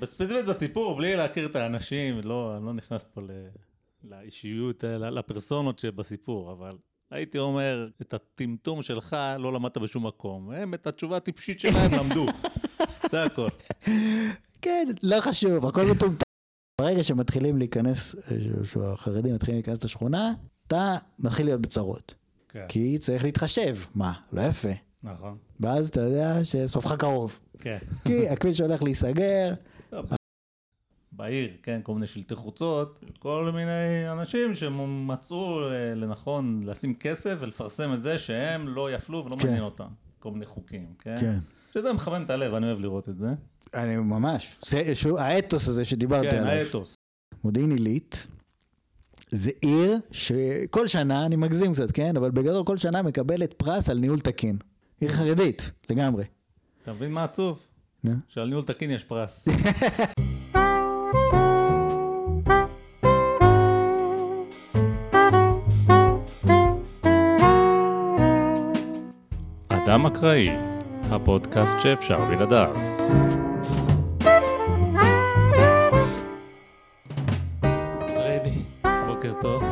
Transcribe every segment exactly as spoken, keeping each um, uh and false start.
בספציפית בסיפור, בלי להכיר את האנשים, לא, אני לא נכנס פה לאישיות, לפרסונות שבסיפור, אבל הייתי אומר, את הטמטום שלך לא למדת בשום מקום. הם את התשובה הטיפשית שלהם למדו. זה הכל. כן, לא חשוב, הכל מטומטם. ברגע שמתחילים להיכנס, שהחרדים מתחילים להיכנס לשכונה, אתה מתחיל להיות בצרות. כי צריך להתחשב. מה? לא יפה. נכון. ואז אתה יודע שסופך קרוב. כן. כי הכביש הולך להיסגר. בעיר, כן, כל מיני שלטי חוצות, כל מיני אנשים שמצאו לנכון לשים כסף ולפרסם את זה שהם לא יפלו ולא מעניין אותם. כל מיני חוקים, כן? שזה מחמם את הלב, אני אוהב לראות את זה. אני ממש. האתוס הזה שדיברתי עליו. כן, האתוס. מודיעין עילית, זה עיר שכל שנה, אני מגזים קצת, כן? אבל בגדול כל שנה מקבלת פרס על ניהול תקין. עיר חרדית, לגמרי. אתה מבין מה עצוב? שעל ניהול תקין יש פרס. אדם אקראי, הפודקאסט שאפשר בלעדיו. ג'ריידי, בוקר טוב.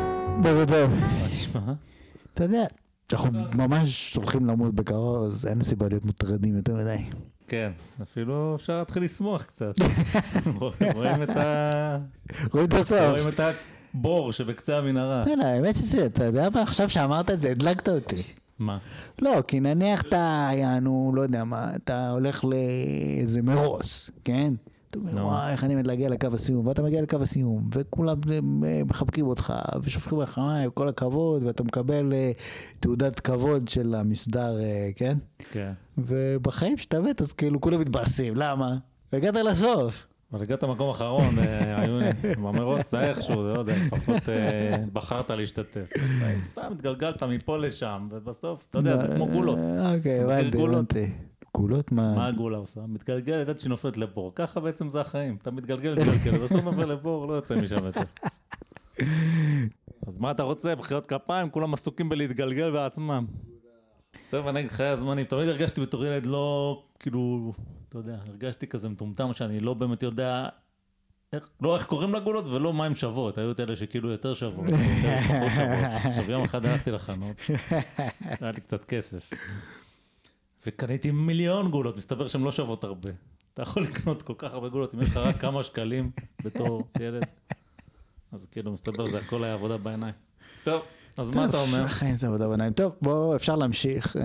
בוקר טוב. מה נשמע? אתה יודע, אנחנו ממש הולכים למות בקרוב, אז אין סיבה להיות מוטרדים יותר מדי. כן, אפילו אפשר להתחיל לשמוח קצת. רואים את ה... רואים את הסוף. רואים את הבור שבקצה המנהרה. לא, האמת שזה, אתה יודע מה? עכשיו שאמרת את זה, הדלקת אותי. מה? לא, כי נניח אתה, יענו, לא יודע מה, אתה הולך לאיזה מרוס, כן? אתה אומר, וואי, איך אני מתלהג לקו הסיום, ואתה מגיע לקו הסיום, וכולם מחבקים אותך, ושופכים לך מים, כל הכבוד, ואתה מקבל תעודת כבוד של המסדר, כן? כן. ובחיים שאתה מת, אז כאילו כולם מתבאסים, למה? הגעת לסוף. אבל הגעת למקום האחרון, היוני, במרוץ, אתה איכשהו, לא יודע, לפחות בחרת להשתתף. סתם התגלגלת מפה לשם, ובסוף, אתה יודע, זה כמו גולות. אוקיי, הבנתי, הבנתי. גולות מה? מה הגולה עושה? מתגלגלת עד שנופלת לבור. ככה בעצם זה החיים. אתה מתגלגל, מתגלגל, אז אסור נופל לבור, לא יוצא משם את זה. אז מה אתה רוצה? בחיות כפיים, כולם עסוקים בלהתגלגל בעצמם. טוב, אני אגיד חיי הזמנים, תמיד הרגשתי בתור ילד לא, כאילו, אתה יודע, הרגשתי כזה מטומטם שאני לא באמת יודע, לא איך קוראים לגולות ולא מה הן שוות, היו את אלה שכאילו יותר שוות, יותר פחות שוות. עכשיו יום אחד הלכתי לחנות, היה לי קצת כסף, וקניתי מיליון גולות, מסתבר שהן לא שוות הרבה. אתה יכול לקנות כל כך הרבה גולות, אם יש לך רק כמה שקלים בתור ילד, אז כאילו מסתבר, זה הכל היה עבודה בעיניים. טוב. אז מה אתה אומר? זה עבודה בעיניים. טוב, בואו, אפשר להמשיך.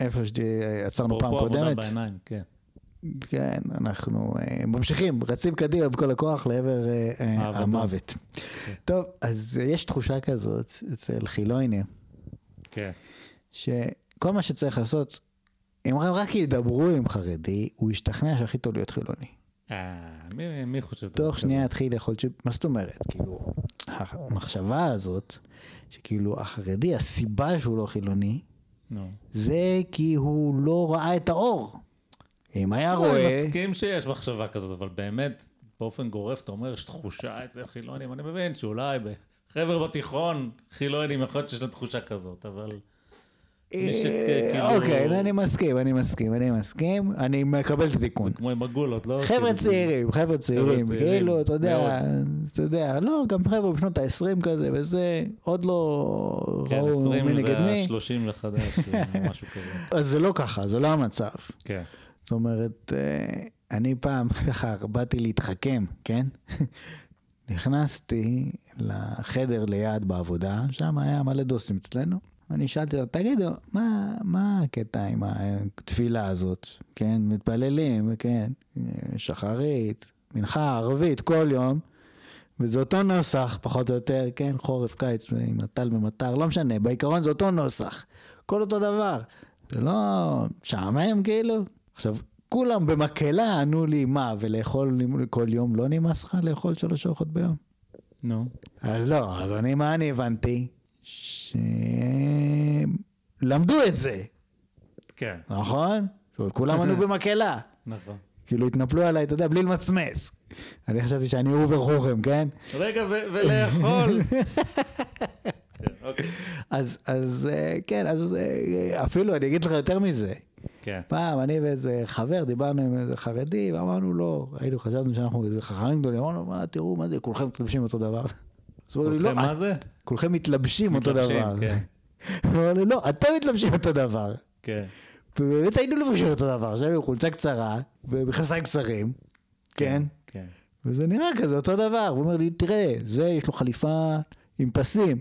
איפה שעצרנו פעם קודמת. פה עבודה בעיניים, כן. כן, אנחנו ממשיכים, רצים קדימה בכל הכוח לעבר המוות. טוב, אז יש תחושה כזאת אצל חילונים. כן. שכל מה שצריך לעשות, אם רק ידברו עם חרדי, הוא ישתכנע שהכי טוב להיות חילוני. אה, מי חושב? תוך שנייה התחיל לאכול צ'יפ, מה זאת אומרת? כאילו... המחשבה הזאת, שכאילו החרדי, הסיבה שהוא לא חילוני, זה כי הוא לא ראה את האור. אם היה רואה... אני מסכים שיש מחשבה כזאת, אבל באמת, באופן גורף, אתה אומר, יש תחושה אצל חילונים, אני מבין שאולי בחבר בתיכון, חילונים יכול להיות שיש לה תחושה כזאת, אבל... אוקיי, אני מסכים, אני מסכים, אני מסכים, אני מקבל את התיקון. כמו עם הגולות, לא? חבר'ה צעירים, חבר'ה צעירים, כאילו, אתה יודע, אתה יודע, לא, גם חבר'ה בשנות ה-עשרים כזה, וזה עוד לא ראו מי נגד מי. כן, עשרים זה ה-שלושים לחדש, משהו כזה. אז זה לא ככה, זה לא המצב. כן. זאת אומרת, אני פעם ככה באתי להתחכם, כן? נכנסתי לחדר ליד בעבודה, שם היה מלא דוסים אצלנו. אני שאלתי לו, תגידו, מה, מה הקטע עם התפילה הזאת? כן, מתפללים, כן, שחרית, מנחה, ערבית, כל יום, וזה אותו נוסח, פחות או יותר, כן, חורף, קיץ, מטל ומטר, לא משנה, בעיקרון זה אותו נוסח, כל אותו דבר, זה לא שעמם כאילו. עכשיו, כולם במקלה ענו לי, מה, ולאכול כל יום לא נמאס לך לאכול שלוש ארוחות ביום? נו. אז לא, אז אני, מה אני הבנתי? שלמדו את זה. כן. נכון? כולם ענו במקלה. נכון. כאילו התנפלו עליי, אתה יודע, בלי למצמס. אני חשבתי שאני אובר חוכם, כן? רגע, ולאכול. אז כן, אז אפילו אני אגיד לך יותר מזה. כן. פעם, אני ואיזה חבר, דיברנו עם איזה חרדי, ואמרנו לא, היינו חשבנו שאנחנו איזה חכמים גדולים, אמרנו, מה, תראו מה זה, כולכם מתלבשים אותו דבר. כולכם מה זה? כולכם מתלבשים אותו דבר. אמרנו, לא, אתם מתלבשים אותו דבר. כן. ובאמת היינו לבושים אותו דבר, שהיינו חולצה קצרה, ובחסיים קצרים, כן? כן. וזה נראה כזה, אותו דבר. הוא אומר לי, תראה, זה יש לו חליפה עם פסים,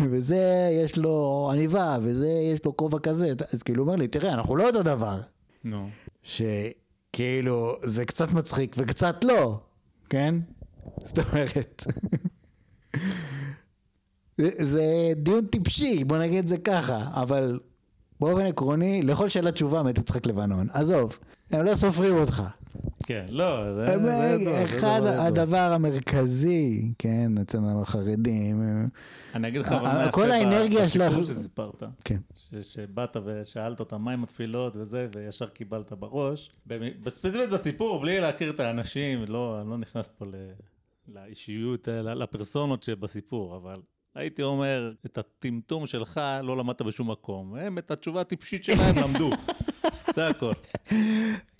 וזה יש לו עניבה, וזה יש לו כובע כזה. אז כאילו הוא אומר לי, תראה, אנחנו לא אותו דבר. נו. שכאילו, זה קצת מצחיק וקצת לא, כן? זאת אומרת. זה דיון טיפשי, בוא נגיד זה ככה, אבל באופן עקרוני, לכל שאלה תשובה מת יצחק לבנון. עזוב, הם לא סופרים אותך. כן, לא, זה ידוע. אחד הדבר המרכזי, כן, אצל החרדים. אני אגיד לך, כל האנרגיה שלך. הסיפור שסיפרת, שבאת ושאלת אותם מה עם התפילות וזה, וישר קיבלת בראש. בספציפית בסיפור, בלי להכיר את האנשים, לא נכנס פה לאישיות, לפרסונות שבסיפור, אבל הייתי אומר, את הטמטום שלך לא למדת בשום מקום. הם את התשובה הטיפשית שלהם למדו. זה הכל.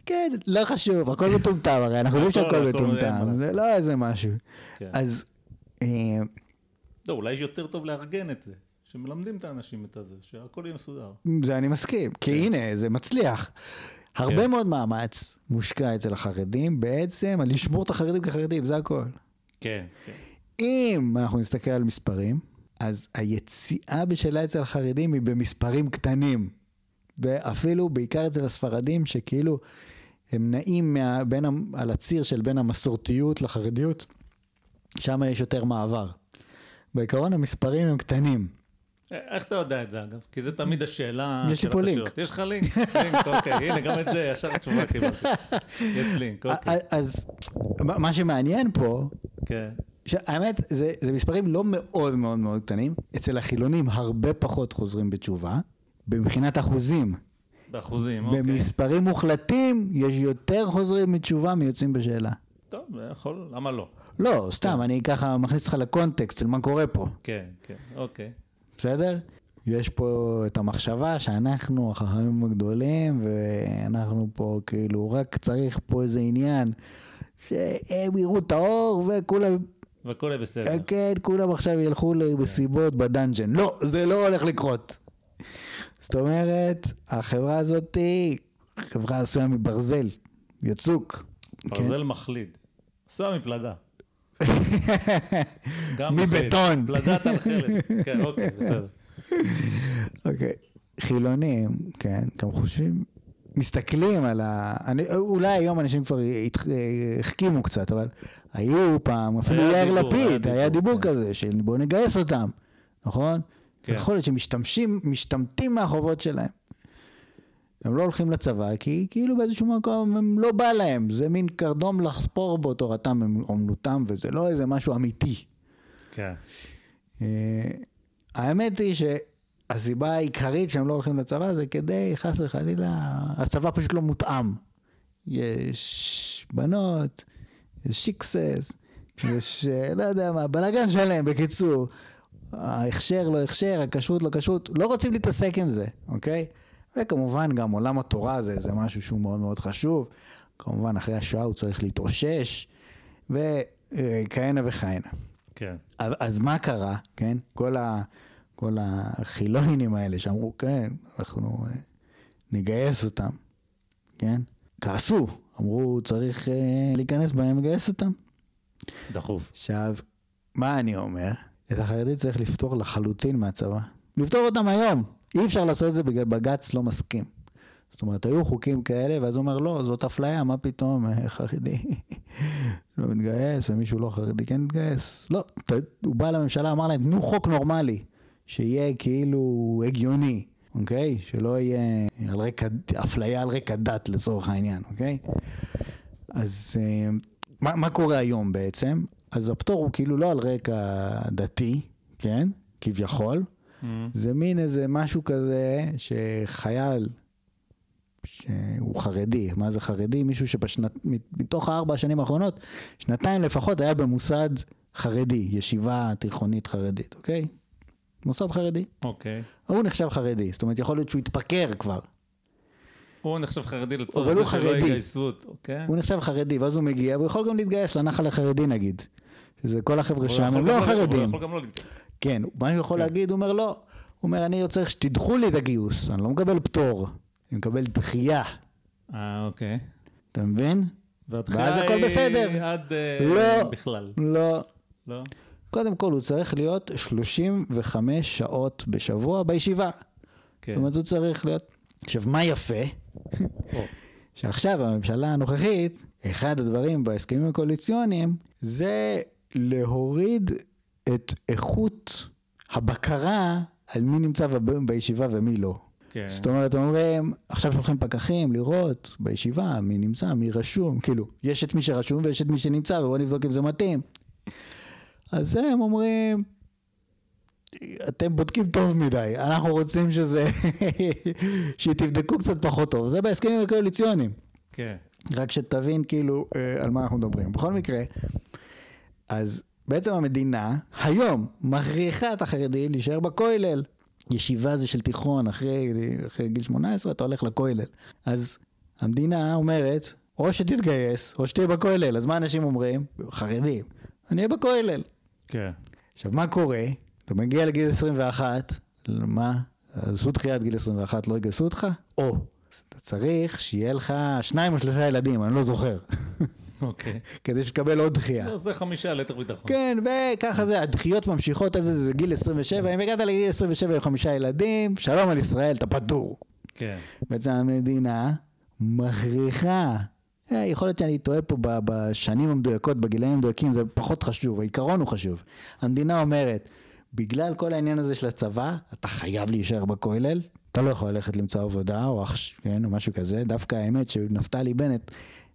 כן, לא חשוב, הכל מטומטם הרי, אנחנו יודעים שהכל מטומטם, זה לא איזה משהו. אז לא, אולי יותר טוב לארגן את זה, שמלמדים את האנשים את זה, שהכל יהיה מסודר. זה אני מסכים, כי הנה, זה מצליח. הרבה מאוד מאמץ מושקע אצל החרדים, בעצם על לשמור את החרדים כחרדים, זה הכל. כן, כן. אם אנחנו נסתכל על מספרים, אז היציאה בשאלה אצל החרדים היא במספרים קטנים. ואפילו בעיקר אצל הספרדים, שכאילו הם נעים מה, בין, על הציר של בין המסורתיות לחרדיות, שם יש יותר מעבר. בעיקרון המספרים הם קטנים. איך אתה יודע את זה אגב? כי זה תמיד השאלה. יש לי פה לינק. יש לך לינק, לינק, אוקיי. הנה, גם את זה, ישר תשובה קיבלתי. יש לינק, אוקיי. אז מה שמעניין פה, כן. האמת, זה, זה מספרים לא מאוד מאוד מאוד קטנים. אצל החילונים הרבה פחות חוזרים בתשובה. במחינת אחוזים. באחוזים, אוקיי. במספרים מוחלטים יש יותר חוזרים מתשובה מיוצאים בשאלה. טוב, יכול, למה לא? לא, סתם, אני ככה מכניס לך לקונטקסט של מה קורה פה. כן, כן, אוקיי. בסדר? יש פה את המחשבה שאנחנו החכמים הגדולים, ואנחנו פה כאילו רק צריך פה איזה עניין, שהם יראו את האור וכולם... וכולה בסדר. כן, כולם עכשיו ילכו למסיבות בדנג'ן. לא, זה לא הולך לקרות. זאת אומרת, החברה הזאת היא חברה עשויה מברזל, יצוק. ברזל מחליד. עשויה מפלדה. מבטון. פלדת על חלד. כן, אוקיי, בסדר. אוקיי. חילונים, כן, גם חושבים, מסתכלים על ה... אולי היום אנשים כבר החכימו קצת, אבל היו פעם, אפילו יאיר לפיד, היה דיבור כזה, שבואו נגייס אותם, נכון? יכול להיות שמשתמשים, משתמטים מהחובות שלהם. הם לא הולכים לצבא, כי כאילו באיזשהו מקום הם לא בא להם. זה מין קרדום לחפור בו תורתם אומנותם, וזה לא איזה משהו אמיתי. כן. האמת היא שהסיבה העיקרית שהם לא הולכים לצבא, זה כדי, חס וחלילה, הצבא פשוט לא מותאם. יש בנות, יש שיקסס, יש, לא יודע מה, בלגן שלהם, בקיצור. ההכשר לא הכשר, הקשות לא קשות, לא רוצים להתעסק עם זה, אוקיי? וכמובן גם עולם התורה הזה, זה משהו שהוא מאוד מאוד חשוב, כמובן אחרי השואה הוא צריך להתאושש, וכהנה וכהנה. כן. אז מה קרה, כן? כל, ה, כל החילונים האלה שאמרו, כן, אנחנו נגייס אותם, כן? כעסו, אמרו, צריך להיכנס בהם, נגייס אותם. דחוף. עכשיו, מה אני אומר? את החרדית צריך לפתור לחלוטין מהצבא. לפתור אותם היום. אי אפשר לעשות את זה בגלל בג"ץ לא מסכים. זאת אומרת, היו חוקים כאלה, ואז הוא אומר, לא, זאת אפליה, מה פתאום, חרדי לא מתגייס, ומישהו לא חרדי כן מתגייס. לא, הוא בא לממשלה, אמר להם, תנו חוק נורמלי, שיהיה כאילו הגיוני, אוקיי? שלא יהיה על רקע, אפליה על רקע דת לצורך העניין, אוקיי? אז מה, מה קורה היום בעצם? אז הפטור הוא כאילו לא על רקע דתי, כן? כביכול. Mm-hmm. זה מין איזה משהו כזה שחייל, שהוא חרדי, מה זה חרדי? מישהו שמתוך הארבע השנים האחרונות, שנתיים לפחות היה במוסד חרדי, ישיבה תיכונית חרדית, אוקיי? מוסד חרדי. אוקיי. Okay. הוא נחשב חרדי, זאת אומרת יכול להיות שהוא התפקר כבר. הוא נחשב חרדי לצורך זה שלא יגייסות, אוקיי? הוא נחשב חרדי, ואז הוא מגיע, והוא יכול גם להתגייס לנחל החרדי נגיד. שזה כל החבר'ה שם, הם לא חרדים. הוא יכול גם לא להתגייס. כן, מה הוא יכול להגיד? הוא אומר לא. הוא אומר, אני רוצה שתדחו לי את הגיוס, אני לא מקבל פטור, אני מקבל דחייה. אה, אוקיי. אתה מבין? ואז הכל בסדר. עד בכלל. לא, לא. קודם כל, הוא צריך להיות שלושים וחמש שעות בשבוע בישיבה. זאת אומרת, הוא צריך להיות... עכשיו, מה יפה? שעכשיו הממשלה הנוכחית, אחד הדברים בהסכמים הקואליציוניים, זה להוריד את איכות הבקרה על מי נמצא בישיבה ומי לא. זאת אומרת, אומרים, עכשיו שולחים פקחים לראות בישיבה מי נמצא, מי רשום, כאילו, יש את מי שרשום ויש את מי שנמצא, ובואו נבדוק אם זה מתאים. אז הם אומרים, אתם בודקים טוב מדי, אנחנו רוצים שזה, שתבדקו קצת פחות טוב, זה בהסכמים הקואליציוניים. כן. רק שתבין כאילו על מה אנחנו מדברים. בכל מקרה, אז בעצם המדינה היום מכריחה את החרדים להישאר בכולל. ישיבה זה של תיכון, אחרי, אחרי גיל שמונה עשרה אתה הולך לכולל. אז המדינה אומרת, או שתתגייס, או שתהיה בכולל. אז מה אנשים אומרים? חרדים. אני אהיה בכולל. כן. עכשיו, מה קורה? אתה מגיע לגיל עשרים ואחת, מה? עשו דחיית גיל עשרים ואחת, לא יגייסו אותך? או, אתה צריך שיהיה לך שניים או שלושה ילדים, אני לא זוכר. אוקיי. כדי שתקבל עוד דחייה. זה חמישה ליתר ביטחון. כן, וככה זה, הדחיות ממשיכות, אז זה גיל עשרים ושבע, אם הגעת לגיל עשרים ושבע עם חמישה ילדים, שלום על ישראל, אתה פטור. כן. בעצם המדינה מכריחה. יכול להיות שאני טועה פה בשנים המדויקות, בגילאים המדויקים, זה פחות חשוב, העיקרון הוא חשוב. המדינה אומרת, בגלל כל העניין הזה של הצבא, אתה חייב להישאר בכולל, אתה לא יכול ללכת למצוא עבודה, או משהו כזה, דווקא האמת שנפתלי בנט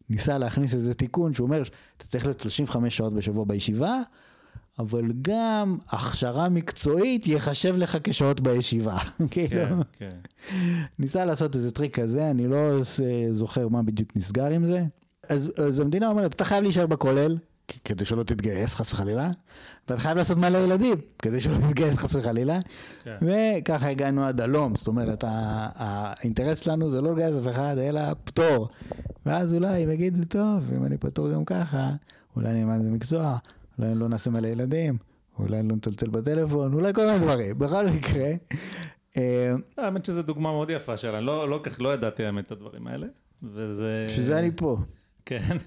ניסה להכניס איזה תיקון, שהוא אומר, אתה צריך להיות שלושים וחמש שעות בשבוע בישיבה, אבל גם הכשרה מקצועית יחשב לך כשעות בישיבה. כן, כן. ניסה לעשות איזה טריק כזה, אני לא זוכר מה בדיוק נסגר עם זה. אז, אז המדינה אומרת, אתה חייב להישאר בכולל, כדי שלא תתגייס חס וחלילה, ואתה חייב לעשות מלא ילדים, כדי שלא תתגייס חס וחלילה, וככה הגענו עד הלום, זאת אומרת, האינטרס שלנו זה לא לגייס אף אחד, אלא פטור. ואז אולי אם יגיד, טוב, אם אני פטור גם ככה, אולי אני אמד במקצוע, אולי אני לא נעשה מלא ילדים, אולי אני לא נטלצל בטלפון, אולי כל מיני דברים, בכל מקרה. האמת שזו דוגמה מאוד יפה שלה, לא ידעתי האמת את הדברים האלה, וזה... שזה אני פה. כן.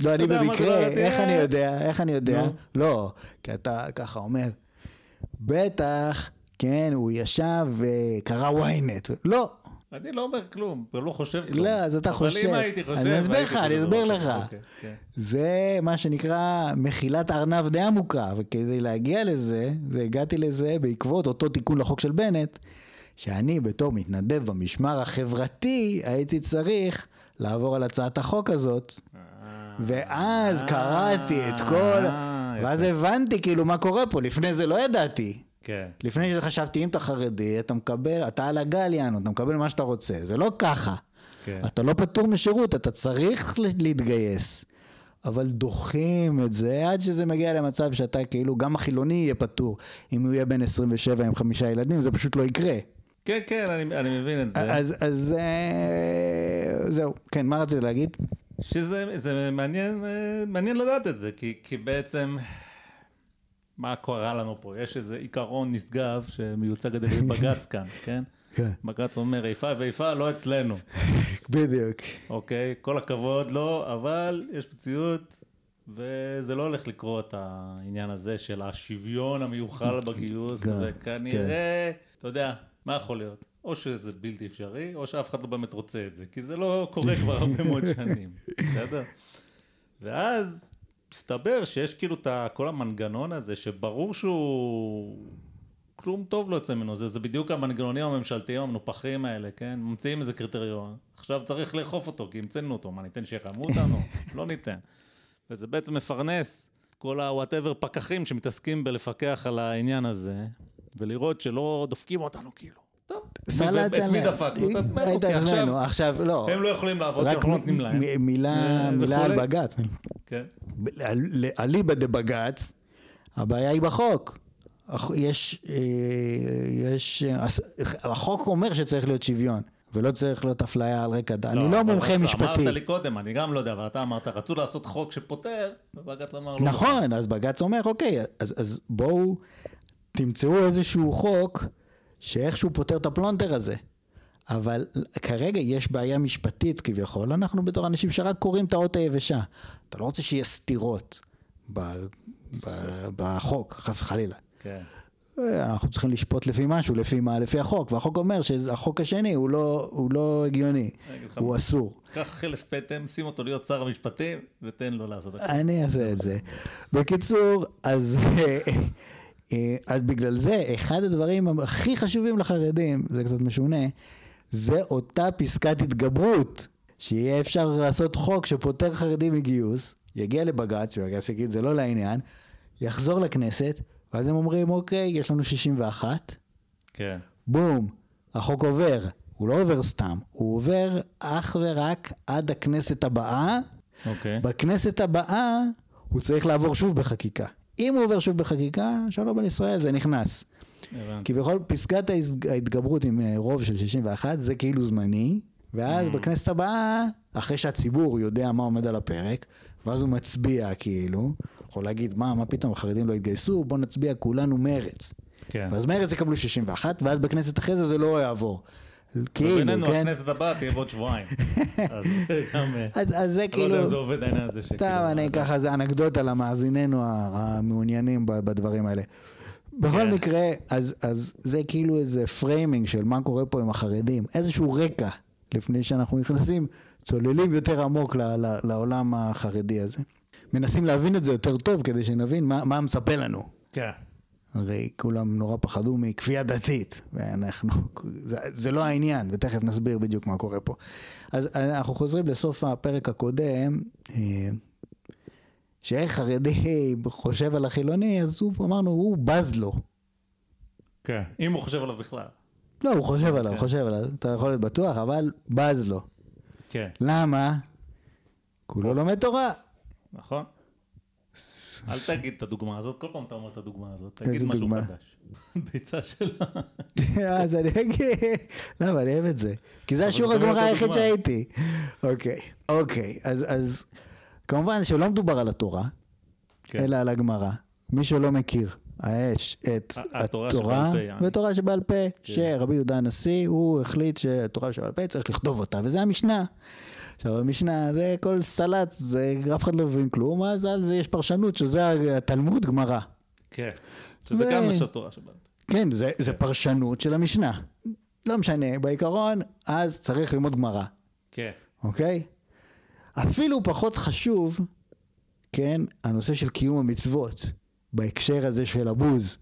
לא, אני במקרה, איך אני יודע, איך אני יודע? לא, כי אתה ככה אומר, בטח, כן, הוא ישב וקרא וויינט. לא. אני לא אומר כלום, לא חושב כלום. לא, אז אתה חושב. אבל אם הייתי חושב... אני אסביר לך, אני אסביר לך. זה מה שנקרא מחילת ארנב די עמוקה, וכדי להגיע לזה, הגעתי לזה בעקבות אותו תיקון לחוק של בנט, שאני בתור מתנדב במשמר החברתי, הייתי צריך... לעבור על הצעת החוק הזאת, ואז קראתי את כל, ואז הבנתי כאילו מה קורה פה, לפני זה לא ידעתי, לפני שזה חשבתי אם אתה חרדי, אתה מקבל, אתה על הגליאנו, אתה מקבל מה שאתה רוצה, זה לא ככה, אתה לא פטור משירות, אתה צריך להתגייס, אבל דוחים את זה, עד שזה מגיע למצב שאתה כאילו, גם החילוני יהיה פטור, אם הוא יהיה בן עשרים ושבע עם חמישה ילדים, זה פשוט לא יקרה. כן, כן, אני, אני מבין את זה. אז, אז, זהו. כן, מה רציתי להגיד? שזה, זה מעניין, מעניין לדעת את זה, כי, כי בעצם, מה קורה לנו פה? יש איזה עיקרון נשגב שמיוצג על ידי בג"ץ כאן, כן? כן. בג"ץ אומר, איפה ואיפה לא אצלנו. בדיוק. אוקיי, כל הכבוד לא, אבל יש מציאות, וזה לא הולך לקרוא את העניין הזה של השוויון המיוחל בגיוס, וכנראה, אתה יודע, מה יכול להיות? או שזה בלתי אפשרי, או שאף אחד לא באמת רוצה את זה, כי זה לא קורה כבר הרבה מאוד שנים. בסדר? ואז מסתבר שיש כאילו את כל המנגנון הזה, שברור שהוא כלום טוב לא יוצא ממנו. זה, זה בדיוק המנגנונים הממשלתיים המנופחים האלה, כן? ממציאים איזה קריטריון. עכשיו צריך לאכוף אותו, כי המצאנו אותו. מה, ניתן שיחמו אותנו? לא ניתן. וזה בעצם מפרנס כל ה-whatever פקחים שמתעסקים בלפקח על העניין הזה, ולראות שלא דופקים אותנו כאילו. טוב, את מי דפקנו? את עצמנו, כי עכשיו הם לא יכולים לעבוד, אנחנו לא נותנים להם. מילה על בג"ץ. אליבא דבג"ץ, הבעיה היא בחוק. החוק אומר שצריך להיות שוויון, ולא צריך להיות אפליה על רקע, אני לא מומחה משפטי. אמרת לי קודם, אני גם לא יודע, אבל אתה אמרת, רצו לעשות חוק שפותר, ובג"ץ אמר לא. נכון, אז בג"ץ אומר, אוקיי, אז בואו תמצאו איזשהו חוק שאיכשהו פותר את הפלונטר הזה. אבל כרגע יש בעיה משפטית כביכול, אנחנו בתור אנשים שרק קוראים את האות היבשה. אתה לא רוצה שיהיה סתירות בחוק, חס וחלילה. כן. אנחנו צריכים לשפוט לפי משהו, לפי מה, לפי החוק, והחוק אומר שהחוק השני הוא לא, הוא לא הגיוני, הוא אסור. קח חלף פטם, שים אותו להיות שר המשפטים, ותן לו לעשות את זה. אני אעשה את זה. בקיצור, אז, אז בגלל זה, אחד הדברים הכי חשובים לחרדים, זה קצת משונה, זה אותה פסקת התגברות, שיהיה אפשר לעשות חוק שפותר חרדים מגיוס, יגיע לבג"ץ, ובג"ץ יגיד, זה לא לעניין, יחזור לכנסת, ואז הם אומרים, אוקיי, יש לנו שישים ואחת, כן. בום, החוק עובר, הוא לא עובר סתם, הוא עובר אך ורק עד הכנסת הבאה, אוקיי. בכנסת הבאה הוא צריך לעבור שוב בחקיקה. אם הוא עובר שוב בחקיקה, שלום על ישראל, זה נכנס. הבנתי. כי בכל פסקת ההתגברות עם רוב של שישים ואחת, זה כאילו זמני, ואז mm. בכנסת הבאה, אחרי שהציבור יודע מה עומד על הפרק, ואז הוא מצביע כאילו, יכול להגיד, מה, מה פתאום, החרדים לא התגייסו, בוא נצביע כולנו מרץ. כן. ואז מרץ יקבלו שישים ואחת, ואז בכנסת אחרי זה זה לא יעבור. כאילו, בינינו, כן. הכנסת הבאה תהיה בעוד שבועיים. אז, גם, אז, אז זה כאילו... לא יודע אם זה עובד העניין הזה. סתם, אני ככה, זה אנקדוטה למאזיננו המעוניינים בדברים האלה. בכל yeah. מקרה, אז, אז זה כאילו איזה פריימינג של מה קורה פה עם החרדים. איזשהו רקע, לפני שאנחנו נכנסים, צוללים יותר עמוק לעולם החרדי הזה. מנסים להבין את זה יותר טוב, כדי שנבין מה, מה מצפה לנו. כן. הרי כולם נורא פחדו מכפייה דתית, ואנחנו, זה, זה לא העניין, ותכף נסביר בדיוק מה קורה פה. אז אנחנו חוזרים לסוף הפרק הקודם, שאיך חרדי חושב על החילוני, אז הוא, אמרנו, הוא בז לו. כן, אם הוא חושב עליו בכלל. לא, הוא חושב עליו, כן. חושב עליו, אתה יכול להיות בטוח, אבל בז לו. כן. למה? כולו לומד תורה. נכון? אל תגיד את הדוגמה הזאת, כל פעם אתה אומר את הדוגמה הזאת, תגיד משהו חדש. ביצה שלה. אז אני אגיד, למה, אני אוהב את זה. כי זה השיעור הגמרא היחיד שהייתי. אוקיי, אוקיי, אז כמובן שלא מדובר על התורה, אלא על הגמרא. מי שלא מכיר, האש, את התורה ותורה שבעל פה, שרבי יהודה הנשיא, הוא החליט שהתורה שבעל פה צריך לכתוב אותה, וזה המשנה. עכשיו, המשנה, זה כל סלט, זה אף אחד לא מבין כלום, אז על זה יש פרשנות שזה התלמוד גמרא. כן, שזה גם משהו תורה שבאמת. כן, זה פרשנות של המשנה. לא משנה, בעיקרון, אז צריך ללמוד גמרא. כן. אוקיי? אפילו פחות חשוב, כן, הנושא של קיום המצוות, בהקשר הזה של הבוז.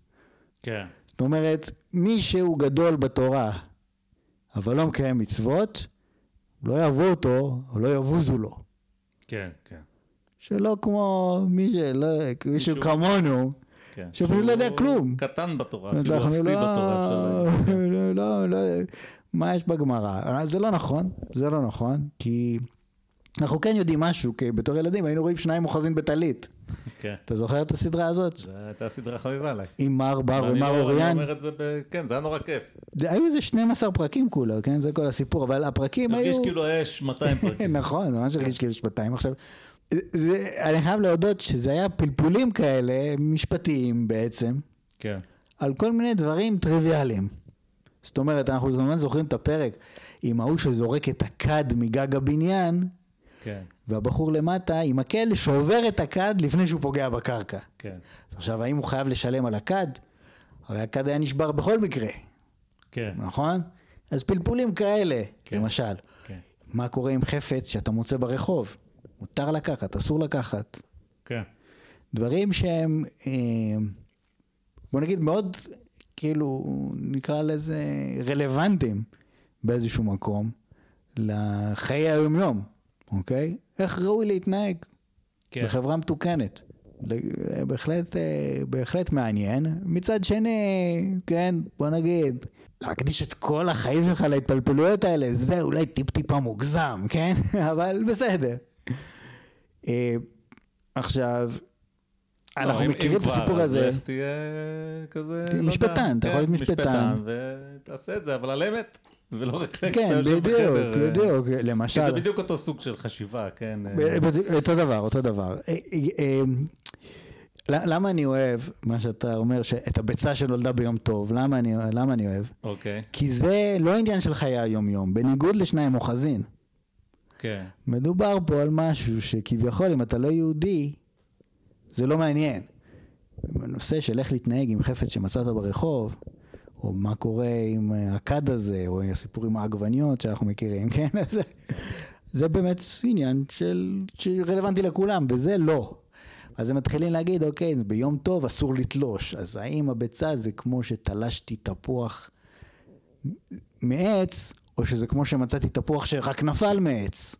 כן. זאת אומרת, מי שהוא גדול בתורה, אבל לא מקיים מצוות, לא יעבור אותו, או לא יעבוזו לו. כן, כן. שלא כמו מישהו כמונו, שפשוט לא יודע כלום. קטן בתורה, שהוא אפסי בתורה. לא, לא, מה יש בגמרא? זה לא נכון, זה לא נכון, כי אנחנו כן יודעים משהו, כי בתור ילדים היינו רואים שניים אוחזים בטלית. אתה זוכר את הסדרה הזאת? זו הייתה הסדרה חביבה עליי. עם מר בר ומר אוריאן. כן, זה היה נורא כיף. היו איזה שנים עשר פרקים כולה, זה כל הסיפור, אבל הפרקים היו... הרגיש כאילו יש מאתיים פרקים. נכון, ממש הרגיש כאילו יש מאתיים. עכשיו, אני חייב להודות שזה היה פלפולים כאלה, משפטיים בעצם, על כל מיני דברים טריוויאליים. זאת אומרת, אנחנו כמובן זוכרים את הפרק, עם ההוא שזורק את הכד מגג הבניין... כן. והבחור למטה עם הכל שעובר את הכד לפני שהוא פוגע בקרקע. כן. עכשיו, האם הוא חייב לשלם על הכד? הרי הכד היה נשבר בכל מקרה. כן. נכון? אז פלפולים כאלה, כן. למשל. כן. מה קורה עם חפץ שאתה מוצא ברחוב? מותר לקחת, אסור לקחת. כן. דברים שהם, בוא נגיד, מאוד, כאילו, נקרא לזה, רלוונטיים באיזשהו מקום, לחיי היום יום. אוקיי? איך ראוי להתנהג בחברה מתוקנת. בהחלט, בהחלט מעניין. מצד שני, כן, בוא נגיד, להקדיש את כל החיים שלך להתפלפלויות האלה, זה אולי טיפ-טיפה מוגזם, כן? אבל בסדר. עכשיו, אנחנו מכירים את הסיפור הזה. איך תהיה כזה... משפטן, אתה יכול להיות משפטן. משפטן, ותעשה את זה, אבל על אמת. ולא רק להסתכל שם בחדר. כן, בדיוק, למשל. כי זה בדיוק אותו סוג של חשיבה, כן? אותו דבר, אותו דבר. למה אני אוהב, מה שאתה אומר, שאת הביצה שנולדה ביום טוב, למה אני, למה אני אוהב? אוקיי. כי זה לא עניין של חיי היום-יום, בניגוד לשניים אוחזין. כן. מדובר פה על משהו שכביכול, אם אתה לא יהודי, זה לא מעניין. הנושא של איך להתנהג עם חפץ שמצאת ברחוב, או מה קורה עם הקד הזה, או הסיפור עם העגבניות שאנחנו מכירים, כן? זה באמת עניין של, שרלוונטי לכולם, וזה לא. אז הם מתחילים להגיד, אוקיי, ביום טוב אסור לתלוש, אז האם הביצה זה כמו שתלשתי תפוח מעץ, או שזה כמו שמצאתי תפוח שרק נפל מעץ?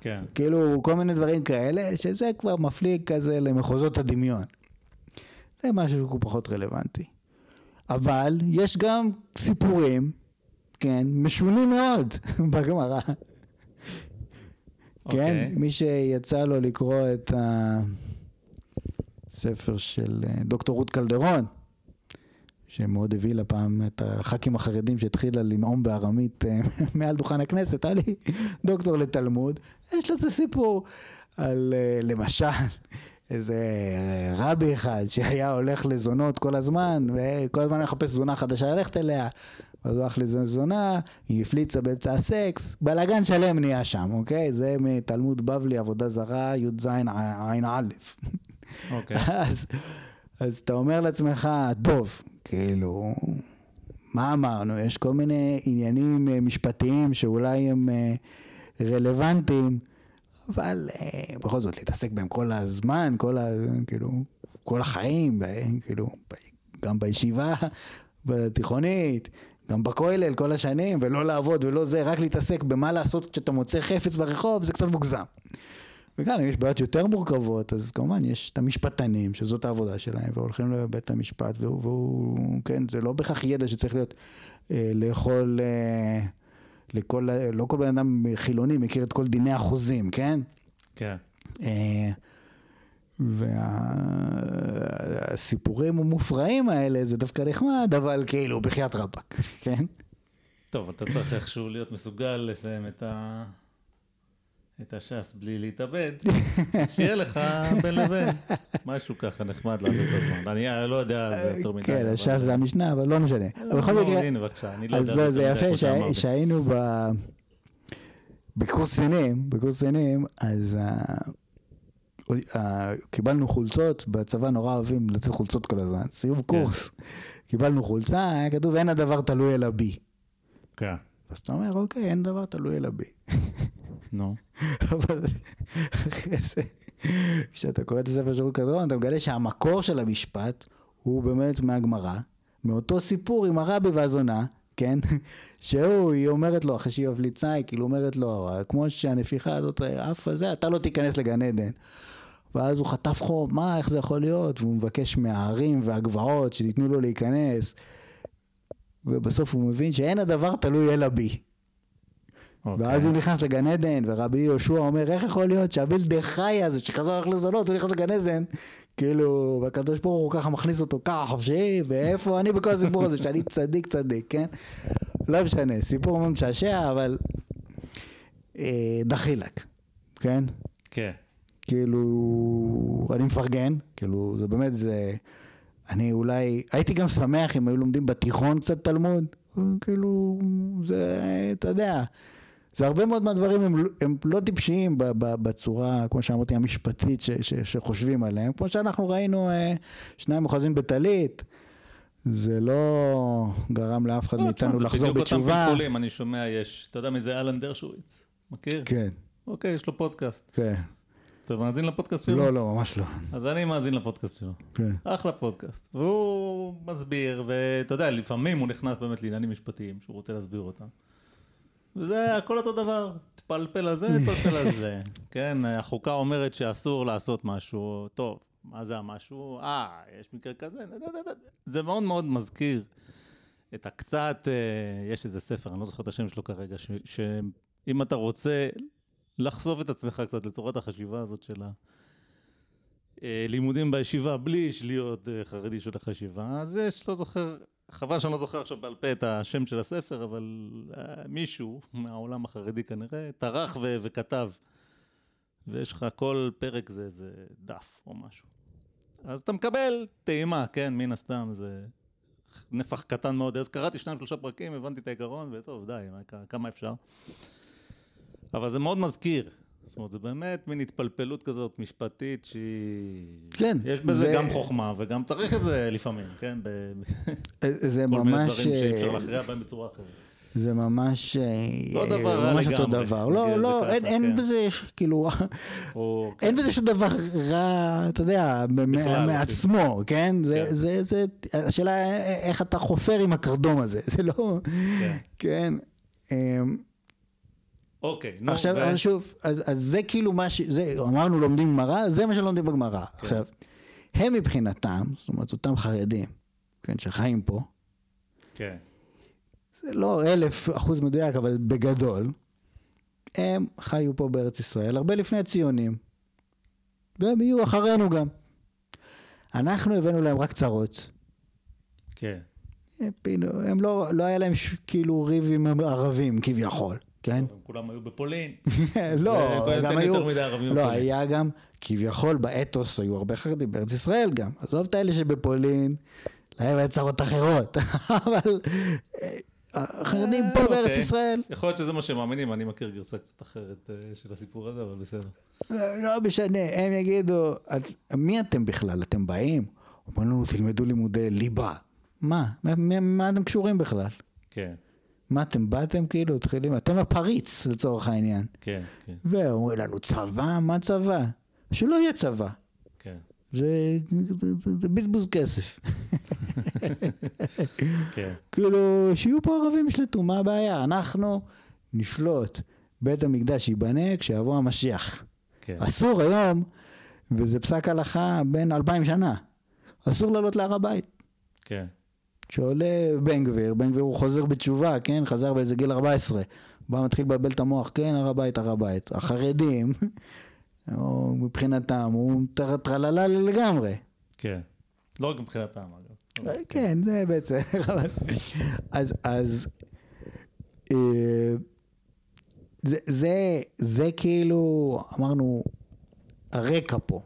כן. כאילו, כל מיני דברים כאלה, שזה כבר מפליג כזה למחוזות הדמיון. זה משהו שהוא פחות רלוונטי. אבל יש גם סיפורים, כן, משונים מאוד בגמרא. כן, מי שיצא לו לקרוא את הספר של דוקטור רות קלדרון, שמאוד הביא לפעם את הח"כים החרדים שהתחילה לנאום בארמית מעל דוכן הכנסת, היה לי דוקטור לתלמוד, יש לו את הסיפור על, למשל, איזה רבי אחד שהיה הולך לזונות כל הזמן, וכל הזמן מחפש זונה חדשה ללכת אליה, אז הוא הולך לזונה, היא הפליצה באמצע הסקס, בלגן שלם נהיה שם, אוקיי? זה מתלמוד בבלי, עבודה זרה, י"ז עין א'. אוקיי. אז, אז אתה אומר לעצמך, טוב, כאילו, מה אמרנו? יש כל מיני עניינים משפטיים שאולי הם רלוונטיים, אבל בכל זאת להתעסק בהם כל הזמן, כל, ה, כאילו, כל החיים, כאילו, גם בישיבה בתיכונית, גם בכולל כל השנים, ולא לעבוד ולא זה, רק להתעסק במה לעשות כשאתה מוצא חפץ ברחוב, זה קצת מוגזם. וגם אם יש בעיות יותר מורכבות, אז כמובן יש את המשפטנים, שזאת העבודה שלהם, והולכים לבית המשפט, והוא, והוא כן, זה לא בכך ידע שצריך להיות אה, לאכול... אה, לכל, לא כל בן אדם חילוני מכיר את כל דיני החוזים, כן? כן. והסיפורים המופרעים האלה זה דווקא נחמד, אבל כאילו בחיית רבק, כן? טוב, אתה צריך איכשהו להיות מסוגל לסיים את ה... את השס בלי להתאבד, שיהיה לך בין לבין. משהו ככה נחמד לעשות את הזמן. אני לא יודע זה יותר מדי. כן, השס זה המשנה, אבל לא משנה. הנה, בבקשה. אז זה יפה שהיינו בקורס עינים, בקורס עינים, אז קיבלנו חולצות, בצבא נורא אוהבים לתת חולצות כל הזמן. סיום קורס. קיבלנו חולצה, היה כתוב, אין הדבר תלוי אלא בי. כן. אז אתה אומר, אוקיי, אין דבר תלוי אלא בי. נו. אבל אחרי זה, כשאתה קורא את הספר של רות קלדרון, אתה מגלה שהמקור של המשפט הוא באמת מהגמרא, מאותו סיפור עם הרבי והזונה, כן? שהוא, היא אומרת לו, אחרי שהיא הפליצה, היא כאילו אומרת לו, כמו שהנפיחה הזאת, אף הזה, אתה לא תיכנס לגן עדן. ואז הוא חטף חום, מה, איך זה יכול להיות? והוא מבקש מהערים והגבעות שתיתנו לו להיכנס, ובסוף הוא מבין שאין הדבר תלוי אלא בי. ואז הוא נכנס לגן עדן, ורבי יהושע אומר, איך יכול להיות שהבלד חי הזה, שחזור הולך לזונות, הוא נכנס לגן עדן, כאילו, והקדוש ברוך הוא ככה מכניס אותו ככה חופשי, ואיפה אני בכל הסיפור הזה, שאני צדיק צדיק, כן? לא משנה, סיפור ממשעשע, אבל דחילק, כן? כן. כאילו, אני מפרגן, כאילו, זה באמת, זה, אני אולי, הייתי גם שמח אם היו לומדים בתיכון קצת תלמוד, כאילו, זה, אתה יודע, זה הרבה מאוד מהדברים, הם, הם לא טיפשיים בצורה, כמו שאמרתי, המשפטית ש, ש, שחושבים עליהם. כמו שאנחנו ראינו, שניים אוחזין בתלית, זה לא גרם לאף אחד מאיתנו לחזור בתשובה. אותם פלפולים, אני שומע, יש, אתה יודע מי זה אלן דרשויץ, מכיר? כן. אוקיי, יש לו פודקאסט. כן. אתה מאזין לפודקאסט שלו? לא, לא, ממש לא. אז אני מאזין לפודקאסט שלו. כן. אחלה פודקאסט. והוא מסביר, ואתה יודע, לפעמים הוא נכנס באמת לעניינים משפטיים, שהוא רוצה להסביר אותם. וזה הכל אותו דבר, תפלפל על זה, תפלפל על זה. כן, החוקה אומרת שאסור לעשות משהו, טוב, מה זה המשהו? אה, יש מקרה כזה, זה מאוד מאוד מזכיר. את הקצת, יש איזה ספר, אני לא זוכר את השם שלו כרגע, שאם אתה רוצה... לחשוף את עצמך קצת לצורת החשיבה הזאת של הלימודים בישיבה, בלי שלהיות חרדי של החשיבה, אז יש, לא זוכר חבל שאני לא זוכר עכשיו בעל פה את השם של הספר, אבל מישהו מהעולם החרדי כנראה טרח ו- וכתב, ויש לך כל פרק זה, זה דף או משהו. אז אתה מקבל טעימה, כן, מן הסתם, זה נפח קטן מאוד. אז קראתי שניים, שלושה פרקים, הבנתי את העיקרון, וטוב, די, כמה אפשר. אבל זה מאוד מזכיר. זאת אומרת, זה באמת מין התפלפלות כזאת משפטית שהיא... כן. יש בזה זה... גם חוכמה, וגם צריך את זה לפעמים, כן? ב... זה כל ממש... כל מיני דברים שאפשר להכריע בהם בצורה אחרת. זה ממש... לא דבר, ממש אותו דבר. לא, לא, אין, אין בזה, כאילו... אין בזה שום דבר רע, אתה יודע, מעצמו, כן? זה, זה... השאלה איך אתה חופר עם הקרדום הזה, זה לא... כן. אוקיי, נו. עכשיו, שוב, אז זה כאילו מה ש... אמרנו, לומדים גמרא, זה מה שלומדים בגמרא. עכשיו, הם מבחינתם, זאת אומרת, אותם חרדים, כן, שחיים פה. כן. זה לא אלף אחוז מדויק, אבל בגדול, הם חיו פה בארץ ישראל, הרבה לפני הציונים, והם יהיו אחרינו גם. אנחנו הבאנו להם רק צרות. כן. הם לא, לא היה להם כאילו ריב עם ערבים, כביכול. כן? טוב, הם כולם היו בפולין. לא, גם היו, לא, היה גם, כביכול באתוס היו הרבה חרדים, בארץ ישראל גם. עזוב את האלה שבפולין, להם היו צרות אחרות, אבל חרדים פה בארץ ישראל. יכול להיות שזה מה שמאמינים, אני מכיר גרסה קצת אחרת של הסיפור הזה, אבל בסדר. לא משנה, הם יגידו, מי אתם בכלל? אתם באים? אמרנו, תלמדו לימודי ליבה. מה? מה אתם קשורים בכלל? כן. מה אתם באתם כאילו, תחילים, אתם הפריץ לצורך העניין. כן, כן. ואומרים לנו, צבא, מה צבא? שלא יהיה צבא. כן. זה, זה, זה, זה בזבוז כסף. כן. כאילו, שיהיו פה ערבים ישלטו, מה הבעיה? אנחנו נשלוט, בית המקדש ייבנה כשיבוא המשיח. כן. אסור היום, וזה פסק הלכה בין אלפיים שנה, אסור לעלות להר הבית. כן. שעולה בן-גביר, בן-גביר הוא חוזר בתשובה, כן? חזר באיזה גיל ארבע עשרה, בא מתחיל לבלבל את המוח, כן, הר הבית, הר הבית, החרדים, או מבחינתם, הוא טרללה לגמרי. כן, לא רק מבחינתם, אגב. כן, זה בעצם, אז, אז, זה, זה כאילו, אמרנו, הרקע פה,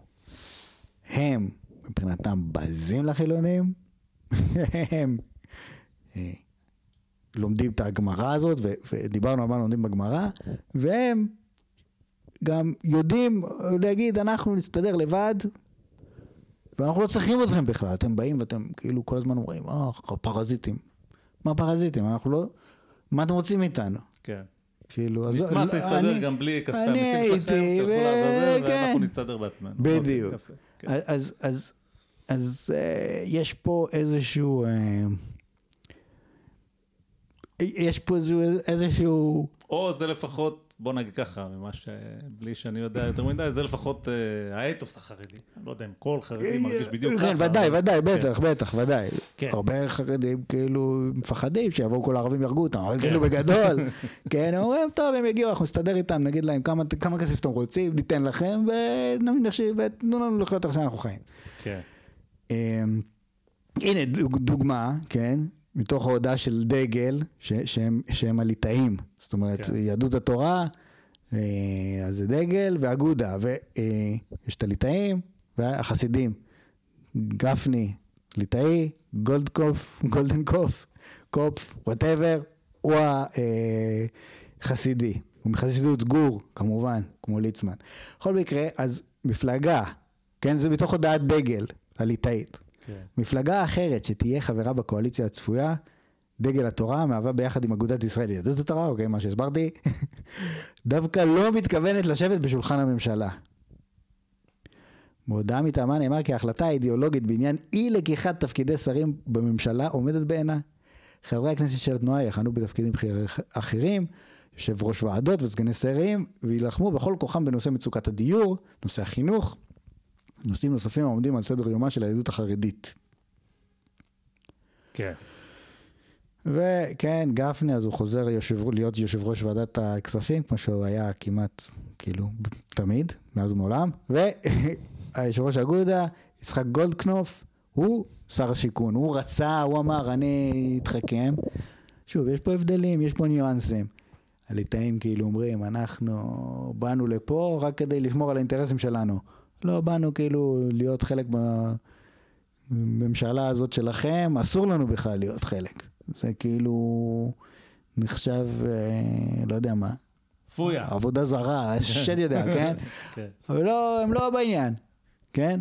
הם מבחינתם בזים לחילונים, הם לומדים את הגמרא הזאת, ודיברנו על מה לומדים בגמרא, והם גם יודעים להגיד, אנחנו נסתדר לבד, ואנחנו לא צריכים אתכם בכלל, אתם באים ואתם כאילו כל הזמן אומרים, אה, פרזיטים, מה פרזיטים? אנחנו לא, מה אתם רוצים איתנו? כן. נשמח להסתדר גם בלי כספי המסים שלכם, תלכו לעבודה, ואנחנו נסתדר בעצמנו. בדיוק. אז, אז, אז אה, יש פה איזשהו, אה, יש פה איזשהו, איזשהו... או זה לפחות, בוא נגיד ככה, ממש, בלי שאני יודע יותר מדי, זה לפחות אה, האתוס החרדי. אני לא יודע אם כל חרדי מרגיש בדיוק ככה. כן, ודאי, ודאי, בטח, בטח, ודאי. הרבה חרדים כאילו מפחדים שיבואו כל הערבים ירגו אותם, אבל כאילו בגדול. כן, אומרים, טוב, הם יגיעו, אנחנו נסתדר איתם, נגיד להם כמה כסף אתם רוצים, ניתן לכם, ותנו לנו לחיות עכשיו אנחנו חיים. כן. הנה דוגמה, כן, מתוך ההודעה של דגל, שהם הליטאים, זאת אומרת, יהדות התורה, אז זה דגל ואגודה, ויש את הליטאים והחסידים, גפני, ליטאי, גולדקוף, גולדנקוף, קופ, whatever, הוא החסידי, הוא מחסידות גור, כמובן, כמו ליצמן. בכל מקרה, אז מפלגה, כן, זה מתוך הודעת דגל, הליטאית. מפלגה אחרת שתהיה חברה בקואליציה הצפויה, דגל התורה מהווה ביחד עם אגודת ישראל יהדות התורה, אוקיי, מה שהסברתי, דווקא לא מתכוונת לשבת בשולחן הממשלה. בהודעה מטעמה נאמר כי ההחלטה האידיאולוגית בעניין אי לקיחת תפקידי שרים בממשלה עומדת בעינה. חברי הכנסת של התנועה יחנו בתפקידים אחרים, יושב ראש ועדות וסגני שרים, וילחמו בכל כוחם בנושא מצוקת הדיור, נושא החינוך, נושאים נוספים העומדים על סדר יומה של היהדות החרדית. כן. וכן, גפני, אז הוא חוזר יושב, להיות יושב ראש ועדת הכספים, כמו שהוא היה כמעט, כאילו, תמיד, מאז ומעולם. והיושב ראש אגודה, יצחק גולדקנוף, הוא שר השיכון, הוא רצה, הוא אמר, אני אתחכם. שוב, יש פה הבדלים, יש פה ניואנסים. הליטאים כאילו אומרים, אנחנו באנו לפה רק כדי לשמור על האינטרסים שלנו. לא באנו כאילו להיות חלק בממשלה הזאת שלכם, אסור לנו בכלל להיות חלק. זה כאילו נחשב, לא יודע מה. פויה. עבודה זרה, שד יודע, כן? כן. אבל לא, הם לא בעניין, כן?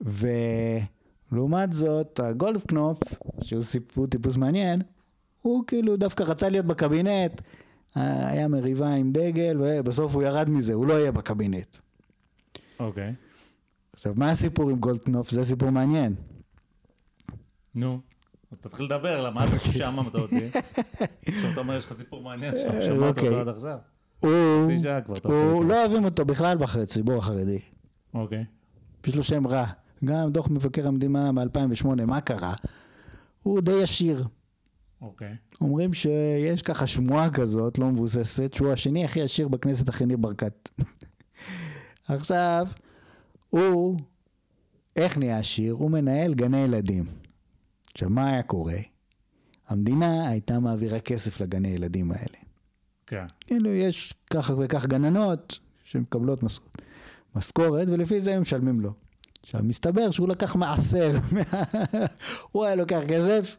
ולעומת זאת, הגולדקנופ, שהוא סיפור טיפוס מעניין, הוא כאילו דווקא רצה להיות בקבינט, היה מריבה עם דגל, ובסוף הוא ירד מזה, הוא לא יהיה בקבינט. אוקיי. עכשיו, מה הסיפור עם גולדקנופ? זה סיפור מעניין. נו. אז תתחיל לדבר, למה אתה שם עמדת אותי? עכשיו אתה אומר, יש לך סיפור מעניין, שם שמעת אותו עד עכשיו. הוא לא אוהבים אותו בכלל בציבור החרדי. אוקיי. יש לו שם רע. גם דוח מבקר המדינה מ-אלפיים ושמונה, מה קרה? הוא די ישיר. אוקיי. אומרים שיש ככה שמועה כזאת, לא מבוססת, שהוא השני הכי ישיר בכנסת החני ברקת. עכשיו, הוא, איך נהיה עשיר? הוא מנהל גני ילדים. עכשיו, מה היה קורה? המדינה הייתה מעבירה כסף לגני ילדים האלה. כן. כאילו, יש כך וכך גננות שמקבלות משכורת, ולפי זה הם משלמים לו. עכשיו, מסתבר שהוא לקח מעשר. הוא היה לוקח כסף,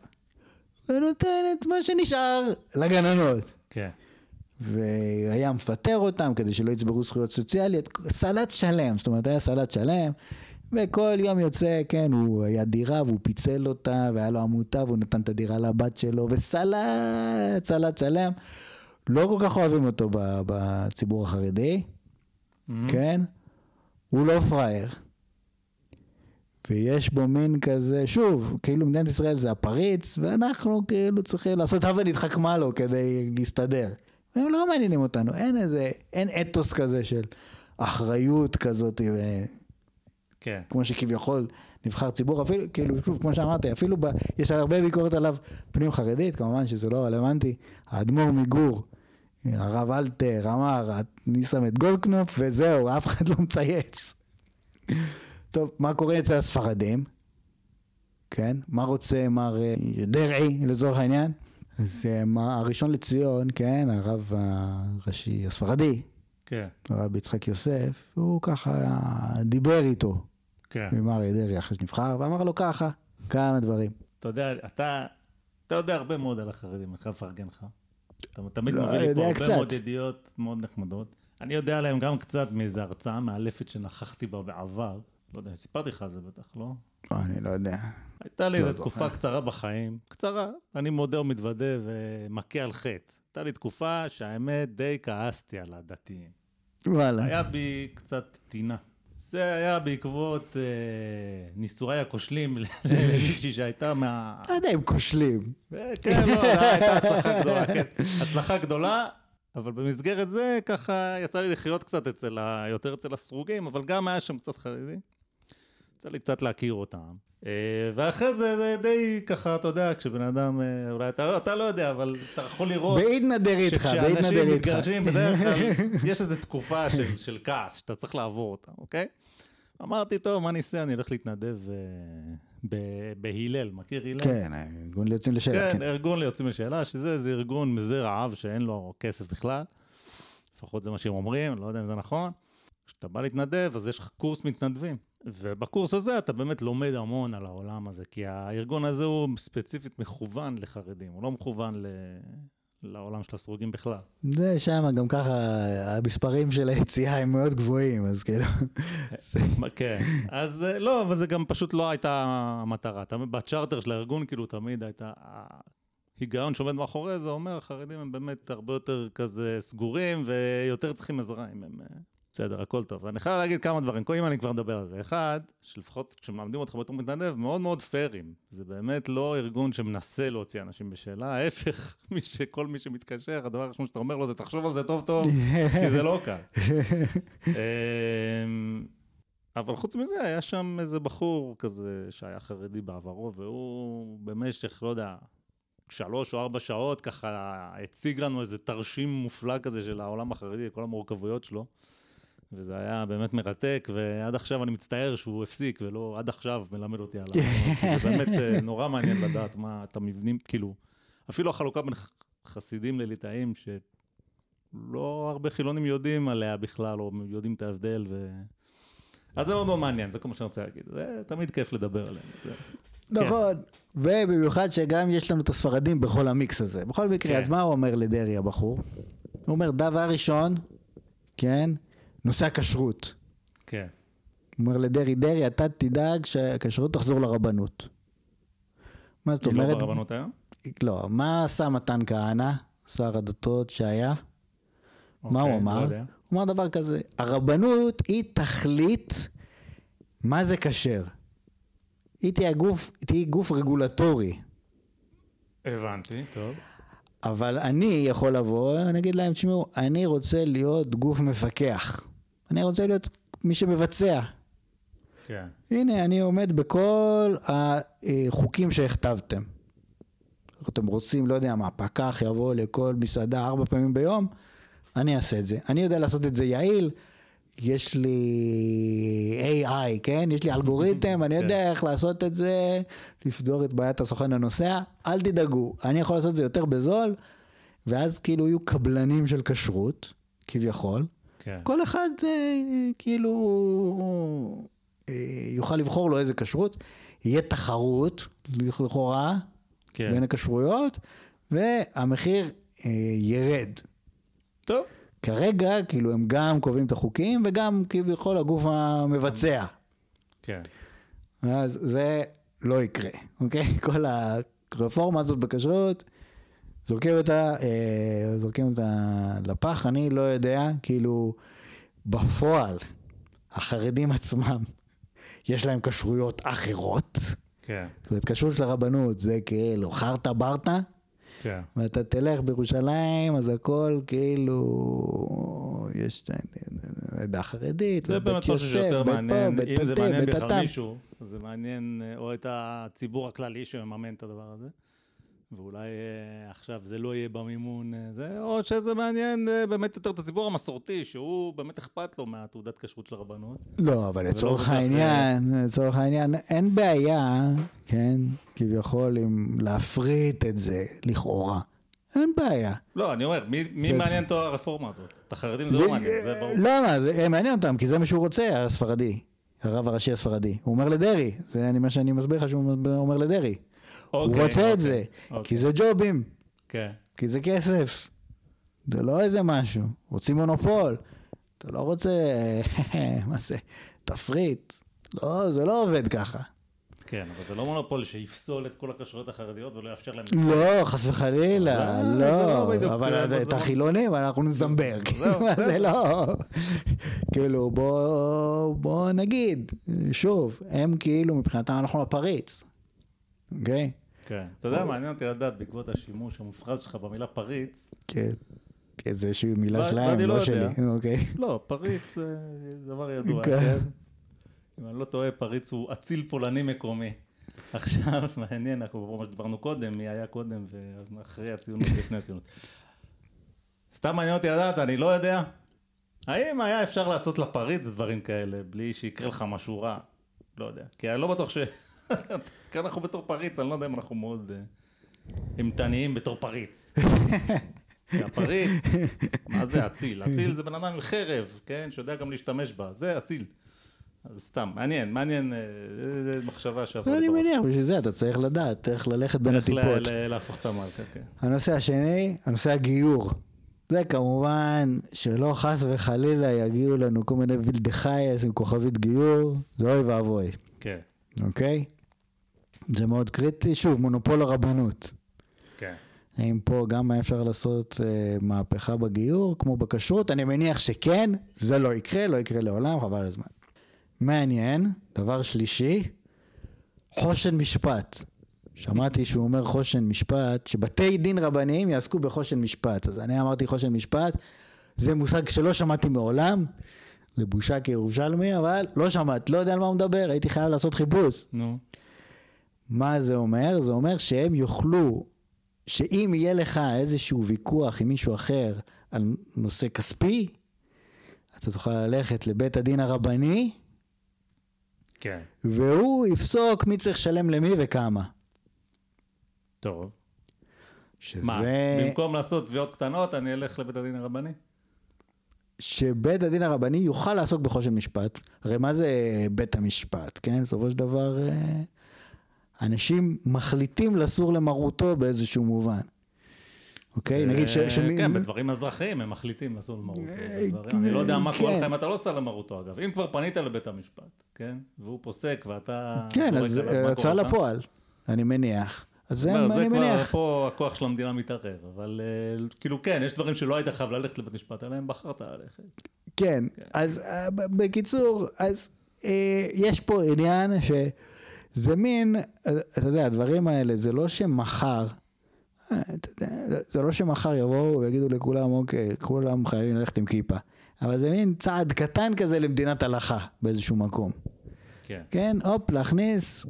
ונותן את מה שנשאר לגננות. כן. והיה מפטר אותם כדי שלא יצברו זכויות סוציאליות. סלט שלם, זאת אומרת, היה סלט שלם, וכל יום יוצא, כן, הוא היה דירה והוא פיצל אותה, והיה לו עמותה והוא נתן את הדירה לבת שלו, וסלט, סלט שלם. לא כל כך אוהבים אותו בציבור החרדי, mm-hmm. כן? הוא לא פראייר. ויש בו מין כזה, שוב, כאילו מדינת ישראל זה הפריץ, ואנחנו כאילו צריכים לעשות הווה נתחכמה לו כדי להסתדר. הם לא מעניינים אותנו, אין איזה, אין אתוס כזה של אחריות כזאת, ו... כן. כמו שכביכול נבחר ציבור, אפילו, כאילו, שוב, כמו שאמרתי, אפילו ב, יש הרבה ביקורת עליו פנים חרדית, כמובן שזה לא רלוונטי, האדמו"ר מגור, הרב אלתר, אמר, אני שם את גולדקנופ, וזהו, אף אחד לא מצייץ. טוב, מה קורה אצל הספרדים? כן, מה רוצה מר דרעי לצורך העניין? זה מה, הראשון לציון, כן, הרב הראשי הספרדי, כן. הרב יצחק יוסף, הוא ככה דיבר איתו, כן. עם אריה דרעי אחרי שנבחר, ואמר לו ככה, כמה דברים. אתה יודע, אתה, אתה יודע הרבה מאוד על החרדים, אני חייב לפרגן לך. אתה תמיד לא, מוביל לי פה הרבה קצת. מאוד ידיעות, מאוד נחמדות. אני יודע עליהם גם קצת מאיזו הרצאה מאלפת שנכחתי בה בעבר. לא יודע, סיפרתי לך על זה בטח, לא? אני לא יודע. הייתה לי איזו תקופה קצרה בחיים, קצרה, אני מודה ומתוודה ומכה על חטא. הייתה לי תקופה שהאמת די כעסתי על הדתיים. וואלה. היה בי קצת טינה. זה היה בעקבות ניסורי הכושלים למישהי שהייתה מה... לא יודע, הם כושלים. כן, לא, הייתה הצלחה גדולה, כן. הצלחה גדולה, אבל במסגרת זה ככה יצא לי לחיות קצת אצל ה... יותר אצל הסרוגים, אבל גם היה שם קצת חרדי. יצא לי קצת להכיר אותם. ואחרי זה, זה די ככה, אתה יודע, כשבן אדם, אולי אתה, אתה לא יודע, אבל אתה יכול לראות... בעיד נדר איתך, בעיד נדר איתך. כשאנשים מתגרשים בדרך כלל, יש איזו תקופה של, של כעס, שאתה צריך לעבור אותה, אוקיי? אמרתי, טוב, מה ניסה? אני הולך להתנדב ב- בהילל, מכיר הילל? כן, ארגון ליוצאים לשאלה. כן, כן. ארגון ליוצאים לשאלה, שזה זה ארגון מזרע עב שאין לו כסף בכלל. לפחות זה מה שהם אומרים, לא יודע אם זה נכון. כשאתה בא להתנדב, אז יש לך קורס מתנדבים. ובקורס הזה אתה באמת לומד המון על העולם הזה, כי הארגון הזה הוא ספציפית מכוון לחרדים, הוא לא מכוון ל... לעולם של הסרוגים בכלל. זה שם, גם ככה, המספרים של היציאה הם מאוד גבוהים, אז כאילו... כן, אז לא, אבל זה גם פשוט לא הייתה המטרה. בצ'רטר של הארגון, כאילו, תמיד הייתה... היגיון שעומד מאחורי זה, אומר, החרדים הם באמת הרבה יותר כזה סגורים, ויותר צריכים עזרה אם הם... בסדר, הכל טוב. אני חייב להגיד כמה דברים, אם אני כבר מדבר על זה. אחד, שלפחות כשמלמדים אותך בתור מתנדב, מאוד מאוד פיירים. זה באמת לא ארגון שמנסה להוציא אנשים בשאלה. ההפך, כל מי שמתקשר, הדבר הראשון שאתה אומר לו זה, תחשוב על זה טוב טוב, כי זה לא קל. אבל חוץ מזה, היה שם איזה בחור כזה שהיה חרדי בעברו, והוא במשך, לא יודע, שלוש או ארבע שעות, ככה הציג לנו איזה תרשים מופלא כזה של העולם החרדי, כל המורכבויות שלו. וזה היה באמת מרתק, ועד עכשיו אני מצטער שהוא הפסיק, ולא עד עכשיו מלמד אותי עליו. זה באמת נורא מעניין לדעת מה את המבנים, כאילו, אפילו החלוקה בין חסידים לליטאים, שלא הרבה חילונים יודעים עליה בכלל, או יודעים את ההבדל, ו... אז זה מאוד מאוד מעניין, זה כמו שאני רוצה להגיד, זה תמיד כיף לדבר עליהם. נכון, ובמיוחד שגם יש לנו את הספרדים בכל המיקס הזה. בכל מקרה, אז מה הוא אומר לדרעי הבחור? הוא אומר, דבר ראשון, כן, נושא הכשרות. כן. הוא אומר לדרעי, דרעי, אתה תדאג שהכשרות תחזור לרבנות. מה זאת אומרת? היא לא ברבנות היום? לא, מה עשה מתן כהנא, שר הדתות שהיה? מה הוא אמר? הוא אמר דבר כזה, הרבנות היא תחליט מה זה כשר. היא תהיה גוף, תהיה גוף רגולטורי. הבנתי, טוב. אבל אני יכול לבוא, אני אגיד להם, תשמעו, אני רוצה להיות גוף מפקח. אני רוצה להיות מי שמבצע. כן. הנה, אני עומד בכל החוקים שהכתבתם. אתם רוצים, לא יודע מה, פקח יבוא לכל מסעדה ארבע פעמים ביום, אני אעשה את זה. אני יודע לעשות את זה יעיל, יש לי איי איי, כן? יש לי אלגוריתם, אני יודע איך לעשות את זה, לפדור את בעיית הסוכן הנוסע, אל תדאגו, אני יכול לעשות את זה יותר בזול, ואז כאילו יהיו קבלנים של כשרות, כביכול, כל אחד כאילו יוכל לבחור לו איזה כשרות, יהיה תחרות, לכאורה, בין הכשרויות, והמחיר ירד. טוב. כרגע, כאילו, הם גם קובעים את החוקים, וגם כביכול הגוף המבצע. כן. אז זה לא יקרה, אוקיי? כל הרפורמה הזאת בכשרות, זורקים אותה, זורקים אותה לפח, אני לא יודע, כאילו, בפועל, החרדים עצמם, יש להם כשרויות אחרות. כן. זאת אומרת, כשרות של הרבנות, זה כאילו, חרטה ברטה, כן. ואתה תלך בירושלים, אז הכל כאילו, יש עדה חרדית, זה באמת לא שיותר מעניין, אם זה מעניין בכלל מישהו, זה מעניין או את הציבור הכללי שמממן את הדבר הזה, ואולי עכשיו זה לא יהיה במימון, או שזה מעניין באמת יותר את הציבור המסורתי, שהוא באמת אכפת לו מהתעודת כשרות של הרבנות. לא, אבל לצורך העניין, לצורך העניין, אין בעיה, כן, כביכול להפריט את זה, לכאורה. אין בעיה. לא, אני אומר, מי מעניין את הרפורמה הזאת? את החרדים זה לא מעניין, זה ברור. למה? זה מעניין אותם, כי זה מה שהוא רוצה, הספרדי, הרב הראשי הספרדי. הוא אומר לדרי, זה מה שאני מסביר לך שהוא אומר לדרי. הוא רוצה את זה, כי זה ג'ובים, כי זה כסף, זה לא איזה משהו, רוצים מונופול, אתה לא רוצה, מה זה, תפריט, לא, זה לא עובד ככה. כן, אבל זה לא מונופול שיפסול את כל הכשרויות החרדיות ולא יאפשר להם... לא, חס וחלילה, לא, אבל את החילונים אנחנו נזמבר, זה לא, כאילו בוא נגיד, שוב, הם כאילו מבחינתם אנחנו הפריץ, אוקיי? כן. אתה יודע, מעניין אותי לדעת, בעקבות השימוש המופרז שלך במילה פריץ... כן. איזושהי מילה שלהם, לא שלי. לא, פריץ זה דבר ידוע. אם אני לא טועה, פריץ הוא אציל פולני מקומי. עכשיו, מעניין, אנחנו ברור מה שדברנו קודם, מי היה קודם, ואחרי הציונות, לפני הציונות. סתם מעניין אותי לדעת, אני לא יודע. האם היה אפשר לעשות לפריץ דברים כאלה, בלי שיקרה לך משהו רע? לא יודע. כי אני לא בטוח ש... כאן אנחנו בתור פריץ, אני לא יודע אם אנחנו מאוד המתניים בתור פריץ. הפריץ, מה זה אציל? אציל זה בן אדם עם חרב, כן? שיודע גם להשתמש בה, זה אציל. אז סתם, מעניין, מעניין, זה מחשבה שעברה. אני מניח, בשביל זה אתה צריך לדעת, צריך ללכת בין הטיפות. להפוך את המלכה, כן. הנושא השני, הנושא הגיור. זה כמובן שלא חס וחלילה יגיעו לנו כל מיני וילדי חייס עם כוכבית גיור, זה אוי ואבוי. כן. אוקיי? זה מאוד קריטי. שוב, מונופול הרבנות. כן. האם פה גם אפשר לעשות מהפכה בגיור, כמו בכשרות? אני מניח שכן, זה לא יקרה, לא יקרה לעולם, חבל הזמן. מעניין, דבר שלישי, חושן משפט. שמעתי שהוא אומר חושן משפט, שבתי דין רבניים יעסקו בחושן משפט. אז אני אמרתי חושן משפט, זה מושג שלא שמעתי מעולם, זה בושה כירושלמי, אבל לא שמעת, לא יודע על מה הוא מדבר, הייתי חייב לעשות חיפוש. נו. מה זה אומר? זה אומר שהם יוכלו, שאם יהיה לך איזשהו ויכוח עם מישהו אחר על נושא כספי, אתה תוכל ללכת לבית הדין הרבני, כן. והוא יפסוק מי צריך לשלם למי וכמה. טוב. שזה... מה, במקום לעשות תביעות קטנות, אני אלך לבית הדין הרבני? שבית הדין הרבני יוכל לעסוק בחושן משפט. הרי מה זה בית המשפט, כן? בסופו של דבר, אנשים מחליטים לסור למרותו באיזשהו מובן. אוקיי? נגיד ש... כן, בדברים אזרחיים הם מחליטים לסור למרותו. אני לא יודע מה קורה לך אם אתה לא סור למרותו, אגב. אם כבר פנית לבית המשפט, כן? והוא פוסק ואתה... כן, אז הצעה לפועל, אני מניח. זה כבר פה הכוח של המדינה מתערב, אבל כאילו כן, יש דברים שלא היית חייב ללכת לבית משפט, אלא אם בחרת ללכת. כן, אז בקיצור, אז יש פה עניין שזה מין, אתה יודע, הדברים האלה, זה לא שמחר, זה לא שמחר יבואו ויגידו לכולם, אוקיי, כולם חייבים ללכת עם כיפה, אבל זה מין צעד קטן כזה למדינת הלכה באיזשהו מקום. כן, הופ, להכניס...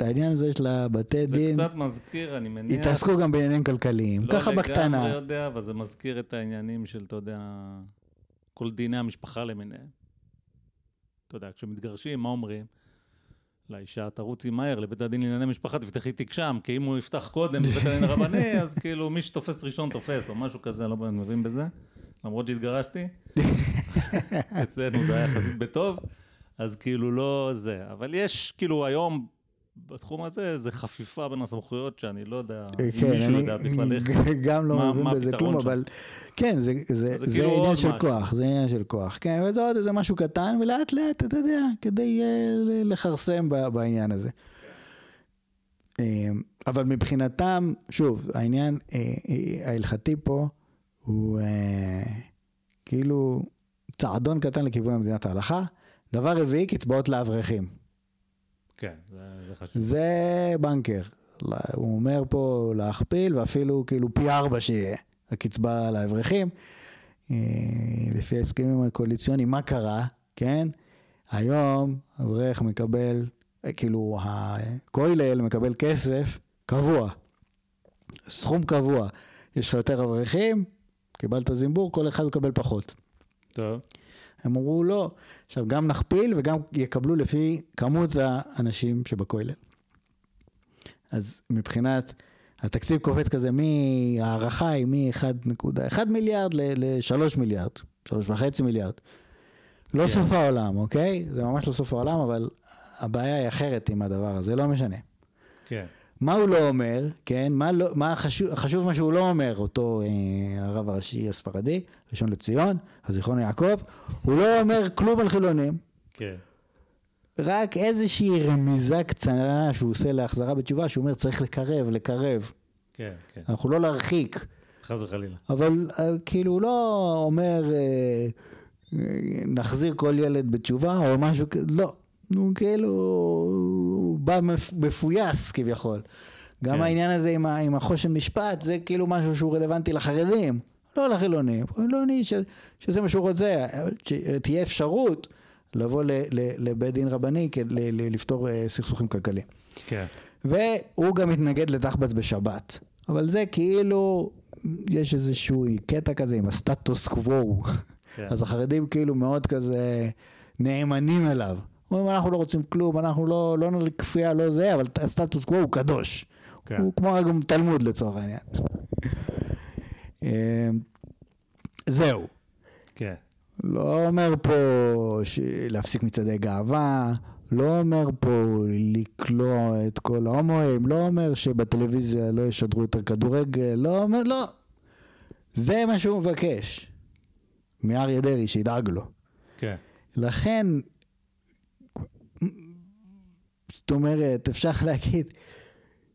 העניין הזה של הבתי דין. זה קצת מזכיר, אני מניח. התעסקו גם בעניינים כלכליים. ככה בקטנה. לא לגמרי יודע, אבל זה מזכיר את העניינים של, אתה יודע, כל דיני המשפחה למיניהם. אתה יודע, כשמתגרשים, מה אומרים? לאישה, תרוצי מהר לבית הדין לענייני משפחה, תפתחי תיק שם, כי אם הוא יפתח קודם לבית הדין הרבני, אז כאילו מי שתופס ראשון תופס, או משהו כזה, לא מבין בזה. למרות שהתגרשתי. אצלנו זה היה חזית בטוב, אז כאילו לא זה. אבל יש, כאילו, היום בתחום הזה, זה חפיפה בין הסמכויות שאני לא יודע, אם מישהו יודע בכלל איך, גם לא מבין בזה כלום, אבל כן, זה עניין של כוח, זה עניין של כוח, כן, וזה עוד איזה משהו קטן, ולאט לאט, אתה יודע, כדי לחרסם בעניין הזה. אבל מבחינתם, שוב, העניין ההלכתי פה, הוא כאילו צעדון קטן לכיוון המדינת ההלכה, דבר רביעי, קצבאות לאברכים. כן, זה חשוב. זה בנקר. הוא אומר פה להכפיל, ואפילו כאילו פי ארבע שיהיה הקצבה לאברכים. לפי ההסכמים הקואליציוניים, מה קרה? כן? היום אברך מקבל, כאילו, הכולל מקבל כסף קבוע. סכום קבוע. יש לך יותר אברכים, קיבלת זימבור, כל אחד מקבל פחות. טוב. הם אמרו לא, עכשיו גם נכפיל וגם יקבלו לפי כמות האנשים שבכולל. אז מבחינת התקציב קופץ כזה מהערכה היא מ-אחד נקודה אחת מיליארד ל-שלוש מיליארד, שלוש נקודה חמש מיליארד. לא סוף העולם, אוקיי? זה ממש לא סוף העולם, אבל הבעיה היא אחרת עם הדבר הזה, לא משנה. כן. מה הוא לא אומר, כן? מה לא, מה חשוב, חשוב מה שהוא לא אומר, אותו אה, הרב הראשי הספרדי, ראשון לציון, הזיכרון יעקב, הוא לא אומר כלום על חילונים. כן. רק איזושהי רמיזה קצרה שהוא עושה להחזרה בתשובה, שהוא אומר צריך לקרב, לקרב. כן, כן. אנחנו לא להרחיק. חזר חלילה. אבל אה, כאילו הוא לא אומר אה, אה, נחזיר כל ילד בתשובה או משהו, לא. נו, כאילו, הוא בא מפויס כביכול. גם העניין הזה עם החושן משפט, זה כאילו משהו שהוא רלוונטי לחרדים, לא לחילונים. חילוני שזה מה שהוא רוצה, שתהיה אפשרות לבוא לבית דין רבני, לפתור סכסוכים כלכליים. והוא גם מתנגד לתחבץ בשבת. אבל זה כאילו, יש איזשהו קטע כזה עם הסטטוס קוו. אז החרדים כאילו מאוד כזה נאמנים אליו. אנחנו לא רוצים כלום, אנחנו לא, לא נלקפייה, לא זה, אבל הסטטוס קוו הוא קדוש. כן. הוא כמו גם תלמוד לצורך העניין. זהו. כן. לא אומר פה להפסיק מצעדי גאווה, לא אומר פה לקלוע את כל ההומואים, לא אומר שבטלוויזיה לא ישדרו יותר כדורגל, לא אומר, לא. זה מה שהוא מבקש. מאריה דרעי שידאג לו. כן. לכן... זאת אומרת, אפשר להגיד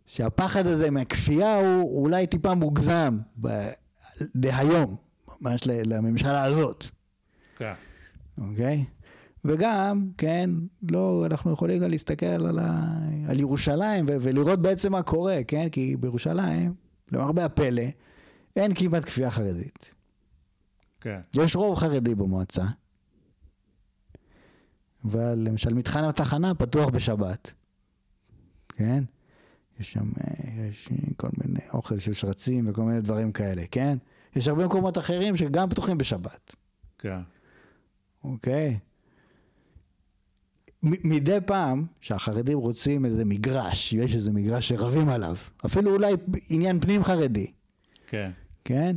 שהפחד הזה מהכפייה הוא אולי טיפה מוגזם דהיום, ממש לממשלה הזאת. כן. אוקיי? וגם, כן, לא, אנחנו יכולים גם להסתכל על, ה... על ירושלים ו... ולראות בעצם מה קורה, כן? כי בירושלים, למרבה הפלא, אין כמעט כפייה חרדית. כן. יש רוב חרדי במועצה. אבל למשל מתחן התחנה פתוח בשבת, כן? יש שם, יש כל מיני אוכל של שרצים וכל מיני דברים כאלה, כן? יש הרבה מקומות אחרים שגם פתוחים בשבת. כן. אוקיי? מדי פעם שהחרדים רוצים איזה מגרש, יש איזה מגרש שרבים עליו, אפילו אולי עניין פנים חרדי. כן. כן?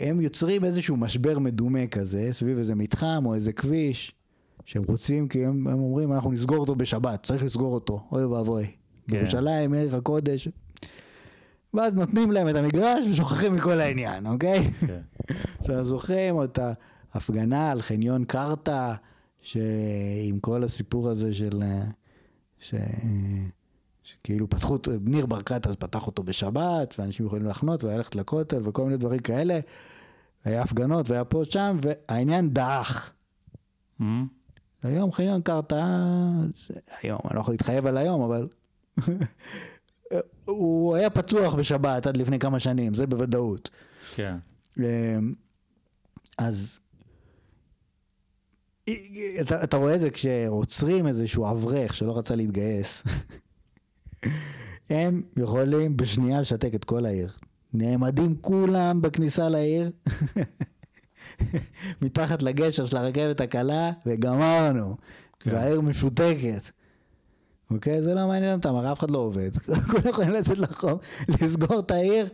הם יוצרים איזשהו משבר מדומה כזה, סביב איזה מתחם או איזה כביש, שהם רוצים, כי הם, הם אומרים, אנחנו נסגור אותו בשבת, צריך לסגור אותו, אוי ואבוי. בירושלים, עיר הקודש. ואז נותנים להם את המגרש ושוכחים מכל העניין, אוקיי? כן. אז זוכרים אותה הפגנה על חניון קרטה, שעם כל הסיפור הזה של... ש... שכאילו פתחו, ניר ברקת אז פתח אותו בשבת, ואנשים יכולים לחנות, והיה ללכת לכותל, וכל מיני דברים כאלה, היה הפגנות, והיה פה שם, והעניין דאח. Mm-hmm. היום חניון קרטה, זה... היום, אני לא יכול להתחייב על היום, אבל... הוא היה פתוח בשבת עד לפני כמה שנים, זה בוודאות. כן. אז... אתה, אתה רואה זה כשעוצרים איזשהו אברך שלא רצה להתגייס... הם יכולים בשנייה לשתק את כל העיר. נעמדים כולם בכניסה לעיר, מתחת לגשר של הרכבת הקלה, וגמרנו. כן. והעיר משותקת. אוקיי? זה לא מעניין אותם, הרב אחד לא עובד. כולם יכולים לצאת לחום, לסגור את העיר,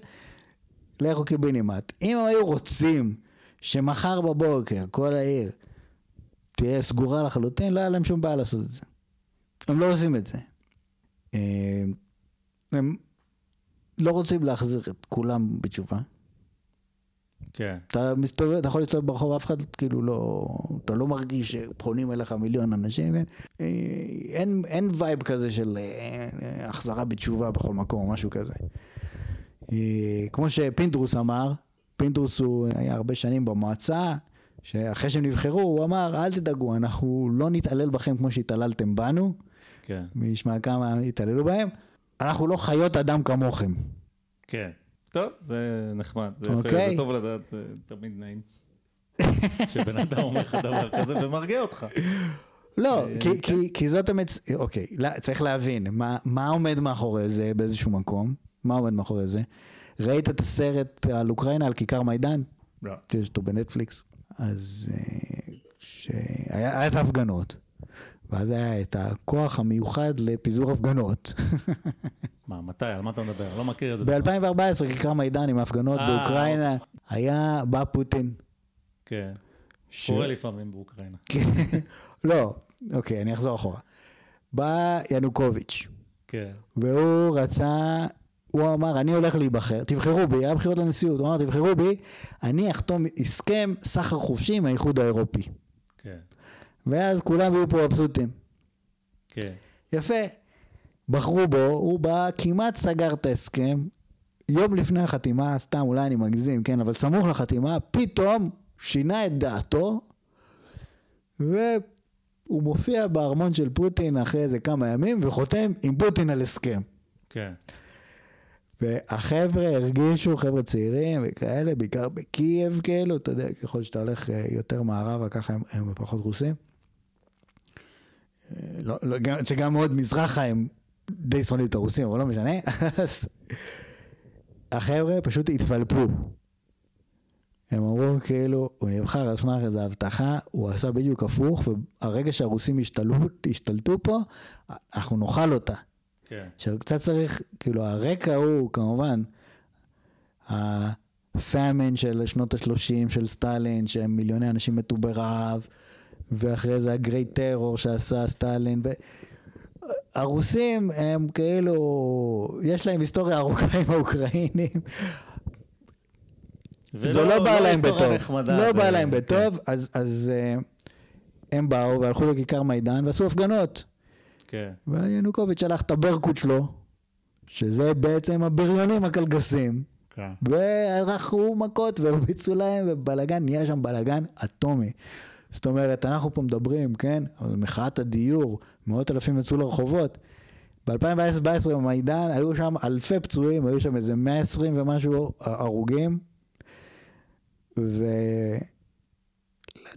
לכו קיבינימט. אם הם היו רוצים שמחר בבוקר כל העיר תהיה סגורה לחלוטין, לא היה להם שום בעיה לעשות את זה. הם לא עושים את זה. הם לא רוצים להחזיר את כולם בתשובה. כן. אתה מסתובב, אתה יכול להסתובב ברחוב, אף אחד כאילו לא, אתה לא מרגיש שפונים אליך מיליון אנשים, אין, אין וייב כזה של החזרה בתשובה בכל מקום או משהו כזה. כמו שפינדרוס אמר, פינדרוס הוא היה הרבה שנים במועצה, שאחרי שהם נבחרו, הוא אמר, אל תדאגו, אנחנו לא נתעלל בכם כמו שהתעללתם בנו, כן. מי ישמע כמה התעללו בהם, אנחנו לא חיות אדם כמוכם. כן. טוב, זה נחמד. זה, אוקיי. יפה, זה טוב לדעת, זה תמיד נעים. שבן אדם אומר לך דבר כזה ומרגיע אותך. לא, כי, כי, כי זאת המצ... אוקיי, לא, צריך להבין, מה, מה עומד מאחורי זה באיזשהו מקום? מה עומד מאחורי זה? ראית את הסרט על אוקראינה, על כיכר מיידן? לא. יש אותו בנטפליקס. אז שהיה את ההפגנות, ואז היה את הכוח המיוחד לפיזור הפגנות. מה, מתי? על מה אתה מדבר? לא מכיר את זה. ב-אלפיים וארבע עשרה כיכר מיידן עם ההפגנות באוקראינה, היה בא פוטין. כן, קורה לפעמים באוקראינה. לא, אוקיי, אני אחזור אחורה. בא ינוקוביץ'. כן. והוא רצה... הוא אמר, אני הולך להיבחר, תבחרו בי, היה בחירות לנשיאות, הוא אמר, תבחרו בי, אני אחתום הסכם סחר חופשי עם האיחוד האירופי. כן. ואז כולם היו פה מבסוטים. כן. יפה. בחרו בו, הוא בא, כמעט סגר את ההסכם, יום לפני החתימה, סתם אולי אני מגזים, כן, אבל סמוך לחתימה, פתאום שינה את דעתו, והוא מופיע בארמון של פוטין אחרי איזה כמה ימים, וחותם עם פוטין על הסכם. כן. והחבר'ה הרגישו, חבר'ה צעירים וכאלה, בעיקר בקייב כאלו, אתה יודע, ככל שאתה הולך יותר מערבה, ככה הם, הם פחות רוסים. לא, לא, שגם מאוד מזרחה הם די שונאים את הרוסים, אבל לא משנה. החבר'ה פשוט התפלפו. הם אמרו כאילו, הוא נבחר על סמך איזו הבטחה, הוא עשה בדיוק הפוך, והרגע שהרוסים השתלו, השתלטו פה, אנחנו נאכל אותה. עכשיו קצת צריך, כאילו הרקע הוא כמובן הפאמן של שנות השלושים של סטלין, שהם מיליוני אנשים מתו ברעב, ואחרי זה הגרי טרור שעשה סטלין. הרוסים הם כאילו, יש להם היסטוריה ארוכה עם האוקראינים, זו לא באה להם בטוב, לא באה להם בטוב, אז הם באו והלכו לכיכר מיידן ועשו הפגנות. וינוקוביץ' שלח את הברקוד שלו, שזה בעצם הבריונים הקלגסים, והלכו מכות והרביצו להם, ובלגן, נהיה שם בלגן אטומי. זאת אומרת, אנחנו פה מדברים, כן, אבל מחאת הדיור, מאות אלפים יצאו לרחובות, ב-אלפיים וארבע עשרה במיידן היו שם אלפי פצועים, היו שם איזה מאה ועשרים ומשהו הרוגים, ו...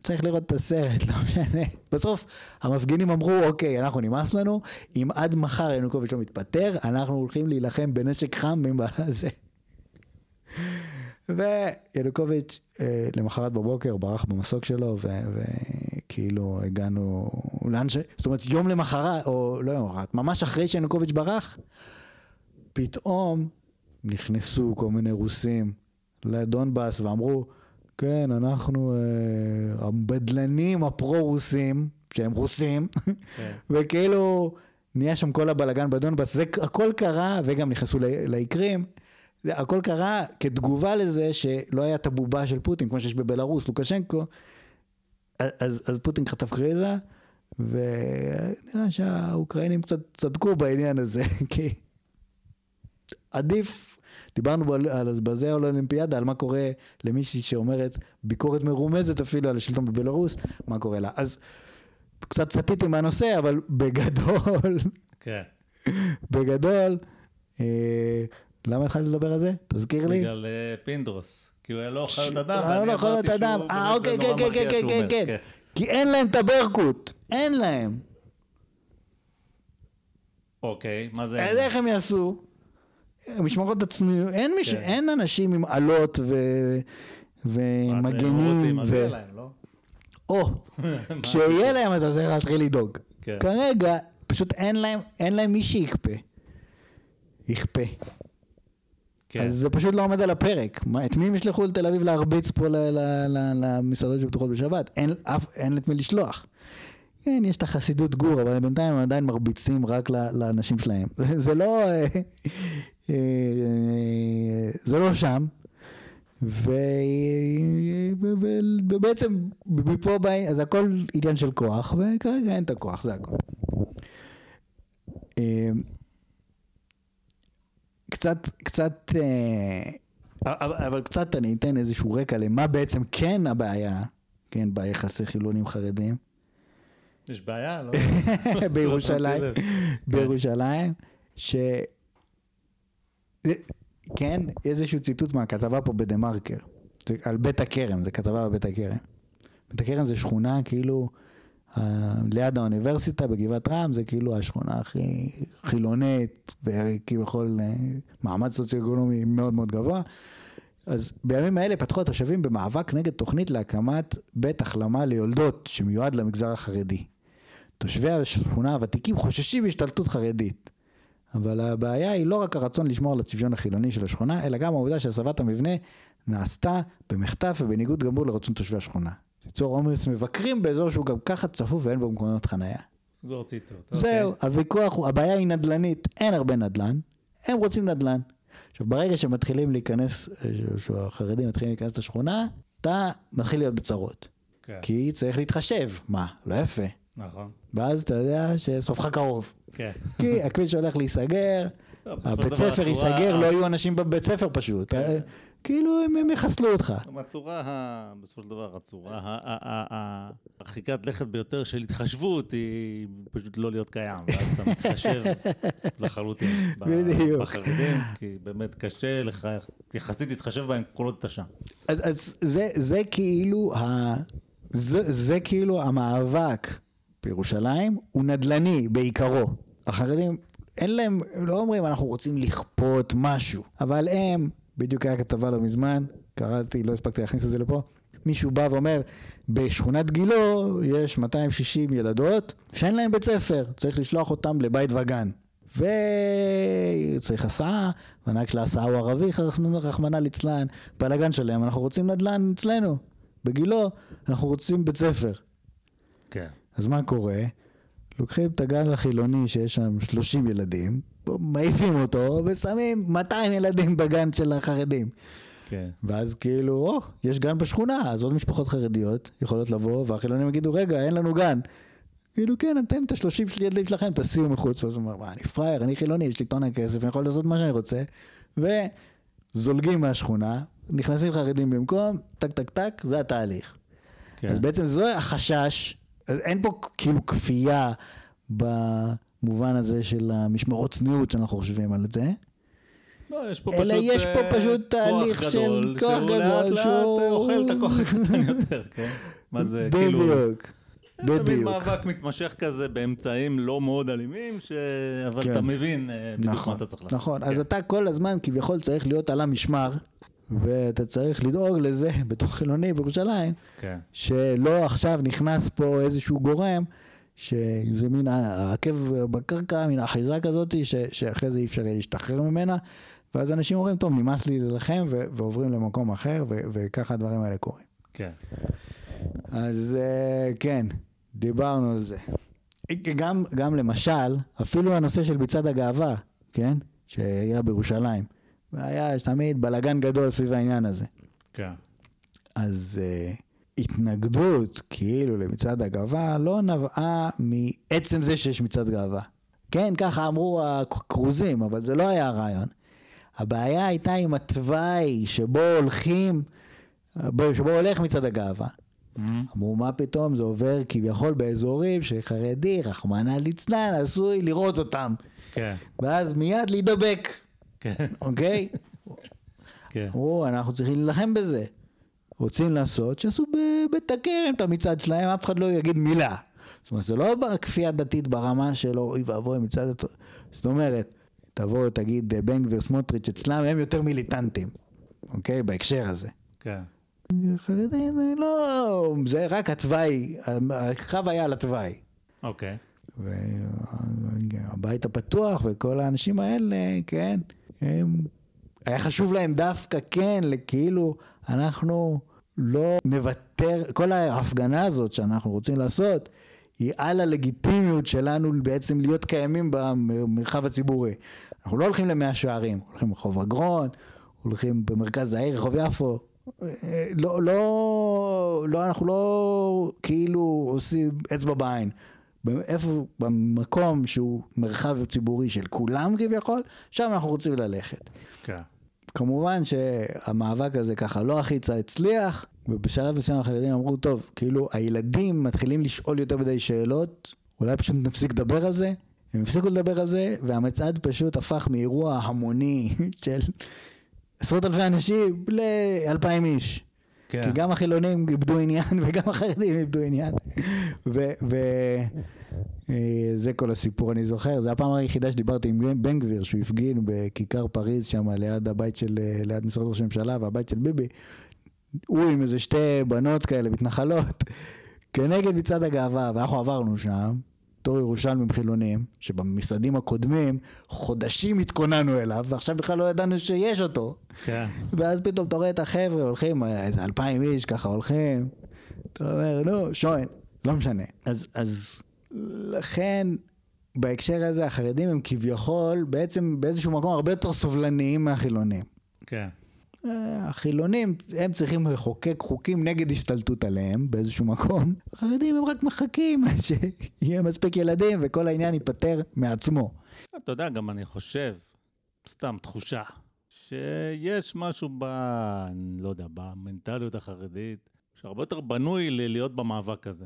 צריך לראות את הסרט, לא משנה. בסוף המפגינים אמרו, אוקיי, אנחנו נמאס לנו, אם עד מחר ינוקוביץ' לא מתפטר, אנחנו הולכים להילחם בנשק חם, אם בעלה זה. וילוקוביץ' למחרת בבוקר ברח במסוק שלו, וכאילו הגענו, זאת אומרת יום למחרת, או לא יום למחרת, ממש אחרי שילוקוביץ' ברח, פתאום נכנסו כל מיני רוסים לדונבאס ואמרו, כן, אנחנו הבדלנים הפרו-רוסים, שהם רוסים, וכאילו נהיה שם כל הבלגן בדונבאס, זה הכל קרה, וגם נכנסו לעיקרים, הכל קרה כתגובה לזה שלא היה את הבובה של פוטין, כמו שיש בבלרוס, לוקשנקו, אז, אז פוטין חטף קריזה, ונראה שהאוקראינים קצת צדקו בעניין הזה, כי עדיף, דיברנו על בזה או לאולימפיאדה, על מה קורה למישהי שאומרת, ביקורת מרומזת אפילו על השלטון בבלרוס, מה קורה לה. אז קצת סטיתי מהנושא, אבל בגדול, כן. בגדול, אה, למה התחלתי לדבר על זה? תזכיר לי. בגלל פינדרוס, כי הוא לא אוכל את אדם. הוא לא אוכל את אדם. אה, אוקיי, כן, כן, כן, כן. כי אין להם את הברקות. אין להם. אוקיי, מה זה? אז איך הם יעשו? משמרות עצמיות. אין אנשים עם עלות ומגנים. אז יהיה להם, לא? או, כשיהיה להם את הזה, להתחיל לדאוג. כרגע, פשוט אין להם מי שיקפה. יכפה. אז זה פשוט לא עומד על הפרק. את מי משלחו לתל אביב להרביץ פה למסעדות שפתוחות בשבת? אין את מי לשלוח. כן, יש את החסידות גור, אבל בינתיים הם עדיין מרביצים רק לאנשים שלהם. זה לא... זה לא שם. ובעצם, מפה בעין, אז הכל עניין של כוח, וכרגע אין את הכוח, זה הכל. קצת, קצת, אבל קצת אני אתן איזשהו רקע למה בעצם כן הבעיה, כן, ביחסי חילונים חרדים. יש בעיה, לא? בירושלים, בירושלים, ש... כן, איזשהו ציטוט מהכתבה פה בדמרקר, על בית הקרם, זה כתבה בבית הקרם. בית הקרם זה שכונה כאילו, ליד האוניברסיטה בגבעת רם, זה כאילו השכונה הכי חילונית, וכביכול מעמד סוציו-אקונומי מאוד מאוד גבוה. אז בימים האלה פתחו התושבים במאבק נגד תוכנית להקמת בית החלמה ליולדות, שמיועד למגזר החרדי. תושבי השכונה הוותיקים חוששים בהשתלטות חרדית. אבל הבעיה היא לא רק הרצון לשמור על הצביון החילוני של השכונה, אלא גם העובדה שהסבת המבנה נעשתה במחטף ובניגוד גמור לרצון תושבי השכונה. ליצור עומס מבקרים באזור שהוא גם ככה צפוף ואין בו מקומות חנייה. סגור ציטוט. זהו, הוויכוח, הבעיה היא נדלנית, אין הרבה נדלן, הם רוצים נדלן. עכשיו, ברגע שמתחילים להיכנס, שהחרדים מתחילים להיכנס את השכונה, אתה מתחיל להיות בצרות. כן. כי צריך להתחשב, מה? לא יפה. נכון. ואז אתה יודע שסופך קרוב. כן. כי הכביש הולך להיסגר, הבית ספר ייסגר, לא יהיו אנשים בבית ספר פשוט. כן. כאילו הם יחסלו אותך. הצורה, בסופו של דבר, הצורה, הרחיקת לכת ביותר של התחשבות היא פשוט לא להיות קיים, ואז אתה מתחשב לחלוטין בחרדים, כי באמת קשה לך, יחסית להתחשב בהם כל עוד אתה שם. אז זה כאילו, זה כאילו המאבק בירושלים, הוא נדלני בעיקרו. החרדים, אין להם, לא אומרים, אנחנו רוצים לכפות משהו, אבל הם... בדיוק היה כתבה לא מזמן, קראתי, לא הספקתי להכניס את זה לפה, מישהו בא ואומר, בשכונת גילו יש מאתיים שישים ילדות, שאין להם בית ספר, צריך לשלוח אותם לבית וגן, וצריך הסעה, והנהג של ההסעה הוא ערבי, רחמנא ליצלן, בלגן שלהם, אנחנו רוצים נדל"ן אצלנו, בגילו אנחנו רוצים בית ספר. כן. אז מה קורה? לוקחים את הגן החילוני שיש שם שלושים ילדים, מעיפים אותו ושמים מאתיים ילדים בגן של החרדים. כן. ואז כאילו, או, יש גן בשכונה, אז עוד משפחות חרדיות יכולות לבוא, והחילונים יגידו, רגע, אין לנו גן. כאילו, כן, אתם את השלושים ילדים שלכם, תשימו מחוץ, ואז אומר, מה, אני פרייר, אני חילוני, יש לי טון הכסף, אני יכול לעשות מה שאני רוצה, וזולגים מהשכונה, נכנסים חרדים במקום, טק, טק, טק, זה התהליך. כן. אז בעצם זה החשש, אין פה כאילו כפייה ב... מובן הזה של המשמרות צניעות שאנחנו חושבים על זה. לא, יש פה אלא פשוט, יש פה פשוט תהליך גדול, של כוח גדול, לאט לאט שהוא... אוכל את הכוח הקטן יותר, כן? מה זה, בדיוק, כאילו... בדיוק. זה תמיד מאבק מתמשך כזה באמצעים לא מאוד אלימים, ש... אבל כן. אתה מבין נכון, בדיוק מה אתה צריך לעשות. נכון, כן. אז אתה כל הזמן כביכול צריך להיות על המשמר, ואתה צריך לדאוג לזה בתוך חילוני בירושלים, כן. שלא עכשיו נכנס פה איזשהו גורם, שזה מין העקב בקרקע, מין האחיזה כזאת, ש, שאחרי זה אי אפשר להשתחרר ממנה, ואז אנשים אומרים, טוב, נמאס לי ללחם, ו, ועוברים למקום אחר, ו, וככה הדברים האלה קורים. כן. אז כן, דיברנו על זה. גם, גם למשל, אפילו הנושא של ביצד הגאווה, כן? שהיה בירושלים, והיה תמיד בלגן גדול סביב העניין הזה. כן. אז uh, התנגדות כאילו למצעד הגאווה לא נבעה מעצם זה שיש מצעד גאווה. כן, ככה אמרו הקרוזים, אבל זה לא היה הרעיון. הבעיה הייתה עם התוואי שבו הולכים, שבו הולך מצעד הגאווה. Mm-hmm. אמרו, מה פתאום זה עובר כביכול באזורים שחרדי, רחמנה ליצנן, עשוי לראות אותם. כן. ואז מיד להידבק. אוקיי? אמרו, אנחנו צריכים ללחם בזה. רוצים לעשות, שעשו בבית הכרם את המצעד שלהם, אף אחד לא יגיד מילה. זאת אומרת, זה לא כפייה דתית ברמה שלו, אוי ואבוי מצעד, זאת אומרת, תבוא תגיד בן-גביר סמוטריץ' אצלם, הם יותר מיליטנטים. אוקיי? בהקשר הזה. כן. חרדים, לא, זה רק התוואי, הקרב היה על התוואי. אוקיי. והבית הפתוח וכל האנשים האלה, כן, הם, היה חשוב להם דווקא, כן, כאילו אנחנו לא נוותר, כל ההפגנה הזאת שאנחנו רוצים לעשות, היא על הלגיטימיות שלנו בעצם להיות קיימים במרחב הציבורי. אנחנו לא הולכים למאה שערים, הולכים ברחוב אגרון, הולכים במרכז העיר, רחוב יפו, לא, לא, לא, אנחנו לא כאילו עושים אצבע בעין. איפה, במקום שהוא מרחב ציבורי של כולם כביכול, שם אנחנו רוצים ללכת. כן. כמובן שהמאבק הזה ככה לא הכי הצליח, ובשלב מסוים החרדים אמרו, טוב, כאילו הילדים מתחילים לשאול יותר מדי שאלות, אולי פשוט נפסיק לדבר על זה, הם הפסיקו לדבר על זה, והמצעד פשוט הפך מאירוע המוני של עשרות אלפי אנשים לאלפיים איש. כן. כי גם החילונים איבדו עניין וגם החרדים איבדו עניין. וזה כל הסיפור, אני זוכר. זה הפעם היחידה שדיברתי עם בן גביר, שהוא הפגין בכיכר פריז שם, ליד הבית של, ליד משרד ראש הממשלה והבית של ביבי. הוא עם איזה שתי בנות כאלה, מתנחלות, כנגד מצעד הגאווה, ואנחנו עברנו שם, תור ירושלמים חילונים, שבמשרדים הקודמים חודשים התכוננו אליו, ועכשיו בכלל לא ידענו שיש אותו. כן. ואז פתאום אתה רואה את החבר'ה, הולכים, איזה אלפיים איש ככה הולכים, אתה אומר, נו, שוין, לא משנה. אז, אז לכן, בהקשר הזה, החרדים הם כביכול, בעצם באיזשהו מקום הרבה יותר סובלניים מהחילונים. כן. החילונים, הם צריכים לחוקק חוקים נגד השתלטות עליהם באיזשהו מקום. החרדים הם רק מחכים שיהיה מספיק ילדים וכל העניין ייפטר מעצמו. אתה יודע, גם אני חושב, סתם תחושה, שיש משהו ב... לא יודע, במנטליות החרדית, שהרבה יותר בנוי להיות במאבק הזה.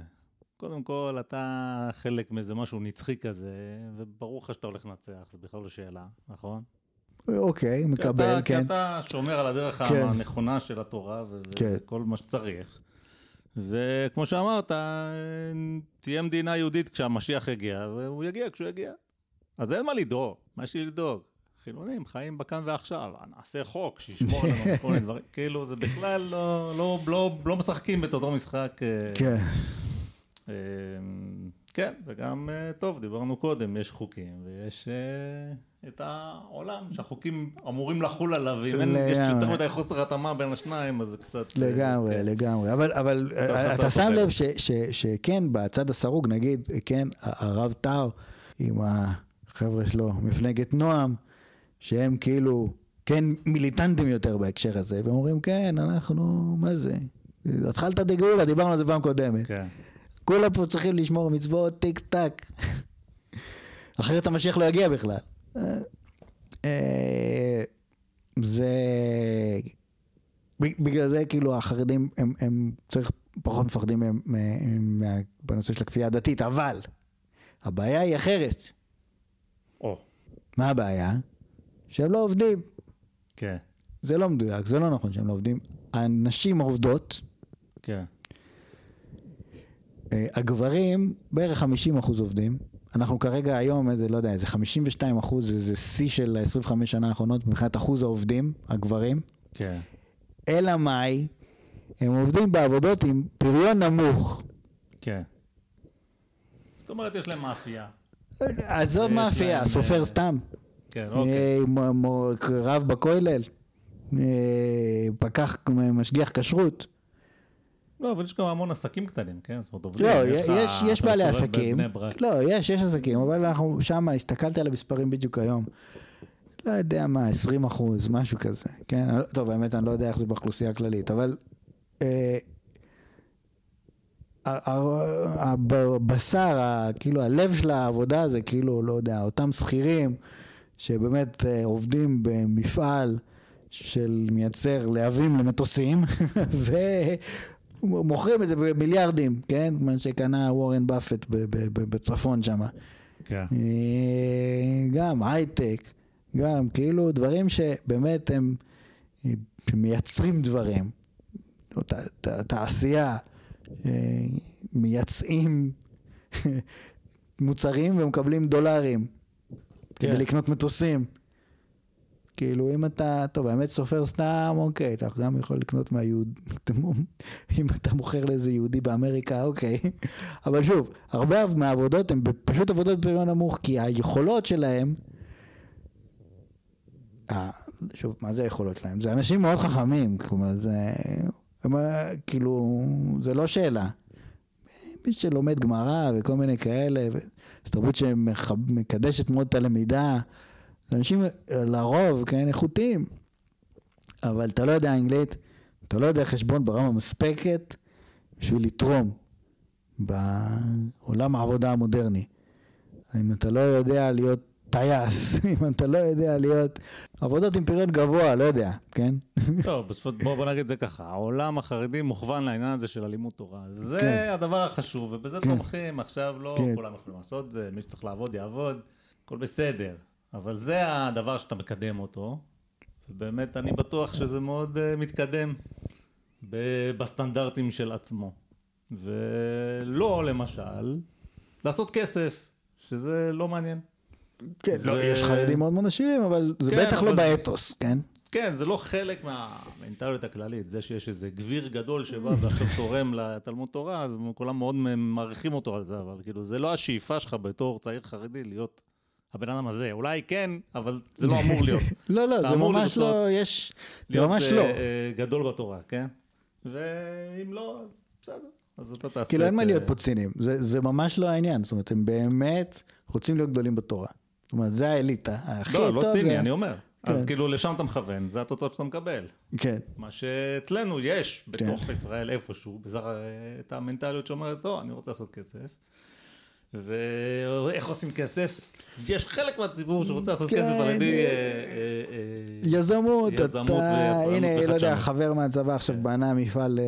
קודם כל, אתה חלק מאיזה משהו נצחי כזה, וברור לך שאתה הולך לנצח, זה בכלל לא שאלה, נכון? אוקיי, מקבל, כן. כי אתה שומר על הדרך הנכונה של התורה וכל מה שצריך. וכמו שאמרת, תהיה מדינה יהודית כשהמשיח יגיע, והוא יגיע כשהוא יגיע. אז אין מה לדאוג, מה יש לי לדאוג? חילונים, חיים בכאן ועכשיו, נעשה חוק שישמור לנו כל מיני דברים. כאילו, זה בכלל לא משחקים בתודו משחק. כן. כן, וגם טוב, דיברנו קודם, יש חוקים, ויש... את העולם, שהחוקים אמורים לחול עליו, אם יש יותר מדי חוסר התאמה בין השניים, אז זה קצת... לגמרי, לגמרי, אבל אתה שם לב שכן, בצד הסרוג, נגיד, כן, הרב טאו, עם החבר'ה שלו, מפלגת נועם, שהם כאילו, כן, מיליטנטים יותר בהקשר הזה, והם אומרים, כן, אנחנו, מה זה? התחלת דגאולה, דיברנו על זה פעם קודמת. כולם פה צריכים לשמור מצוות, טיק טק. אחרת המשיח לא יגיע בכלל. זה בגלל זה כאילו החרדים הם, הם צריך פחות מפחדים הם, הם, הם, בנושא של הכפייה הדתית, אבל הבעיה היא אחרת. או. מה הבעיה? שהם לא עובדים. כן. זה לא מדויק, זה לא נכון שהם לא עובדים. הנשים עובדות. כן. הגברים בערך חמישים אחוז עובדים. אנחנו כרגע היום, איזה, לא יודע, איזה חמישים ושתיים אחוז, איזה שיא של עשרים וחמש שנה האחרונות, מבחינת אחוז העובדים, הגברים. כן. אלא מאי, הם עובדים בעבודות עם פריון נמוך. כן. זאת אומרת, יש להם מאפייה. עזוב מאפייה, סופר סתם. כן, אוקיי. רב בכולל, פקח משגיח כשרות. לא, אבל יש גם המון עסקים קטנים, כן? זאת אומרת, עובדים. לא, יש בעלי עסקים. לא, יש, יש עסקים, אבל אנחנו שם, הסתכלתי על המספרים בדיוק היום. לא יודע מה, עשרים אחוז, משהו כזה, כן? טוב, האמת, אני לא יודע איך זה באוכלוסייה הכללית, אבל הבשר, כאילו, הלב של העבודה הזה, כאילו, לא יודע, אותם שכירים שבאמת עובדים במפעל של מייצר להבים למטוסים, ומוכרים את זה במיליארדים, כן? מה שקנה וורן באפט בצפון שם. כן. גם הייטק, גם כאילו דברים שבאמת הם מייצרים דברים. תעשייה, מייצאים מוצרים ומקבלים דולרים כדי לקנות מטוסים. כאילו אם אתה, טוב, האמת סופר סתם, אוקיי, אתה גם יכול לקנות מהיהוד, אם אתה מוכר לאיזה יהודי באמריקה, אוקיי. אבל שוב, הרבה מהעבודות הן פשוט עבודות בפריון נמוך, כי היכולות שלהם, שוב, מה זה היכולות שלהם? זה אנשים מאוד חכמים, כלומר, זה... כאילו, זה לא שאלה. מי שלומד גמרא וכל מיני כאלה, זו תרבות שמקדשת מאוד את הלמידה, אנשים לרוב, כן, איכותיים, אבל אתה לא יודע אנגלית, אתה לא יודע חשבון ברמה מספקת, בשביל לתרום בעולם העבודה המודרני. אם אתה לא יודע להיות טייס, אם אתה לא יודע להיות... עבודות עם פריון גבוה, לא יודע, כן? טוב, בסופו, בוא, בוא נגיד זה ככה, העולם החרדי מוכוון לעניין הזה של הלימוד תורה, זה כן. הדבר החשוב, ובזה כן. תומכים, עכשיו לא כן. כולם יכולים לעשות זה, מי שצריך לעבוד יעבוד, הכל בסדר, אבל זה הדבר שאתה מקדם אותו, ובאמת אני בטוח שזה מאוד uh, מתקדם ב- בסטנדרטים של עצמו, ולא למשל, לעשות כסף, שזה לא מעניין. כן, זה... לא, יש חרדים מאוד מונשירים, אבל זה כן, בטח אבל... לא באתוס, כן? כן, זה לא חלק מהמנטליות הכללית, זה שיש איזה גביר גדול שבא ועכשיו תורם לתלמוד תורה, אז כולם מאוד מעריכים אותו על זה, אבל כאילו, זה לא השאיפה שלך בתור צעיר חרדי להיות הבן אדם הזה, אולי כן, אבל זה לא אמור להיות. לא, לא, זה ממש לא, יש, זה ממש לא. להיות גדול בתורה, כן? ואם לא, אז בסדר. כאילו אין מה להיות פה צינים, זה ממש לא העניין, זאת אומרת, הם באמת רוצים להיות גדולים בתורה, זאת אומרת, זה האליטה, הכי טוב. לא, לא ציני, אני אומר, אז כאילו לשם אתה מכוון, זה התוצאות שאתה מקבל. כן. מה שאצלנו יש בתוך ישראל איפשהו, את המנטליות שאומרת, לא, אני רוצה לעשות כסף, ואיך עושים כסף? יש חלק מהציבור שרוצה לעשות כסף על ידי יזמות, הנה, לא יודע, חבר מהצבא עכשיו בנה מפעל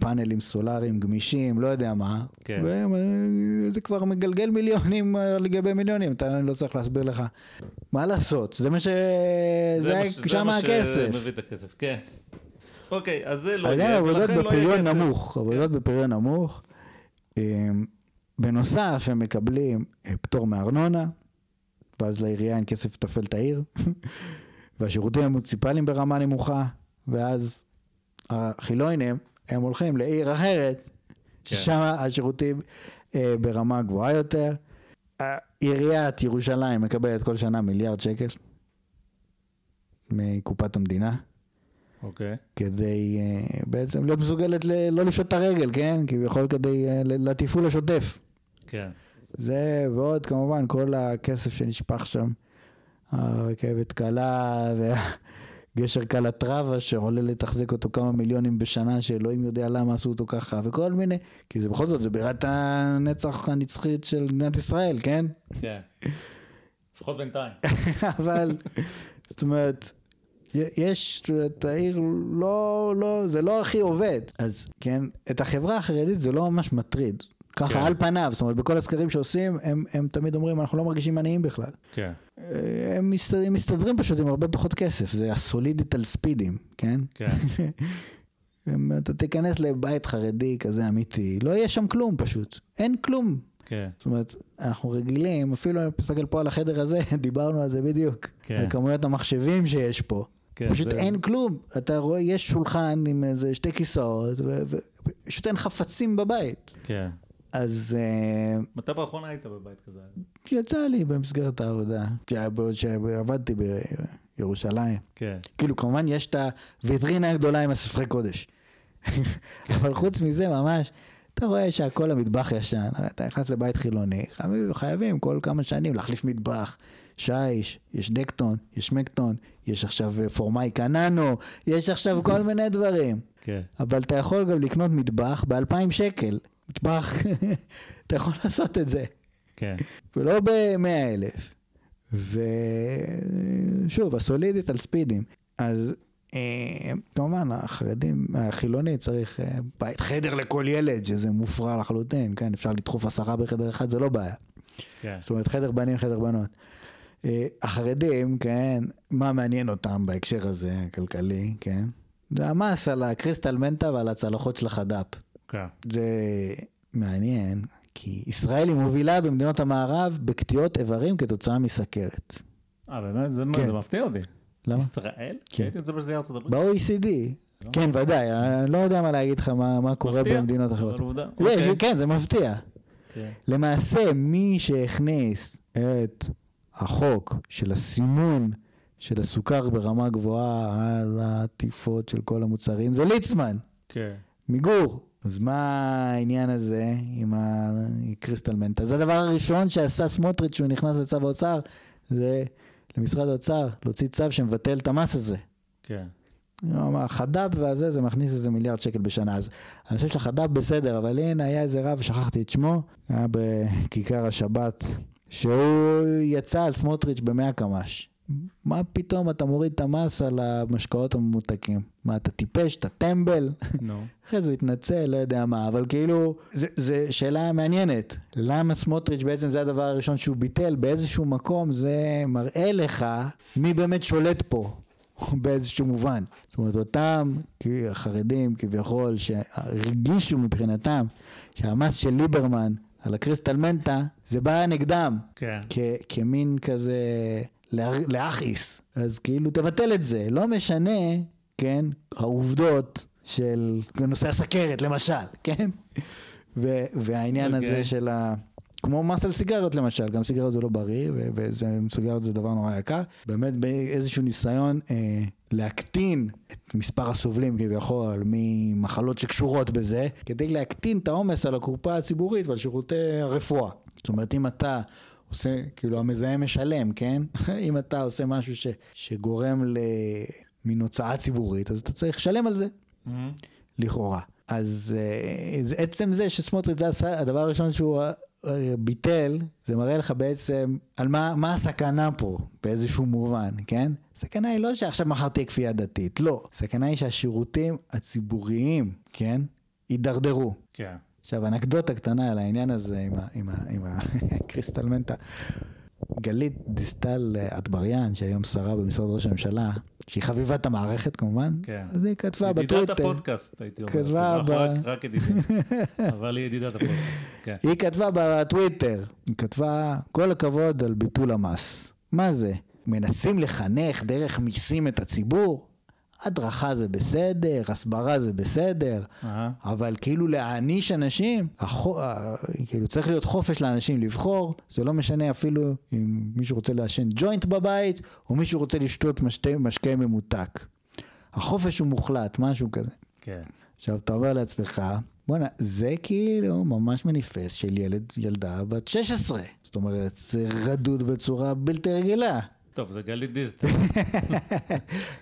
פאנלים סולאריים גמישים, לא יודע מה, וזה כבר מגלגל מיליונים לגבי מיליונים, אני לא צריך להסביר לך מה לעשות, זה מה שמביא את הכסף. כן, אוקיי, אז זה לא יהיה, עבודות בפריון נמוך, עבודות בפריון נמוך. בנוסף, הם מקבלים פטור מארנונה, ואז לעירייה אין כסף לטפל את העיר, והשירותים המוניציפליים ברמה נמוכה, ואז החילונים, הם הולכים לעיר אחרת, ששם השירותים ברמה גבוהה יותר. עיריית ירושלים מקבלת כל שנה מיליארד שקל, מקופת המדינה. אוקיי. כדי בעצם להיות מסוגלת לא לפשוט את הרגל, כן? כי יכול כדי לתפעול השוטף. כן. זה ועוד כמובן כל הכסף שנשפך שם, הרכבת קלה והגשר קלת רבה שעולה לתחזק אותו כמה מיליונים בשנה שאלוהים יודע למה עשו אותו ככה וכל מיני, כי זה בכל זאת זה בירת הנצח הנצחית של מדינת ישראל, כן? כן. לפחות בינתיים. אבל זאת אומרת יש את העיר, לא, לא, זה לא הכי עובד. אז כן, את החברה החרדית זה לא ממש מטריד. ככה כן. על פניו, זאת אומרת, בכל הסקרים שעושים, הם, הם תמיד אומרים, אנחנו לא מרגישים עניים בכלל. כן. הם מסתדרים, מסתדרים פשוט עם הרבה פחות כסף, זה הסולידית על ספידים, כן? כן. אתה תיכנס לבית חרדי כזה אמיתי, לא יהיה שם כלום פשוט, אין כלום. כן. זאת אומרת, אנחנו רגילים, אפילו אני מסתכל פה על החדר הזה, דיברנו על זה בדיוק, על כמויות המחשבים שיש פה. פשוט אין כלום, אתה רואה, יש שולחן עם איזה שתי כיסאות, פשוט אין חפצים בבית. כן. אז... מתי פרחון היית בבית כזה? יצא לי במסגרת העבודה, שעבדתי בירושלים. כן. כאילו, כמובן יש את הוויטרינה הגדולה עם הספרי קודש. אבל חוץ מזה ממש... אתה רואה שהכל המטבח ישן, אתה נכנס לבית חילוני, חייבים כל כמה שנים להחליף מטבח, שיש, יש דקטון, יש מקטון, יש עכשיו פורמאי קננו, יש עכשיו כל מיני דברים. כן. אבל אתה יכול גם לקנות מטבח ב-אלפיים שקל, מטבח, אתה יכול לעשות את זה. כן. ולא ב-מאה אלף. ושוב, הסולידית על ספידים. אז... כמובן, החרדים, החילוני צריך בית חדר לכל ילד, שזה מופרע לחלוטין, כן? אפשר לדחוף עשרה בחדר אחד, זה לא בעיה. זאת אומרת, חדר בנים, חדר בנות. החרדים, כן, מה מעניין אותם בהקשר הזה, הכלכלי, כן? זה המס על הקריסטל מנטה ועל הצלחות של החד"פ. זה מעניין, כי ישראל היא מובילה במדינות המערב בקטיעות איברים כתוצאה מסכרת. אה, באמת? זה מפתיע אותי. ישראל? הייתי רוצה שזה ארצות הברית? ב-או אי סי די. כן, ודאי. אני לא יודע מה להגיד לך מה קורה במדינות אחרות. כן, זה מפתיע. למעשה, מי שהכניס את החוק של הסימון של הסוכר ברמה גבוהה על העטיפות של כל המוצרים, זה ליצמן. מיגור. אז מה העניין הזה עם הקריסטל מנטה? זה הדבר הראשון שעשה סמוטריץ' שהוא נכנס לצו האוצר, זה... למשרד האוצר, להוציא צו שמבטל את המס הזה. כן. החד"פ והזה, זה מכניס איזה מיליארד שקל בשנה. אז אני חושב שהחד"פ בסדר, אבל הנה היה איזה רב, שכחתי את שמו, היה בכיכר השבת, שהוא יצא על סמוטריץ' במאה קמ"ש. מה פתאום אתה מוריד את המס על המשקאות הממותקים? מה, אתה טיפש, אתה טמבל? נו. אחרי זה הוא התנצל, לא יודע מה, אבל כאילו, זו שאלה מעניינת. למה סמוטריץ' בעצם זה הדבר הראשון שהוא ביטל, באיזשהו מקום זה מראה לך מי באמת שולט פה, באיזשהו מובן. זאת אומרת, אותם החרדים כביכול שהרגישו מבחינתם שהמס של ליברמן על הקריסטל מנטה, זה בא נגדם. כן. כמין כזה... להכיס, אז כאילו תבטל את זה, לא משנה, כן, העובדות של נושא הסכרת למשל, כן, והעניין הזה של כמו מס על סיגריות למשל, גם סיגריות זה לא בריא, וסיגריות זה דבר נורא יקר, באמת באיזשהו ניסיון להקטין את מספר הסובלים כביכול ממחלות שקשורות בזה, כדי להקטין את העומס על הקופה הציבורית ועל שירותי הרפואה. זאת אומרת, אם אתה עושה, כאילו המזהם משלם, כן? אם אתה עושה משהו ש, שגורם למין הוצאה ציבורית, אז אתה צריך לשלם על זה. Mm-hmm. לכאורה. אז uh, עצם זה שסמוטריץ' זה עשה, הדבר הראשון שהוא uh, ביטל, זה מראה לך בעצם על מה, מה הסכנה פה, באיזשהו מובן, כן? הסכנה היא לא שעכשיו מחר תהיה כפייה דתית, לא. הסכנה היא שהשירותים הציבוריים, כן? יידרדרו. כן. Yeah. עכשיו, אנקדוטה קטנה על העניין הזה עם, עם, עם הקריסטל מנטה. גלית דיסטל אטבריאן, שהיום שרה במשרד ראש הממשלה, שהיא חביבת המערכת כמובן, כן. אז היא כתבה בטוויטר. ידידת הפודקאסט, הייתי אומר. ב... רק, רק ידידת, אבל היא ידידת הפודקאסט. כן. היא כתבה בטוויטר, היא כתבה כל הכבוד על ביטול המס. מה זה? מנסים לחנך דרך מיסים את הציבור? הדרכה זה בסדר, הסברה זה בסדר, אבל כאילו להעניש אנשים, כאילו צריך להיות חופש לאנשים לבחור, זה לא משנה אפילו אם מישהו רוצה לעשן ג'וינט בבית, או מישהו רוצה לשתות משקה ממותק. החופש הוא מוחלט, משהו כזה. כן. עכשיו, אתה אומר לעצמך, בוא'נה, זה כאילו ממש מניפס של ילד, ילדה בת שש עשרה. זאת אומרת, זה רדוד בצורה בלתי רגילה. טוב, זה גלית דיסטל.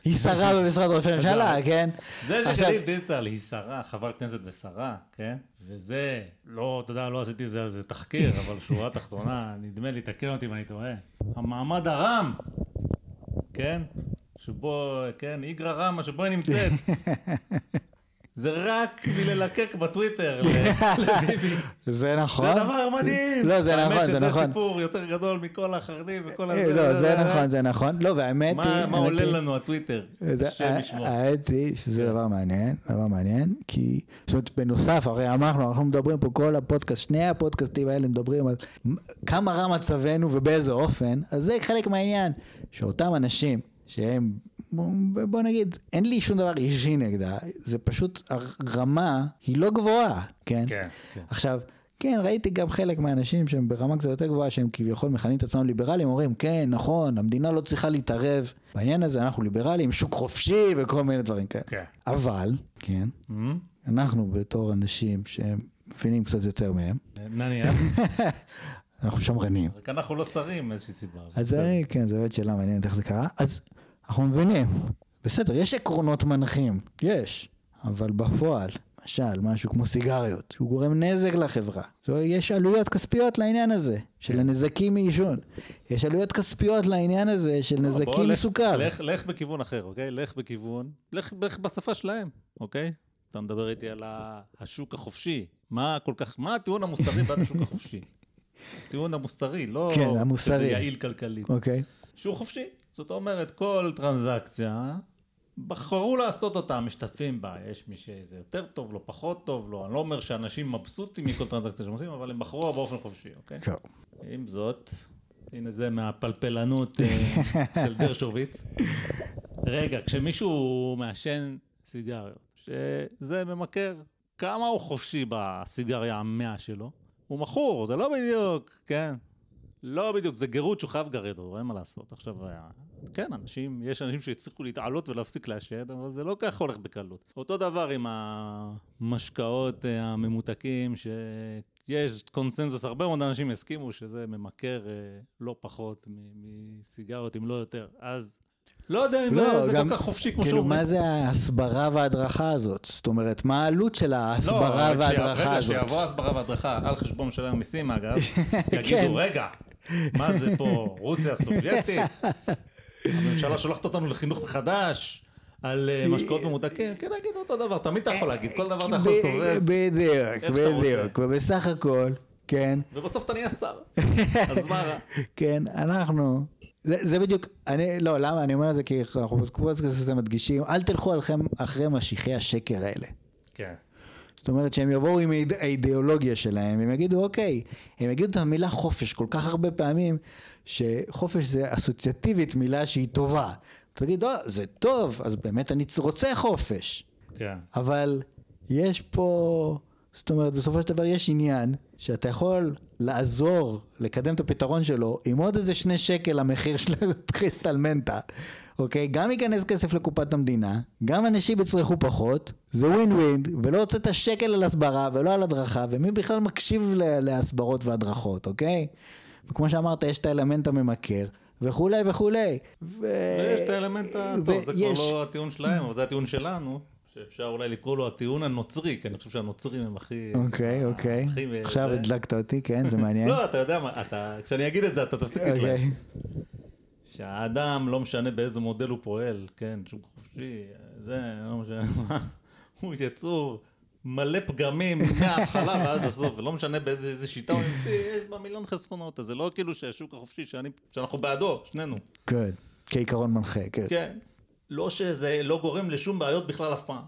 היא שרה במשרד ראש הממשלה, כן? זה שגלית דיסטל, היא שרה, חברת כנסת ושרה, כן? וזה, לא, אתה יודע, לא עשיתי איזה תחקיר, אבל שורה תחתונה, נדמה לי, תקן אותי אם אני טועה. המעמד הרם, כן? שבו, כן, איגרא רמא, שבו היא נמצאת. זה רק מללקק בטוויטר לביבי. זה נכון. זה דבר מדהים. לא, זה נכון, זה נכון. האמת שזה סיפור יותר גדול מכל החרדים וכל הזה. לא, זה נכון, זה נכון. לא, והאמת היא... מה עולה לנו הטוויטר? האמת היא שזה דבר מעניין, דבר מעניין, כי... זאת אומרת, בנוסף, הרי אמרנו, אנחנו מדברים פה כל הפודקאסט, שני הפודקאסטים האלה מדברים על כמה רע מצבנו ובאיזה אופן, אז זה חלק מהעניין, שאותם אנשים שהם, בוא נגיד, אין לי שום דבר אישי נגדה, זה פשוט הרמה, היא לא גבוהה, כן? כן, כן. עכשיו, כן, ראיתי גם חלק מהאנשים שהם ברמה קצת יותר גבוהה, שהם כביכול מכנים את עצמם ליברלים, אומרים, כן, נכון, המדינה לא צריכה להתערב, בעניין הזה אנחנו ליברלים, שוק חופשי וכל מיני דברים כאלה. כן. אבל, כן, mm-hmm. אנחנו בתור אנשים שהם מבינים קצת יותר מהם. נניח. אנחנו שמרנים. רק אנחנו לא שרים איזושהי סיבה. אז כן, זה באמת שאלה מעניינת איך זה קרה. אז אנחנו מבינים, בסדר, יש עקרונות מנחים, יש, אבל בפועל, למשל, משהו כמו סיגריות, שהוא גורם נזק לחברה. יש עלויות כספיות לעניין הזה, של הנזקים מעישון. יש עלויות כספיות לעניין הזה, של נזקים מסוכר. לך בכיוון אחר, אוקיי? לך בכיוון, לך בשפה שלהם, אוקיי? אתה מדבר איתי על השוק החופשי. מה כל כך, מה הטיעון המוסרי בעד השוק החופשי? טיעון המוסרי, לא יעיל כלכלית. אוקיי. שוק חופשי. זאת אומרת, כל טרנזקציה, בחרו לעשות אותה, משתתפים בה, יש מי שזה יותר טוב לו, פחות טוב לו, אני לא אומר שאנשים מבסוטים מכל טרנזקציה שהם עושים, אבל הם בחרו באופן חופשי, אוקיי? עם זאת, הנה זה מהפלפלנות של גרשוביץ. רגע, כשמישהו מעשן סיגריות, שזה ממכר, כמה הוא חופשי בסיגריה המאה שלו? הוא מכור, זה לא בדיוק, כן? לא בדיוק, זה גירות שהוא חייב גרדו, אין מה לעשות. עכשיו, כן, אנשים, יש אנשים שהצליחו להתעלות ולהפסיק לעשן, אבל זה לא כך הולך בקלות. אותו דבר עם המשקאות הממותקים, שיש קונסנזוס, הרבה מאוד אנשים הסכימו שזה ממכר לא פחות מסיגריות, אם לא יותר. אז לא יודע אם זה כל כך חופשי כמו שאומרים. מה זה ההסברה וההדרכה הזאת? זאת אומרת, מה העלות של ההסברה וההדרכה הזאת? רגע, שיבוא ההסברה וההדרכה על חשבון של המסים, אגב, יגידו, רגע, מה זה פה, רוסיה סובייטית? הממשלה שולחת אותנו לחינוך מחדש, על משקעות ממותקים, כן, נגיד אותו דבר, תמיד אתה יכול להגיד, כל דבר אתה יכול לסובב. בדיוק, בדיוק, ובסך הכל, כן. ובסוף אתה נהיה שר, אז מה רע? כן, אנחנו... זה, זה בדיוק, אני, לא, למה? אני אומר את זה כי אנחנו בקופות כזה מדגישים, אל תלכו עליכם אחרי משיחי השקר האלה. כן. זאת אומרת שהם יבואו עם האידיאולוגיה שלהם, הם יגידו, אוקיי, הם יגידו את המילה חופש כל כך הרבה פעמים, שחופש זה אסוציאטיבית מילה שהיא טובה. אתה תגיד, לא, זה טוב, אז באמת אני רוצה חופש. כן. אבל יש פה, זאת אומרת, בסופו של דבר יש עניין, שאתה יכול לעזור, לקדם את הפתרון שלו, עם עוד איזה שני שקל המחיר של קריסטל מנטה, אוקיי? גם ייכנס כסף לקופת המדינה, גם אנשים יצרכו פחות, זה ווין ווין, ולא הוצאת שקל על הסברה, ולא על הדרכה, ומי בכלל מקשיב להסברות והדרכות, אוקיי? וכמו שאמרת, יש את האלמנט הממכר, וכולי וכולי. יש את האלמנט, טוב, זה כבר לא הטיעון שלהם, אבל זה הטיעון שלנו. שאפשר אולי לקרוא לו הטיעון הנוצרי, כי אני חושב שהנוצרים הם הכי... אוקיי, אוקיי. עכשיו הדלקת אותי, כן? זה מעניין. לא, אתה יודע מה, כשאני אגיד את זה, אתה תפסיק להתלהב. שהאדם לא משנה באיזה מודל הוא פועל, כן, שהוא חופשי, זה, לא משנה מה. הוא יצור מלא פגמים מההתחלה ועד הסוף, ולא משנה באיזה שיטה הוא ימציא, יש בה מיליון חסכונות, אז זה לא כאילו שהשוק החופשי, שאנחנו בעדו, שנינו. כן, כעיקרון מנחה, כן. כן. לא שזה לא גורם לשום בעיות בכלל אף פעם.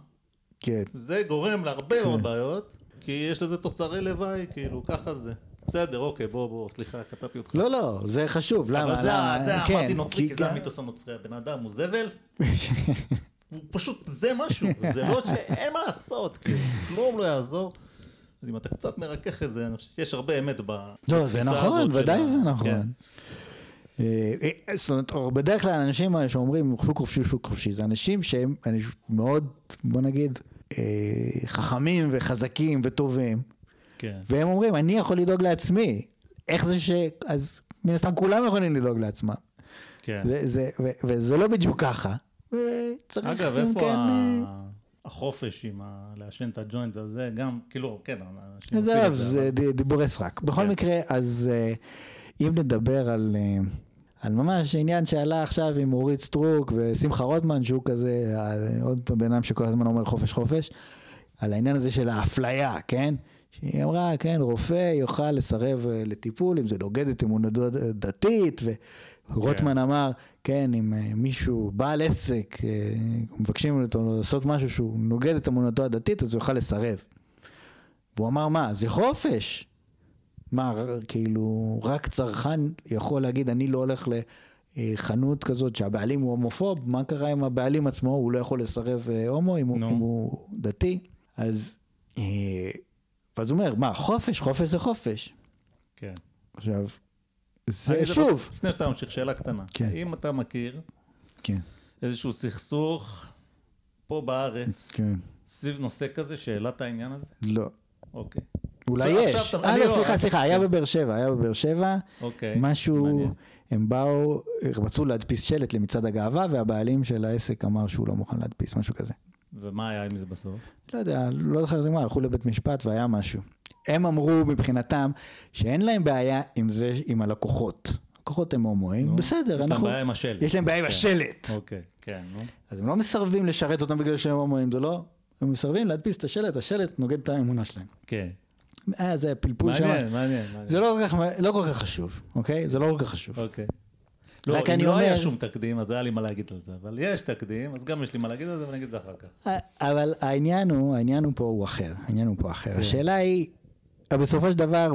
כן. זה גורם להרבה מאוד בעיות, כי יש לזה תוצרי לוואי, כאילו, ככה זה. בסדר, אוקיי, בוא, בוא, סליחה, קטעתי אותך. לא, לא, זה חשוב, למה? אבל זה אמרתי נוצרי, כי זה המיתוס הנוצרי, הבן אדם הוא זבל, הוא פשוט, זה משהו, זה לא שאין מה לעשות, כאילו, כלום לא יעזור. אז אם אתה קצת מרכך את זה, אני חושב שיש הרבה אמת בתפיסה הזאת. לא, זה נכון, ודאי זה נכון. זאת אומרת, בדרך כלל אנשים שאומרים שוק חופשי, שוק חופשי, זה אנשים שהם מאוד, בוא נגיד, חכמים וחזקים וטובים, והם אומרים, אני יכול לדאוג לעצמי, איך זה ש... אז מן הסתם כולם יכולים לדאוג לעצמם, וזה לא בדיוק ככה. אגב, איפה החופש עם להשן את הג'וינט הזה, גם, כאילו, כן, זה דיבורי סרק. בכל מקרה, אז... אם נדבר על, על ממש עניין שעלה עכשיו עם אורית סטרוק ושמחה רוטמן, שהוא כזה, עוד בינם שכל הזמן אומר חופש חופש, על העניין הזה של האפליה, כן? שהיא אמרה, כן, רופא יוכל לסרב לטיפול, אם זה נוגד את אמונתו דתית, ורוטמן אמר, כן, אם מישהו בעל עסק, מבקשים לעשות משהו שהוא נוגד את אמונתו הדתית, אז הוא יוכל לסרב. והוא אמר, מה, זה חופש? מה, כאילו, רק צרכן יכול להגיד, אני לא הולך חנות כזאת שהבעלים הוא הומופוב, מה קרה עם הבעלים עצמו? הוא לא יכול לסרב הומו אם הוא דתי. אז אז הוא אומר, מה, חופש? חופש זה חופש. כן. עכשיו, זה שוב. לפני שאתה ממשיך, שאלה קטנה. אם אתה מכיר איזשהו סכסוך פה בארץ, סביב נושא כזה, שאלת העניין הזה? לא. אוקיי. אולי יש. אה, סליחה, סליחה, היה בבאר שבע, היה בבאר שבע. אוקיי. משהו, הם באו, רצו להדפיס שלט למצעד הגאווה, והבעלים של העסק אמר שהוא לא מוכן להדפיס, משהו כזה. ומה היה עם זה בסוף? לא יודע, לא זוכר זה מה, הלכו לבית משפט והיה משהו. הם אמרו מבחינתם שאין להם בעיה עם זה, עם הלקוחות. הלקוחות הם הומואים, בסדר. יש להם בעיה עם השלט. יש להם בעיה עם השלט. אוקיי, כן. אז הם לא מסרבים לשרת אותם בגלל שהם הומואים, זה לא. הם מסרבים להדפיס את השלט, השלט נוגד את האמונה שלהם. כן. אה, זה פלפול שם. מעניין, מעניין. זה לא כל כך חשוב, אוקיי? זה לא כל כך חשוב. אוקיי. לא, אם לא היה שום תקדים, אז היה לי מה להגיד על זה, אבל יש תקדים, אז גם יש לי מה להגיד על זה, ואני אגיד את זה אחר כך. אבל העניין הוא, העניין הוא פה הוא אחר, העניין הוא פה אחר. השאלה היא, בסופו של דבר,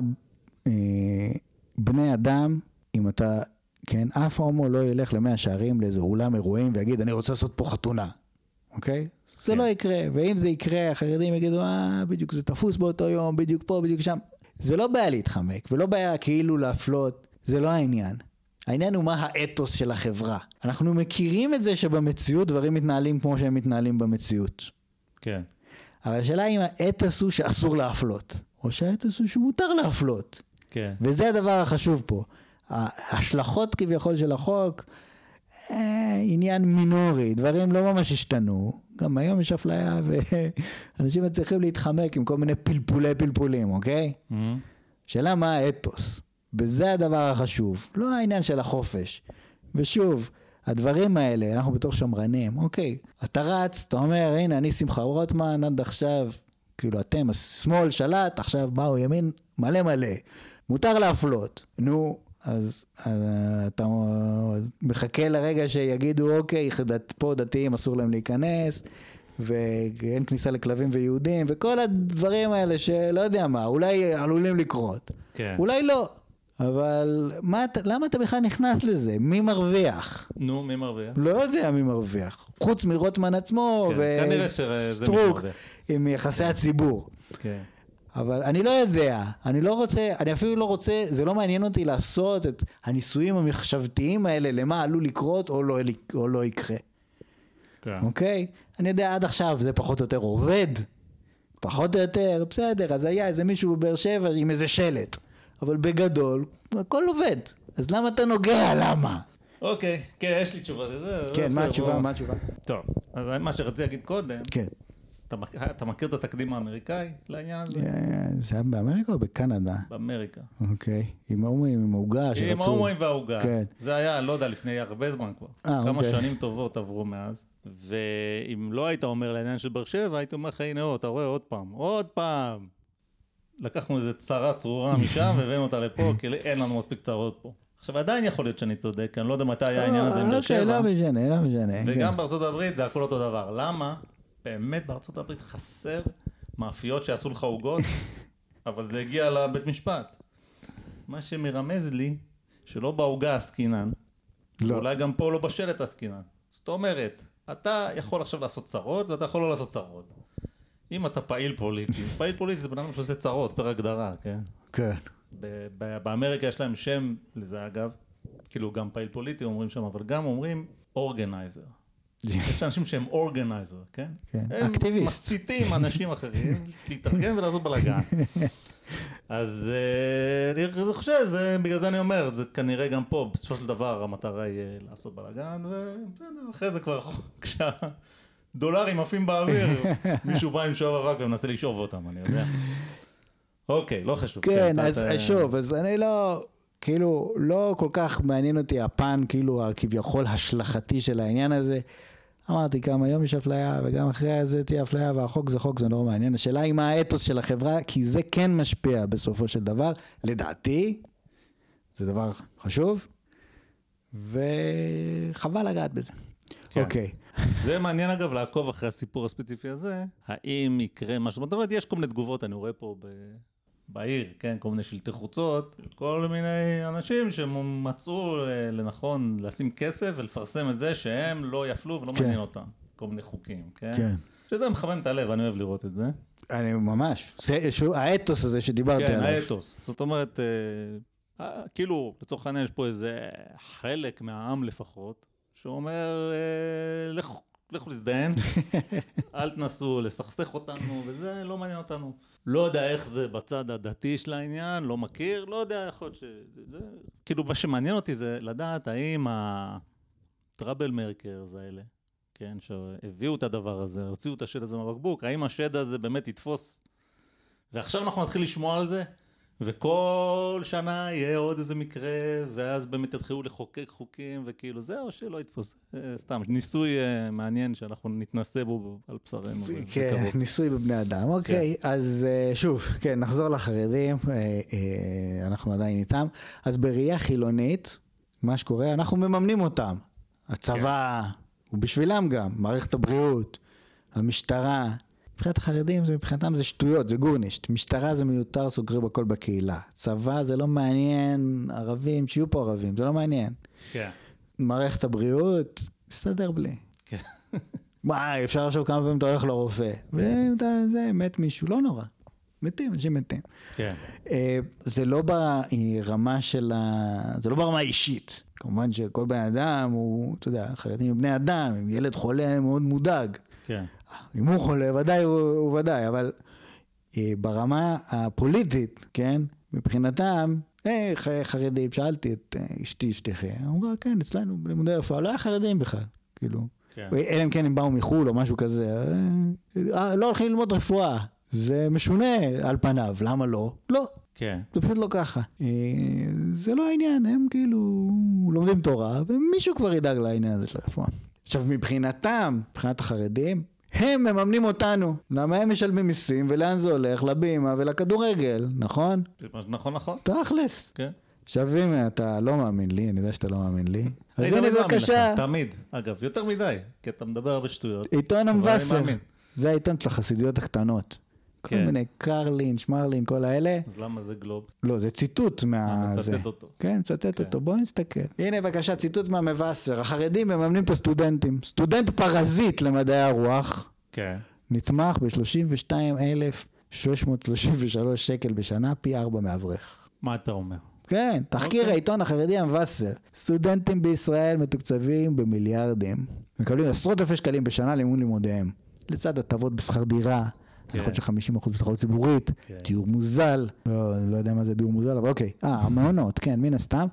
בני אדם, אם אתה, כן, אף הומו לא ילך למאה שערים, לאיזה אולם אירועים, ויגיד, אני רוצה לעשות פה חתונה, אוקיי? זה לא יקרה, ואם זה יקרה, החרדים יגידו, אה, בדיוק זה תפוס באותו יום, בדיוק פה, בדיוק שם. זה לא בעיה להתחמק, ולא בעיה כאילו להפלות, זה לא העניין. העניין הוא מה האתוס של החברה. אנחנו מכירים את זה שבמציאות דברים מתנהלים כמו שהם מתנהלים במציאות. כן. אבל השאלה היא אם האתוס הוא שאסור להפלות, או שהאתוס הוא שמותר להפלות. כן. וזה הדבר החשוב פה. ההשלכות כביכול של החוק, אה, עניין מינורי, דברים לא ממש השתנו. גם היום יש אפליה, ואנשים צריכים להתחמק עם כל מיני פלפולי פלפולים, אוקיי? Mm-hmm. שאלה מה האתוס. וזה הדבר החשוב, לא העניין של החופש. ושוב, הדברים האלה, אנחנו בתוך שמרנים, אוקיי, אתה רץ, אתה אומר, הנה, אני שמחה רוטמן, עד עכשיו, כאילו אתם, השמאל שלט, עכשיו באו ימין מלא מלא, מותר להפלות. נו, אז אתה מחכה לרגע שיגידו, אוקיי, פה דתיים אסור להם להיכנס, ואין כניסה לכלבים ויהודים, וכל הדברים האלה שלא יודע מה, אולי עלולים לקרות. כן. אולי לא. אבל מה, למה אתה בכלל נכנס לזה? מי מרוויח? נו, מי מרוויח? לא יודע מי מרוויח. חוץ מרוטמן עצמו וסטרוק עם יחסי הציבור. אבל אני לא יודע, אני לא רוצה, אני אפילו לא רוצה, זה לא מעניין אותי לעשות את הניסויים המחשבתיים האלה, למה עלול לקרות או לא יקרה. אוקיי? אני יודע, עד עכשיו זה פחות או יותר עובד. פחות או יותר, בסדר, אז היה איזה מישהו בבאר שבע עם איזה שלט. אבל בגדול, הכל עובד. אז למה אתה נוגע? למה? אוקיי, כן, יש לי תשובה לזה. כן, מה התשובה? מה התשובה? טוב, אז מה שרציתי להגיד קודם, אתה מכיר את התקדים האמריקאי לעניין הזה? זה היה באמריקה או בקנדה? באמריקה. אוקיי, עם ההומואים, עם ההוגה. עם ההומואים וההוגה. זה היה, לא יודע, לפני הרבה זמן כבר. כמה שנים טובות עברו מאז. ואם לא היית אומר לעניין של באר שבע, היית אומר, הנה, אתה רואה עוד פעם, עוד פעם. לקחנו איזו צרה צרורה משם, והבאנו אותה לפה, כי אין לנו מספיק צרות פה. עכשיו, עדיין יכול להיות שאני צודק, אני לא יודע מתי היה העניין הזה עם באר שבע. לא משנה, לא משנה. וגם בארצות הברית זה הכל אותו דבר. למה? באמת בארצות הברית חסר מאפיות שעשו לך עוגות, אבל זה הגיע לבית משפט. מה שמרמז לי, שלא בעוגה הסקינן, אולי גם פה לא בשלט הסקינן. זאת אומרת, אתה יכול עכשיו לעשות צרות, ואתה יכול לא לעשות צרות. אם אתה פעיל פוליטי, פעיל פוליטי זה בן אדם שעושה צרות, פר הגדרה, כן? כן. באמריקה יש להם שם לזה אגב, כאילו גם פעיל פוליטי אומרים שם, אבל גם אומרים אורגנייזר. יש אנשים שהם אורגנייזר, כן? כן, אקטיביסט. הם מסיתים אנשים אחרים להתארגן ולעשות בלגן. אז אני חושב, בגלל זה אני אומר, זה כנראה גם פה, בסופו של דבר המטרה היא לעשות בלגן, ואחרי זה כבר כשה... דולרים עפים באוויר, מישהו בא עם שוב אבק ומנסה לשאוב אותם, אני יודע. אוקיי, לא חשוב. כן, אז שוב, אז אני לא, כאילו, לא כל כך מעניין אותי הפן, כאילו, כביכול השלכתי של העניין הזה. אמרתי, גם היום יש אפליה, וגם אחרי זה תהיה אפליה, והחוק זה חוק, זה נורא מעניין. השאלה היא מה האתוס של החברה, כי זה כן משפיע בסופו של דבר, לדעתי, זה דבר חשוב, וחבל לגעת בזה. אוקיי. זה מעניין אגב לעקוב אחרי הסיפור הספציפי הזה, האם יקרה משהו, זאת אומרת, יש כל מיני תגובות, אני רואה פה בעיר, כן, כל מיני שלטי חוצות, כל מיני אנשים שמצאו לנכון לשים כסף ולפרסם את זה שהם לא יפלו ולא מעניין אותם. כל מיני חוקים, כן? שזה מחמם את הלב, אני אוהב לראות את זה. אני ממש. האתוס הזה שדיברתי עליו. כן, האתוס. זאת אומרת, כאילו, לצורך העניין יש פה איזה חלק מהעם לפחות, שאומר, לכו להזדהן, אל תנסו לסכסך אותנו, וזה לא מעניין אותנו. לא יודע איך זה בצד הדתי של העניין, לא מכיר, לא יודע איך עוד ש... כאילו, מה שמעניין אותי זה לדעת האם הטראבל מרקרס האלה, כן, שהביאו את הדבר הזה, הוציאו את השד הזה מהבקבוק, האם השד הזה באמת יתפוס, ועכשיו אנחנו נתחיל לשמוע על זה, וכל שנה יהיה עוד איזה מקרה, ואז באמת יתחילו לחוקק חוקים, וכאילו זה או שלא יתפוס, סתם, ניסוי מעניין שאנחנו נתנסה בו על בשרנו. כן, ניסוי בבני אדם, אוקיי, אז שוב, כן, נחזור לחרדים, אנחנו עדיין איתם, אז בראייה חילונית, מה שקורה, אנחנו מממנים אותם, הצבא, ובשבילם גם, מערכת הבריאות, המשטרה, מבחינת החרדים, מבחינתם זה שטויות, זה גורנישט, משטרה זה מיותר, סוגרים הכל בקהילה, צבא זה לא מעניין, ערבים, שיהיו פה ערבים, זה לא מעניין. כן. מערכת הבריאות, מסתדר בלי. כן. וואי, אפשר לשאול כמה פעמים אתה הולך לרופא, וזה מת מישהו, לא נורא, מתים, אנשים מתים. כן. זה לא ברמה של ה... זה לא ברמה האישית, כמובן שכל בן אדם הוא, אתה יודע, חרדים הם בני אדם, הם ילד חולה, הם מאוד מודאג. כן. אם הוא חולה, ודאי הוא ודאי, אבל ברמה הפוליטית, כן, מבחינתם, חרדים, שאלתי את אשתי, אשתיכי, אמרה, כן, אצלנו, לימודי רפואה, לא היה חרדים בכלל, כאילו, אלא אם כן הם באו מחול או משהו כזה, לא הולכים ללמוד רפואה, זה משונה על פניו, למה לא? לא. כן. זה פשוט לא ככה. זה לא העניין, הם כאילו לומדים תורה, ומישהו כבר ידאג לעניין הזה של הרפואה. עכשיו, מבחינתם, מבחינת החרדים, הם מממנים אותנו. למה הם משלמים מיסים, ולאן זה הולך? לבימה ולכדורגל, נכון? נכון, נכון. תכלס. כן. עכשיו, אם אתה לא מאמין לי, אני יודע שאתה לא מאמין לי, אז הנה בבקשה. תמיד, אגב, יותר מדי, כי אתה מדבר הרבה שטויות. עיתון המבשר. זה העיתון של החסידויות הקטנות. כל מיני קרלין, שמרלין, כל האלה. אז למה זה גלוב? לא, זה ציטוט מה... מצטט אותו. כן, מצטט אותו, בואו נסתכל. הנה בבקשה, ציטוט מהמבשר. החרדים מממנים פה סטודנטים. סטודנט פרזיט למדעי הרוח. כן. נתמך ב-שלושים ושניים אלף שש מאות שלושים ושלוש שקל בשנה, פי ארבע מאברך. מה אתה אומר? כן, תחקיר העיתון החרדי המבשר. סטודנטים בישראל מתוקצבים במיליארדים. מקבלים עשרות אלפי שקלים בשנה לימון לימודיהם. לצד הטבות בשכר דירה. יכול להיות ש-חמישים אחוז בתחלות ציבורית, דיור מוזל, לא יודע מה זה דיור מוזל, אבל אוקיי, אה, המעונות, כן, מן הסתם,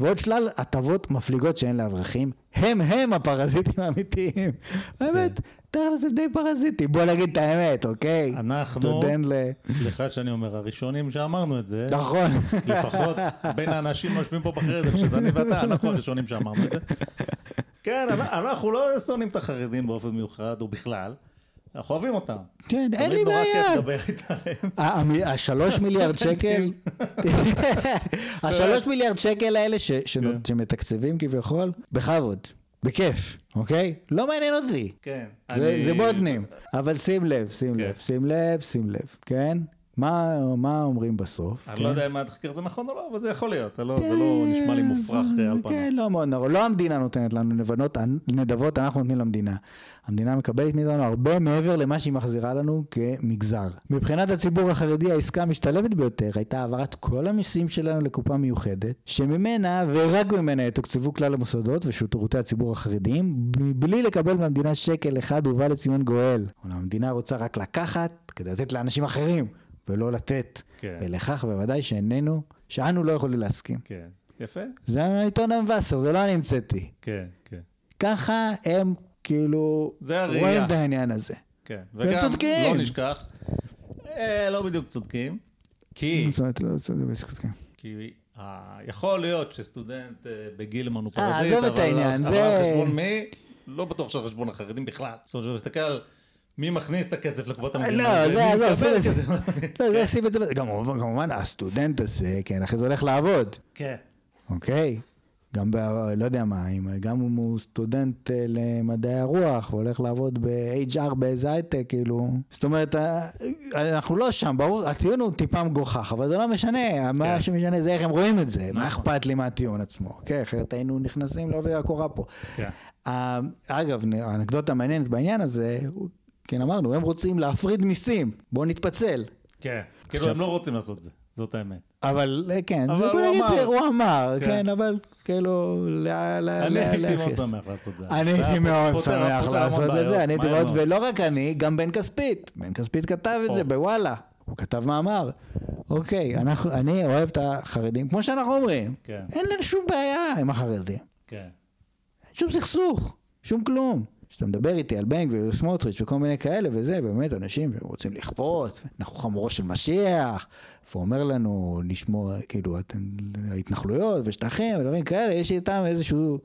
ועוד שלל הטבות מפליגות שאין לאברכים, הם הם הפרזיטים האמיתיים, באמת, תכלס הם די פרזיטים, בוא נגיד את האמת, אוקיי? אנחנו, סליחה שאני אומר, הראשונים שאמרנו את זה, נכון, לפחות בין האנשים שיושבים פה בחדר, שזה אני ואתה, אנחנו הראשונים שאמרנו את זה, כן, אנחנו לא שונאים את החרדים באופן מיוחד, או בכלל, אנחנו אוהבים אותם. כן, אין לי בעיה. השלוש מיליארד שקל, השלוש מיליארד שקל האלה שמתקצבים כביכול, בכבוד, בכיף, אוקיי? לא מעניין אותי. כן. זה בוטנים. אבל שים לב, שים לב, שים לב, שים לב, כן? מה אומרים בסוף? אני לא יודע אם התחקיר זה נכון או לא, אבל זה יכול להיות. זה לא נשמע לי מופרך על פניו. כן, לא מאוד נורא. לא המדינה נותנת לנו נדבות, אנחנו נותנים למדינה. המדינה מקבלת מאיתנו הרבה מעבר למה שהיא מחזירה לנו כמגזר. מבחינת הציבור החרדי, העסקה המשתלמת ביותר הייתה העברת כל המיסים שלנו לקופה מיוחדת, שממנה ורק ממנה תוקצבו כלל המוסדות ושירותי הציבור החרדיים, בלי לקבל מהמדינה שקל אחד ובא לציון גואל. המדינה רוצה רק לקחת כדי לתת לאנשים אחרים. ולא לתת, ולכך בוודאי שאיננו, שאנו לא יכולים להסכים. כן, יפה. זה העיתון המבשר, זה לא אני המצאתי. כן, כן. ככה הם כאילו רואים את העניין הזה. כן, וגם לא נשכח, לא בדיוק צודקים, כי... כי יכול להיות שסטודנט בגיל מנופרזית, אבל החשבון מי, לא בטוח שהחשבון החרדים בכלל. זאת אומרת, מסתכל על... מי מכניס את הכסף לקופת המדינה? לא, זה, לא, זה, זה, לא, זה סיב את זה, גם כמובן, הסטודנט הזה, כן, אחרי זה הולך לעבוד. כן. אוקיי? גם, ב, לא יודע מה, גם אם הוא סטודנט למדעי הרוח, הוא הולך לעבוד ב-אייץ' אר באיזה הייטק, כאילו. זאת אומרת, אנחנו לא שם, ברור, הטיעון הוא טיפה מגוחך, אבל זה לא משנה, מה שמשנה זה איך הם רואים את זה, מה אכפת לי מהטיעון עצמו, כן, אחרת היינו נכנסים לא והקורה פה. אגב, האנקדוטה המעניינת בעניין הזה, כן אמרנו, הם רוצים להפריד מיסים, בואו נתפצל. כן, כאילו הם לא רוצים לעשות זה. זאת האמת. אבל כן, זה בוא נגיד, הוא אמר, כן, אבל כאילו, אני הייתי מאוד שמח לעשות את זה. אני הייתי מאוד שמח לעשות את זה, אני הייתי מאוד, ולא רק אני, גם בן כספית, בן כספית כתב את זה בוואלה, הוא כתב מאמר, אוקיי, אני אוהב את החרדים, כמו שאנחנו אומרים, אין לנו שום בעיה עם החרדים, אין שום סכסוך, שום כלום. שאתה מדבר איתי על בן-גביר וסמוטריץ' וכל מיני כאלה, וזה באמת אנשים שרוצים לכפות, אנחנו חמורו של משיח, והוא אומר לנו לשמור, כאילו, אתם, ההתנחלויות ושטחים, ולברים כאלה, יש איתם איזשהו,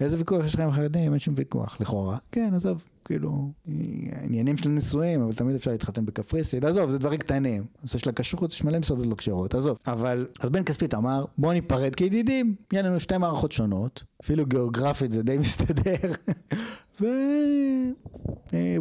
איזה ויכוח יש לכם חרדים, אין שום ויכוח, לכאורה, כן, עזוב, כאילו, עניינים של נישואים, אבל תמיד אפשר להתחתן בקפריסין, עזוב, זה דברים קטנים, עושה של הקשוחות, יש מלא מסעדות לא קשרות, עזוב, אבל, אז בן כספית אמר, בוא ניפרד כידידים, יענו שתי מערכות שונות, אפילו גיאוגרפית זה די מסתדר, והוא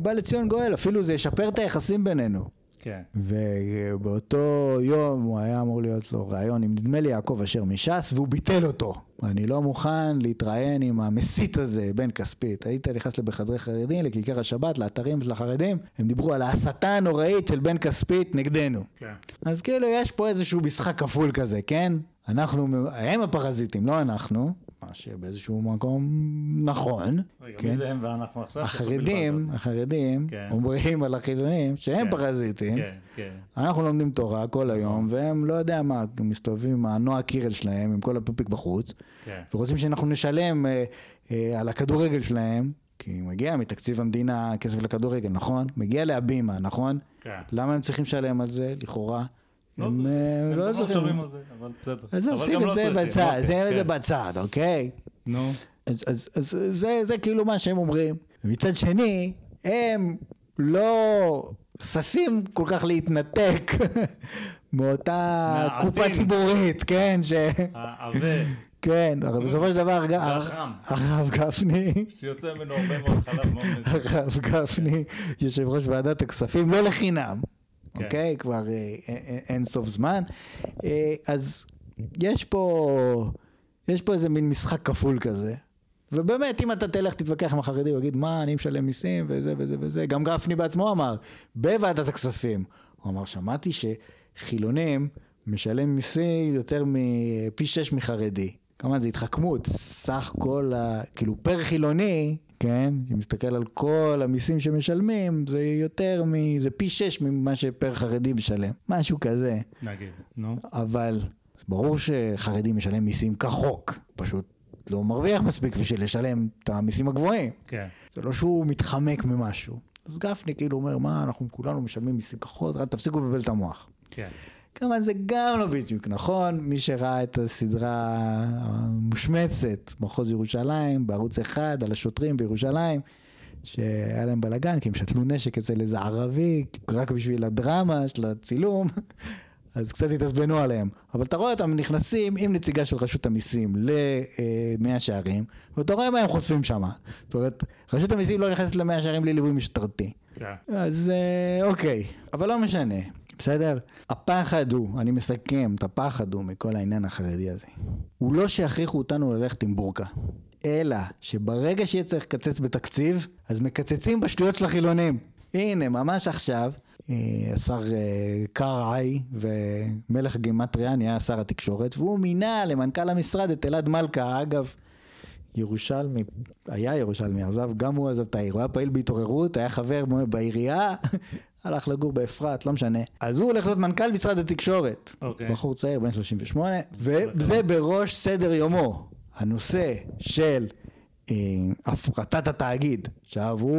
בא לציון גואל, אפילו זה ישפר את היחסים בינינו. כן. ובאותו יום הוא היה אמור להיות לו רעיון, אם נדמה לי יעקב אשר משס, והוא ביטל אותו. אני לא מוכן להתראיין עם המסית הזה, בן כספית. היית נכנס לבחדרי חרדים, לכיכר השבת, לאתרים של החרדים, הם דיברו על ההסתה הנוראית של בן כספית נגדנו. כן. אז כאילו יש פה איזשהו משחק כפול כזה, כן? אנחנו, הם הפרזיטים, לא אנחנו. שבאיזשהו מקום נכון, החרדים החרדים אומרים על החילונים שהם פרזיטים, אנחנו לומדים תורה כל היום והם לא יודע מה, מסתובבים עם הנועה קירל שלהם, עם כל הפופיק בחוץ, ורוצים שאנחנו נשלם על הכדורגל שלהם, כי מגיע מתקציב המדינה כסף לכדורגל, נכון? מגיע להבימה, נכון? למה הם צריכים לשלם על זה? לכאורה הם לא זוכרים על זה, אבל בסדר. אז עושים את זה בצד, זה את זה בצד, אוקיי? נו. אז זה כאילו מה שהם אומרים. מצד שני, הם לא ססים כל כך להתנתק מאותה קופה ציבורית, כן? העווה. כן, אבל בסופו של דבר הרב גפני שיוצא ממנו הרבה מאוד חלב מאוד מזה. הרב גפני, יושב ראש ועדת הכספים, לא לחינם. אוקיי, כבר אין סוף זמן, אז יש פה, יש פה איזה מין משחק כפול כזה, ובאמת אם אתה תלך תתווכח עם החרדי ויגיד מה אני משלם מיסים וזה וזה וזה, גם גפני בעצמו אמר, בוועדת הכספים, הוא אמר שמעתי שחילונים משלם מיסים יותר מפי שש מחרדי, כמה זה התחכמות, סך כל, כאילו פר חילוני, כן, אם מסתכל על כל המיסים שמשלמים, זה יותר מ... זה פי שש ממה שפר חרדי משלם. משהו כזה. נגיד, נו. אבל ברור שחרדי משלם מיסים כחוק. פשוט לא מרוויח מספיק בשביל לשלם את המיסים הגבוהים. כן. זה לא שהוא מתחמק ממשהו. אז גפני כאילו אומר, מה, אנחנו כולנו משלמים מיסים כחוק, רק תפסיקו לבלבל את המוח. כן. כמובן זה גם לא בדיוק, נכון? מי שראה את הסדרה המושמצת, מחוז ירושלים, בערוץ אחד, על השוטרים בירושלים, שהיה להם בלגן, כי הם שתלו נשק אצל איזה ערבי, רק בשביל הדרמה של הצילום, אז קצת התעצבנו עליהם. אבל אתה רואה אותם נכנסים עם נציגה של רשות המיסים למאה שערים, ואתה רואה מה הם חושפים שם. זאת אומרת, רשות המיסים לא נכנסת למאה שערים בלי ליווי משטרתי. אז אוקיי, אבל לא משנה. בסדר? הפחד הוא, אני מסכם את הפחד הוא מכל העניין החרדי הזה. הוא לא שהכריחו אותנו ללכת עם בורקה, אלא שברגע שיהיה צריך לקצץ בתקציב, אז מקצצים בשטויות של החילונים. הנה, ממש עכשיו, השר קראי ומלך גימטריה נהיה שר התקשורת, והוא מינה למנכ"ל המשרד את אלעד מלכה, אגב, ירושלמי, היה ירושלמי, עזב, גם הוא עזב את העיר, הוא היה פעיל בהתעוררות, היה חבר בעירייה, הלך לגור באפרת, לא משנה. אז הוא הולך להיות מנכ"ל משרד התקשורת, okay. בחור צעיר בן שלושים ושמונה, וזה בראש סדר יומו, הנושא של אה, הפרטת התאגיד, שעברו,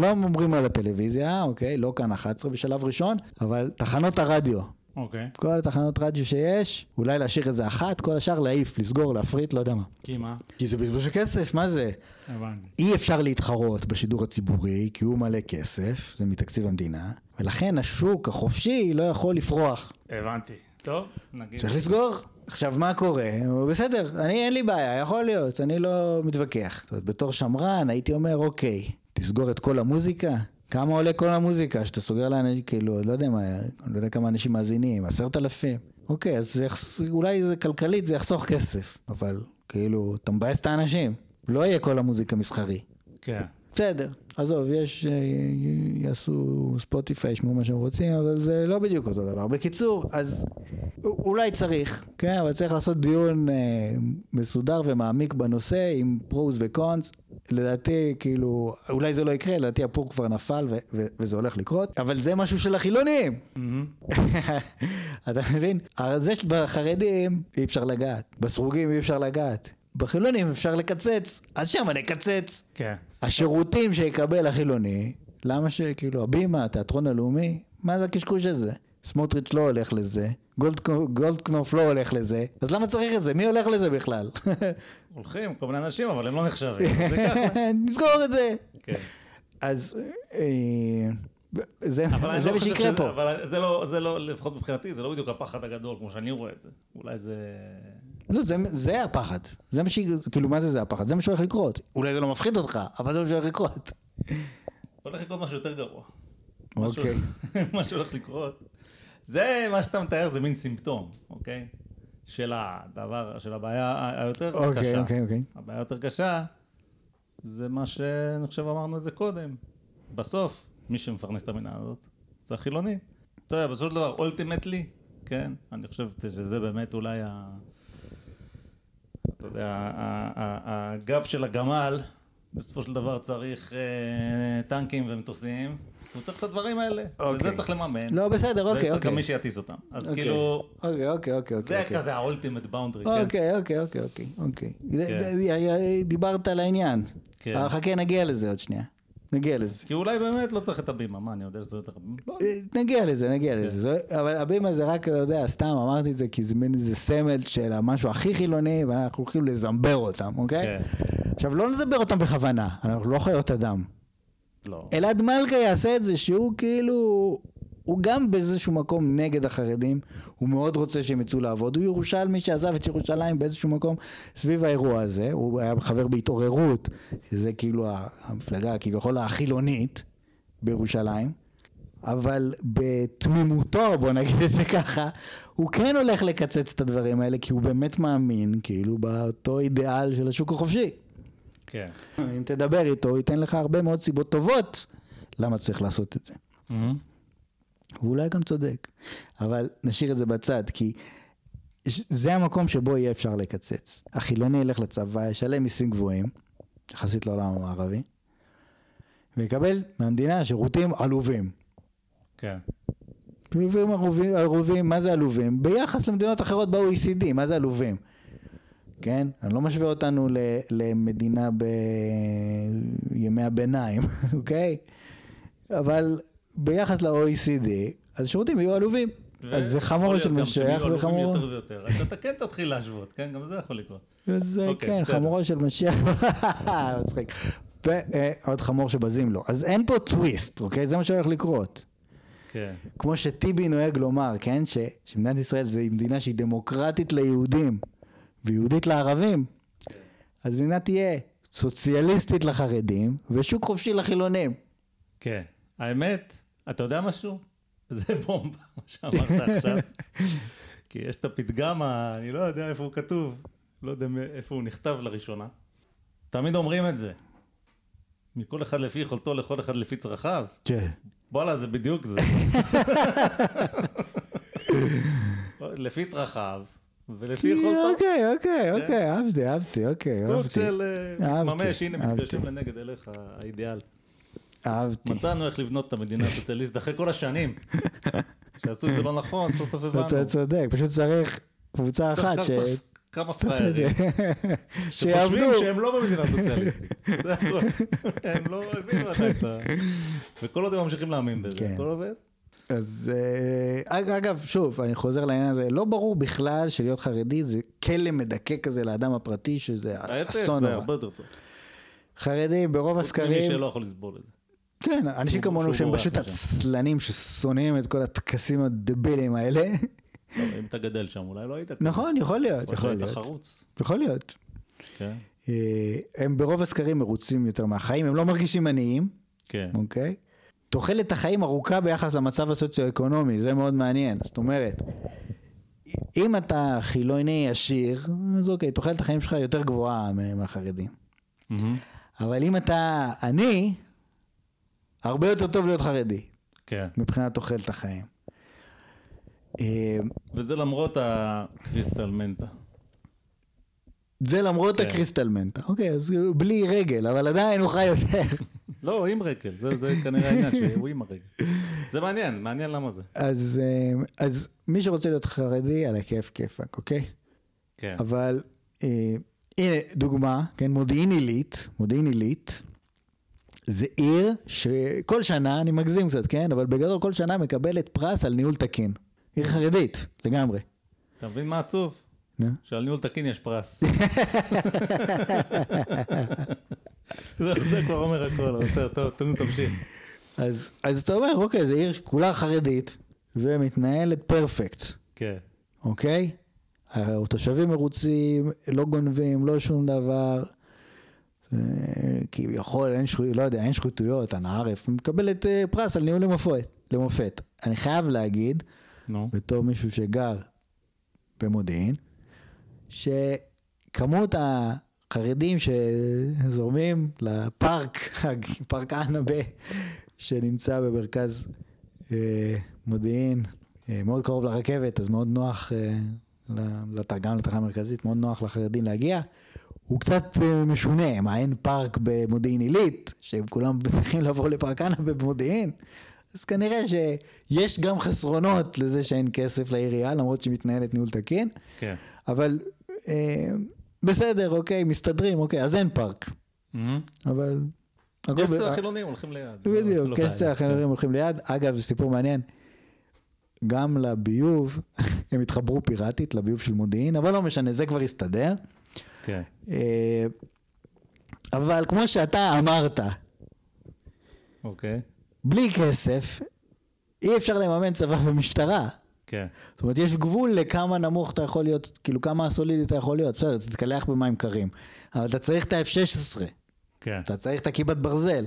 לא אומרים על הטלוויזיה, אוקיי, לא כאן אחת עשרה בשלב ראשון, אבל תחנות הרדיו, Okay. כל התחנות רדיו שיש, אולי להשאיר איזה אחת, כל השאר להעיף, לסגור, להפריט, לא יודע מה. כי מה? כי זה בזבוז הכסף, מה זה? הבנ. אי אפשר להתחרות בשידור הציבורי, כי הוא מלא כסף, זה מתקציב המדינה, ולכן השוק החופשי לא יכול לפרוח. הבנתי. טוב, נגיד. צריך לסגור. עכשיו, מה קורה? בסדר, אני אין לי בעיה, יכול להיות, אני לא מתווכח. זאת אומרת, בתור שמרן, הייתי אומר, אוקיי, תסגור את כל המוזיקה? כמה עולה כל המוזיקה? שאתה סוגר לאנשים, כאילו, לא יודע מה, לא יודע כמה אנשים מאזינים, עשרת אלפים. אוקיי, אז אולי זה כלכלית, זה יחסוך כסף, אבל כאילו, אתה מבאס את האנשים, לא יהיה כל המוזיקה מסחרי. כן. בסדר, עזוב, יש, יעשו ספוטיפיי, ישמעו מה שהם רוצים, אבל זה לא בדיוק אותו דבר. בקיצור, אז אולי צריך, כן, אבל צריך לעשות דיון אה, מסודר ומעמיק בנושא, עם פרוס וקונס, לדעתי, כאילו, אולי זה לא יקרה, לדעתי הפור כבר נפל, ו- ו- וזה הולך לקרות, אבל זה משהו של החילונים. Mm-hmm. אתה מבין? זה שבחרדים אי אפשר לגעת, בסרוגים אי אפשר לגעת. בחילונים אפשר לקצץ, אז שם נקצץ. כן. השירותים שיקבל החילוני, למה שכאילו, הבימה, התיאטרון הלאומי, מה זה הקשקוש הזה? סמוטריץ' לא הולך לזה, גולדקנופ לא הולך לזה, אז למה צריך את זה? מי הולך לזה בכלל? הולכים, כל מיני אנשים, אבל הם לא נחשבים. נסגור את זה. כן. אז... זה מה שיקרה פה. אבל זה לא, לפחות מבחינתי, זה לא בדיוק הפחד הגדול, כמו שאני רואה את זה. אולי זה... לא, זה הפחד. זה מה ש... כאילו, מה זה זה הפחד? זה מה שהולך לקרות. אולי זה לא מפחיד אותך, אבל זה מה שהולך לקרות. הולך לקרות משהו יותר גרוע. אוקיי. מה שהולך לקרות. זה, מה שאתה מתאר, זה מין סימפטום, אוקיי? של הדבר, של הבעיה היותר קשה. אוקיי, אוקיי, אוקיי. הבעיה יותר קשה, זה מה שאני חושב אמרנו את זה קודם. בסוף, מי שמפרנס את המדינה הזאת, זה החילוני. אתה יודע, בסופו של דבר, אולטימטלי, כן? אני חושב שזה באמת אולי ה... אתה יודע, הגב של הגמל, בסופו של דבר צריך טנקים ומטוסים, הוא צריך את הדברים האלה, וזה צריך לממן. לא, בסדר, אוקיי, אוקיי. זה צריך גם מי שיטיס אותם. אז כאילו, זה כזה ה-ultimate boundary. אוקיי, אוקיי, אוקיי, אוקיי. דיברת על העניין. חכה, נגיע לזה עוד שנייה. נגיע לזה. כי אולי באמת לא צריך את הבימה, מה, אני יודע שזה לא צריך הבימה? נגיע לזה, נגיע לזה. אבל הבימה זה רק, אתה יודע, סתם אמרתי את זה, כי זה מין איזה סמל של המשהו הכי חילוני, ואנחנו הולכים לזמבר אותם, אוקיי? עכשיו, לא נזמבר אותם בכוונה, אנחנו לא חיות אדם. לא. אלעד מלכה יעשה את זה, שהוא כאילו, הוא גם באיזשהו מקום נגד החרדים, הוא מאוד רוצה שהם יצאו לעבוד, הוא ירושלמי שעזב את ירושלים באיזשהו מקום סביב האירוע הזה, הוא היה חבר בהתעוררות, שזה כאילו המפלגה כביכול החילונית בירושלים, אבל בתמימותו, בוא נגיד את זה ככה, הוא כן הולך לקצץ את הדברים האלה, כי הוא באמת מאמין כאילו באותו אידיאל של השוק החופשי. כן. אם תדבר איתו, הוא ייתן לך הרבה מאוד סיבות טובות למה צריך לעשות את זה. אהה. ואולי גם צודק, אבל נשאיר את זה בצד, כי זה המקום שבו יהיה אפשר לקצץ. החילוני ילך לצבא, ישלם מיסים גבוהים, יחסית לעולם הערבי, ויקבל מהמדינה שירותים עלובים. כן. שירותים עלובים, עלובים, מה זה עלובים? ביחס למדינות אחרות ב-או אי סי די, מה זה עלובים? כן? אני לא משווה אותנו למדינה בימי הביניים, אוקיי? אבל... ביחס ל-או אי סי די, אז שירותים יהיו עלובים. אז זה חמור של משיח וחמור. אתה כן תתחיל להשוות, כן? גם זה יכול לקרות. זה כן, חמורו של משיח. מצחיק. עוד חמור שבזים לו. אז אין פה טוויסט, אוקיי? זה מה שהולך לקרות. כמו שטיבי נוהג לומר, כן? שמדינת ישראל זה מדינה שהיא דמוקרטית ליהודים, ויהודית לערבים. אז מדינה תהיה סוציאליסטית לחרדים, ושוק חופשי לחילונים. כן. האמת, אתה יודע משהו? זה בומבה, מה שאמרת עכשיו. כי יש את הפתגם, אני לא יודע איפה הוא כתוב, לא יודע איפה הוא נכתב לראשונה. תמיד אומרים את זה. מכל אחד לפי יכולתו, לכל אחד לפי צרכיו. כן. בואלה, זה בדיוק זה. לפי צרכיו, ולפי יכולתו. אוקיי, אוקיי, אוקיי, אהבתי, אהבתי, אוקיי. סוף של ממש, הנה מתגשים לנגד אליך האידיאל. אהבתי. מצאנו איך לבנות את המדינה הסוציאליסטית אחרי כל השנים. שעשו את זה לא נכון, סוף סוף הבנו. אתה צודק, פשוט צריך קבוצה אחת ש... כמה פריירים. שחושבים שהם לא במדינה הסוציאליסטית. זה הכל. הם לא הבינו עדיין את ה... וכל עוד הם ממשיכים להאמין בזה. הכל עובד. אז אגב, שוב, אני חוזר לעניין הזה, לא ברור בכלל שלהיות חרדי זה כלא מדכא כזה לאדם הפרטי, שזה אסון. זה הרבה יותר טוב. חרדים ברוב הסקרים... מי שלא יכול לסבול את זה. כן, אנשים כמונו שהם פשוט עצלנים ששונאים את כל התקסים הדבלים האלה, אם אתה גדל שם, אולי לא היית. נכון, יכול להיות. יכול להיות. יכול להיות. הם ברוב הסקרים מרוצים יותר מהחיים, הם לא מרגישים עניים. כן. אוקיי? תוחלת החיים ארוכה ביחס למצב הסוציו-אקונומי, זה מאוד מעניין. זאת אומרת, אם אתה חילוני עשיר, אז אוקיי, תוחלת החיים שלך יותר גבוהה מהחרדים. אבל אם אתה עני, הרבה יותר טוב להיות חרדי. כן. מבחינת תוחלת החיים. וזה למרות הקריסטל מנטה. זה למרות הקריסטל מנטה. אוקיי, אז בלי רגל, אבל עדיין הוא חי יותר. לא, עם רגל. זה, זה כנראה העניין שהוא עם הרגל. זה מעניין, מעניין למה זה. אז, אז מי שרוצה להיות חרדי, על הכיף כיפק, אוקיי? כן. אבל, אה, הנה, דוגמה, כן, מודיעין עילית, מודיעין עילית, זה עיר שכל שנה, אני מגזים קצת, כן? אבל בגדול כל שנה מקבלת פרס על ניהול תקין. עיר חרדית, לגמרי. אתה מבין מה עצוב? שעל ניהול תקין יש פרס. זה כבר אומר הכל, טוב, תמשיך. אז אתה אומר, אוקיי, זה עיר כולה חרדית, ומתנהלת פרפקט. כן. אוקיי? התושבים מרוצים, לא גונבים, לא שום דבר, כי יכול, לא יודע, אין שחיתויות, הנערף, מקבלת פרס על ניהול למופת. אני חייב להגיד, בתור מישהו שגר במודיעין, שכמות החרדים שזורמים לפארק, פארק ענבה, שנמצא במרכז מודיעין, מאוד קרוב לרכבת, אז מאוד נוח, גם לתחנה המרכזית, מאוד נוח לחרדים להגיע, הוא קצת משונה, מה אין פארק במודיעין עילית, שהם כולם צריכים לעבור לפארק ענבה במודיעין, אז כנראה שיש גם חסרונות לזה שאין כסף לעירייה, למרות שמתנהלת ניהול תקין, כן. אבל אה, בסדר, אוקיי, מסתדרים, אוקיי, אז אין פארק. Mm-hmm. אבל... יש צל החילונים, הולכים ליד. בדיוק, יש צל החילונים, הולכים ליד. אגב, זה סיפור מעניין. גם לביוב, הם התחברו פיראטית לביוב של מודיעין, אבל לא משנה, זה כבר הסתדר. כן. אה, אבל כמו שאתה אמרת, אוקיי. בלי כסף, אי אפשר לממן צבא ומשטרה. כן. זאת אומרת, יש גבול לכמה נמוך אתה יכול להיות, כאילו כמה סולידי אתה יכול להיות. בסדר, אתה תתקלח במים קרים. אבל אתה צריך את האף שש עשרה. כן. אתה צריך את הכיפת ברזל.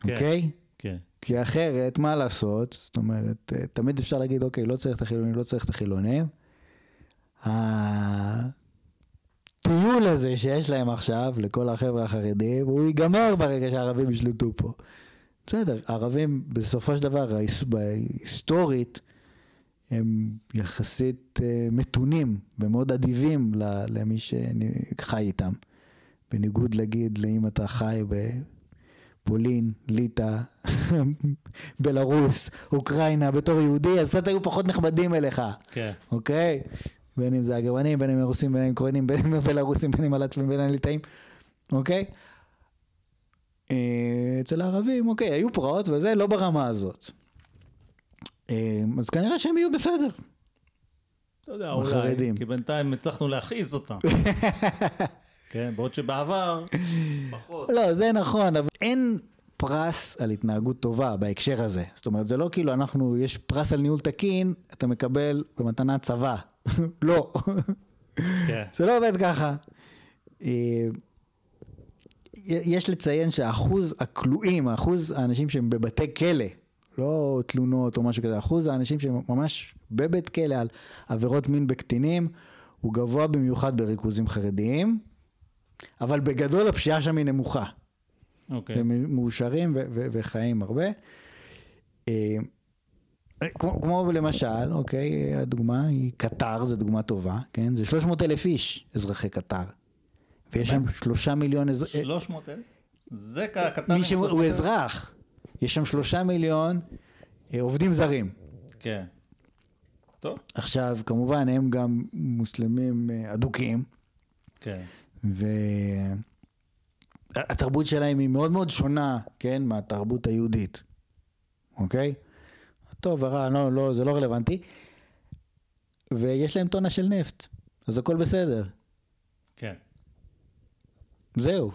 כן. אוקיי? כן. כי אחרת, מה לעשות? זאת אומרת, תמיד אפשר להגיד, אוקיי, לא צריך את החילונים, לא צריך את החילונים. הטיול הזה שיש להם עכשיו, לכל החבר'ה החרדים, הוא ייגמר ברגע שהערבים ישלטו פה. בסדר, הערבים בסופו של דבר, היסטורית, הם יחסית מתונים, ומאוד אדיבים למי שחי איתם. בניגוד להגיד, לאם אתה חי בפולין, ליטה, בלרוס, אוקראינה, בתור יהודי, אז קצת היו פחות נחמדים אליך. כן. אוקיי? בין אם זה הגרמנים, בין אם הרוסים, בין אם קורנים, בין אם בלרוסים, בין אם הלטבים, בין אם הליטאים, אוקיי? אצל הערבים, אוקיי, היו פרעות וזה, לא ברמה הזאת. אז כנראה שהם יהיו בסדר. אתה יודע, אולי, כי בינתיים הצלחנו להכעיס אותם. כן, בעוד שבעבר, פחות. לא, זה נכון, אבל אין פרס על התנהגות טובה בהקשר הזה. זאת אומרת, זה לא כאילו אנחנו, יש פרס על ניהול תקין, אתה מקבל במתנה צבא. לא, זה לא עובד ככה. יש לציין שאחוז הכלואים, אחוז האנשים שהם בבתי כלא, לא תלונות או משהו כזה, אחוז האנשים שהם ממש בבית כלא על עבירות מין בקטינים, הוא גבוה במיוחד בריכוזים חרדיים, אבל בגדול הפשיעה שם היא נמוכה. הם מאושרים וחיים הרבה. כמו, כמו למשל, אוקיי, הדוגמה היא קטר, זו דוגמה טובה, כן? זה שלוש מאות אלף איש, אזרחי קטר. ויש שם שלושה מיליון אזרחים. שלוש מאות אלף? זה קטר. מי שהוא אזרח. יש שם שלושה מיליון עובדים זרים. כן. טוב. עכשיו, כמובן, הם גם מוסלמים אדוקים. כן. והתרבות שלהם היא מאוד מאוד שונה, כן? מהתרבות היהודית. אוקיי? טוב, הרע, לא, לא, זה לא רלוונטי. ויש להם טונה של נפט. אז הכל בסדר. כן. זהו.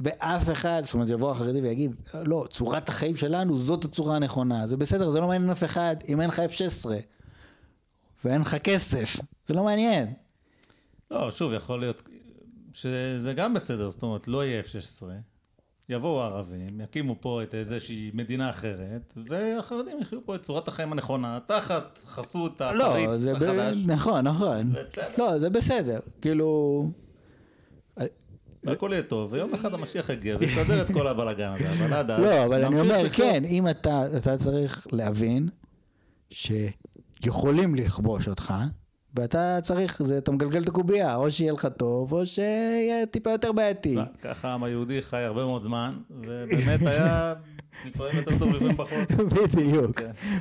ואף אחד, זאת אומרת, יבוא החרדי ויגיד, לא, צורת החיים שלנו, זאת הצורה הנכונה. זה בסדר, זה לא מעניין אף אחד, אם אין לך אף שש עשרה. ואין לך כסף, זה לא מעניין. לא, שוב, יכול להיות שזה גם בסדר, זאת אומרת, לא יהיה אף שש עשרה, יבואו הערבים, יקימו פה את איזושהי מדינה אחרת, והחרדים יחיו פה את צורת החיים הנכונה, תחת חסות הפריץ החדש. נכון, נכון. לא, זה בסדר, כאילו... הכל יהיה טוב, ויום אחד המשיח יגיע, ויסדר את כל הבלגן הזה, אבל עד... לא, אבל אני אומר, כן, אם אתה צריך להבין שיכולים לכבוש אותך, ואתה צריך, אתה מגלגל את הקוביה, או שיהיה לך טוב, או שיהיה טיפה יותר בעייתי. ככה העם היהודי חי הרבה מאוד זמן, ובאמת היה לפעמים יותר טוב לפעמים פחות. בדיוק,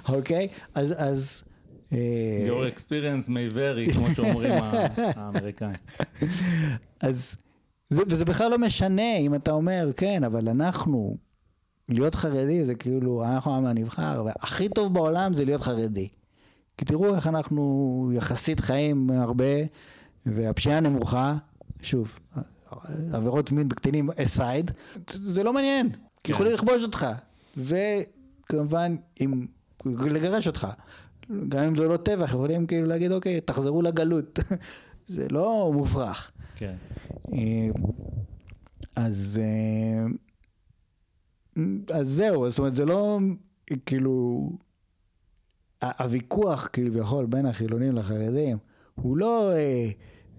אוקיי? אז... Your experience may vary, כמו שאומרים האמריקאים. אז... וזה בכלל לא משנה אם אתה אומר, כן, אבל אנחנו, להיות חרדי זה כאילו, אנחנו עם הנבחר, והכי טוב בעולם זה להיות חרדי. כי תראו איך אנחנו יחסית חיים הרבה, והפשיעה נמוכה, שוב, עבירות מין בקטינים aside, זה לא מעניין, כי יכולים לכבוש אותך, וכמובן, אם, לגרש אותך, גם אם זה לא טבח, יכולים כאילו להגיד, אוקיי, תחזרו לגלות, זה לא מופרך. כן. אז, אז זהו, זאת אומרת, זה לא, כאילו, הוויכוח, כביכול, בין החילונים לחרדים, הוא לא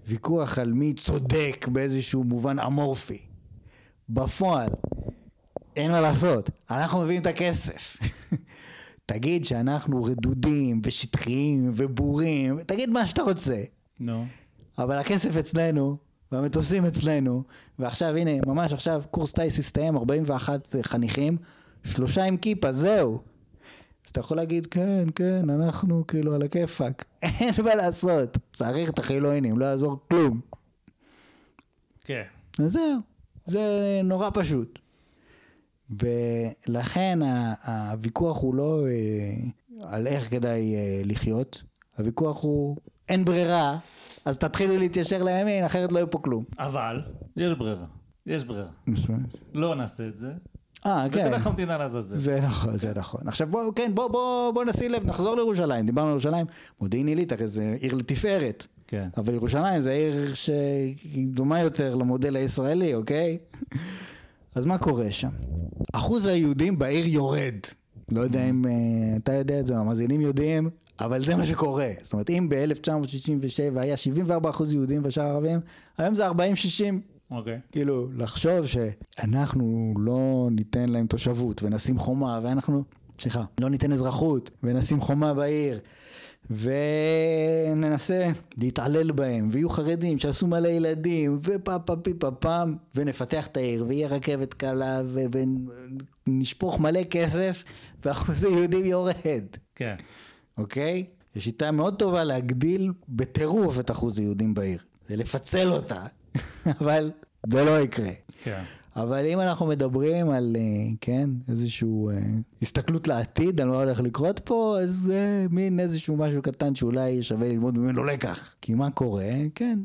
ויכוח על מי צודק באיזשהו מובן אמורפי. בפועל, אין מה לעשות, אנחנו מביאים את הכסף. תגיד שאנחנו רדודים ושטחיים ובורים, תגיד מה שאתה רוצה. נו. אבל הכסף אצלנו, והמטוסים אצלנו, ועכשיו, הנה, ממש עכשיו, קורס טייס הסתיים, ארבעים ואחד חניכים, שלושה עם כיפה, זהו. אז אתה יכול להגיד, כן, כן, אנחנו כאילו על הכיפק. אין מה לעשות. צריך את החילונים, לא יעזור כלום. כן. אז זהו. זה נורא פשוט. ולכן הוויכוח הוא לא על איך כדאי לחיות. הוויכוח הוא אין ברירה, אז תתחילו להתיישר לימין, אחרת לא יהיה פה כלום. אבל יש ברירה. יש ברירה. לא נעשה את זה. אה, כן. ותלך המדינה לזזל. זה נכון, זה נכון. עכשיו בואו, כן, בואו, בואו, בואו נשים לב, נחזור לירושלים. דיברנו על ירושלים, מודיעין עילית, הרי זה עיר לתפארת. כן. אבל ירושלים זה עיר שדומה יותר למודל הישראלי, אוקיי? אז מה קורה שם? אחוז היהודים בעיר יורד. לא יודע אם אתה יודע את זה, המאזינים יודעים, אבל זה מה שקורה. זאת אומרת, אם ב-אלף תשע מאות שישים ושבע היה שבעים וארבעה אחוז יהודים ושאר ערבים, היום זה ארבעים שישים. אוקיי. כאילו, לחשוב שאנחנו לא ניתן להם תושבות ונשים חומה, ואנחנו, סליחה, לא ניתן אזרחות ונשים חומה בעיר, וננסה להתעלל בהם, ויהיו חרדים שעשו מלא ילדים, ופאפאפאפאפאפאפאפאפאפאפאפאפאפאפאפאפ, ונפתח את העיר, ויהיה רכבת קלה, ונשפוך מלא כסף, ואחוז היהודים יורד. כן. אוקיי? יש שיטה מאוד טובה להגדיל בטירוף את אחוז היהודים בעיר. זה לפצל אותה. אבל זה לא יקרה. כן. אבל אם אנחנו מדברים על, כן, איזשהו הסתכלות לעתיד, על מה הולך לקרות פה, אז זה מין איזשהו משהו קטן שאולי שווה ללמוד ממנו לקח. כי מה קורה? כן.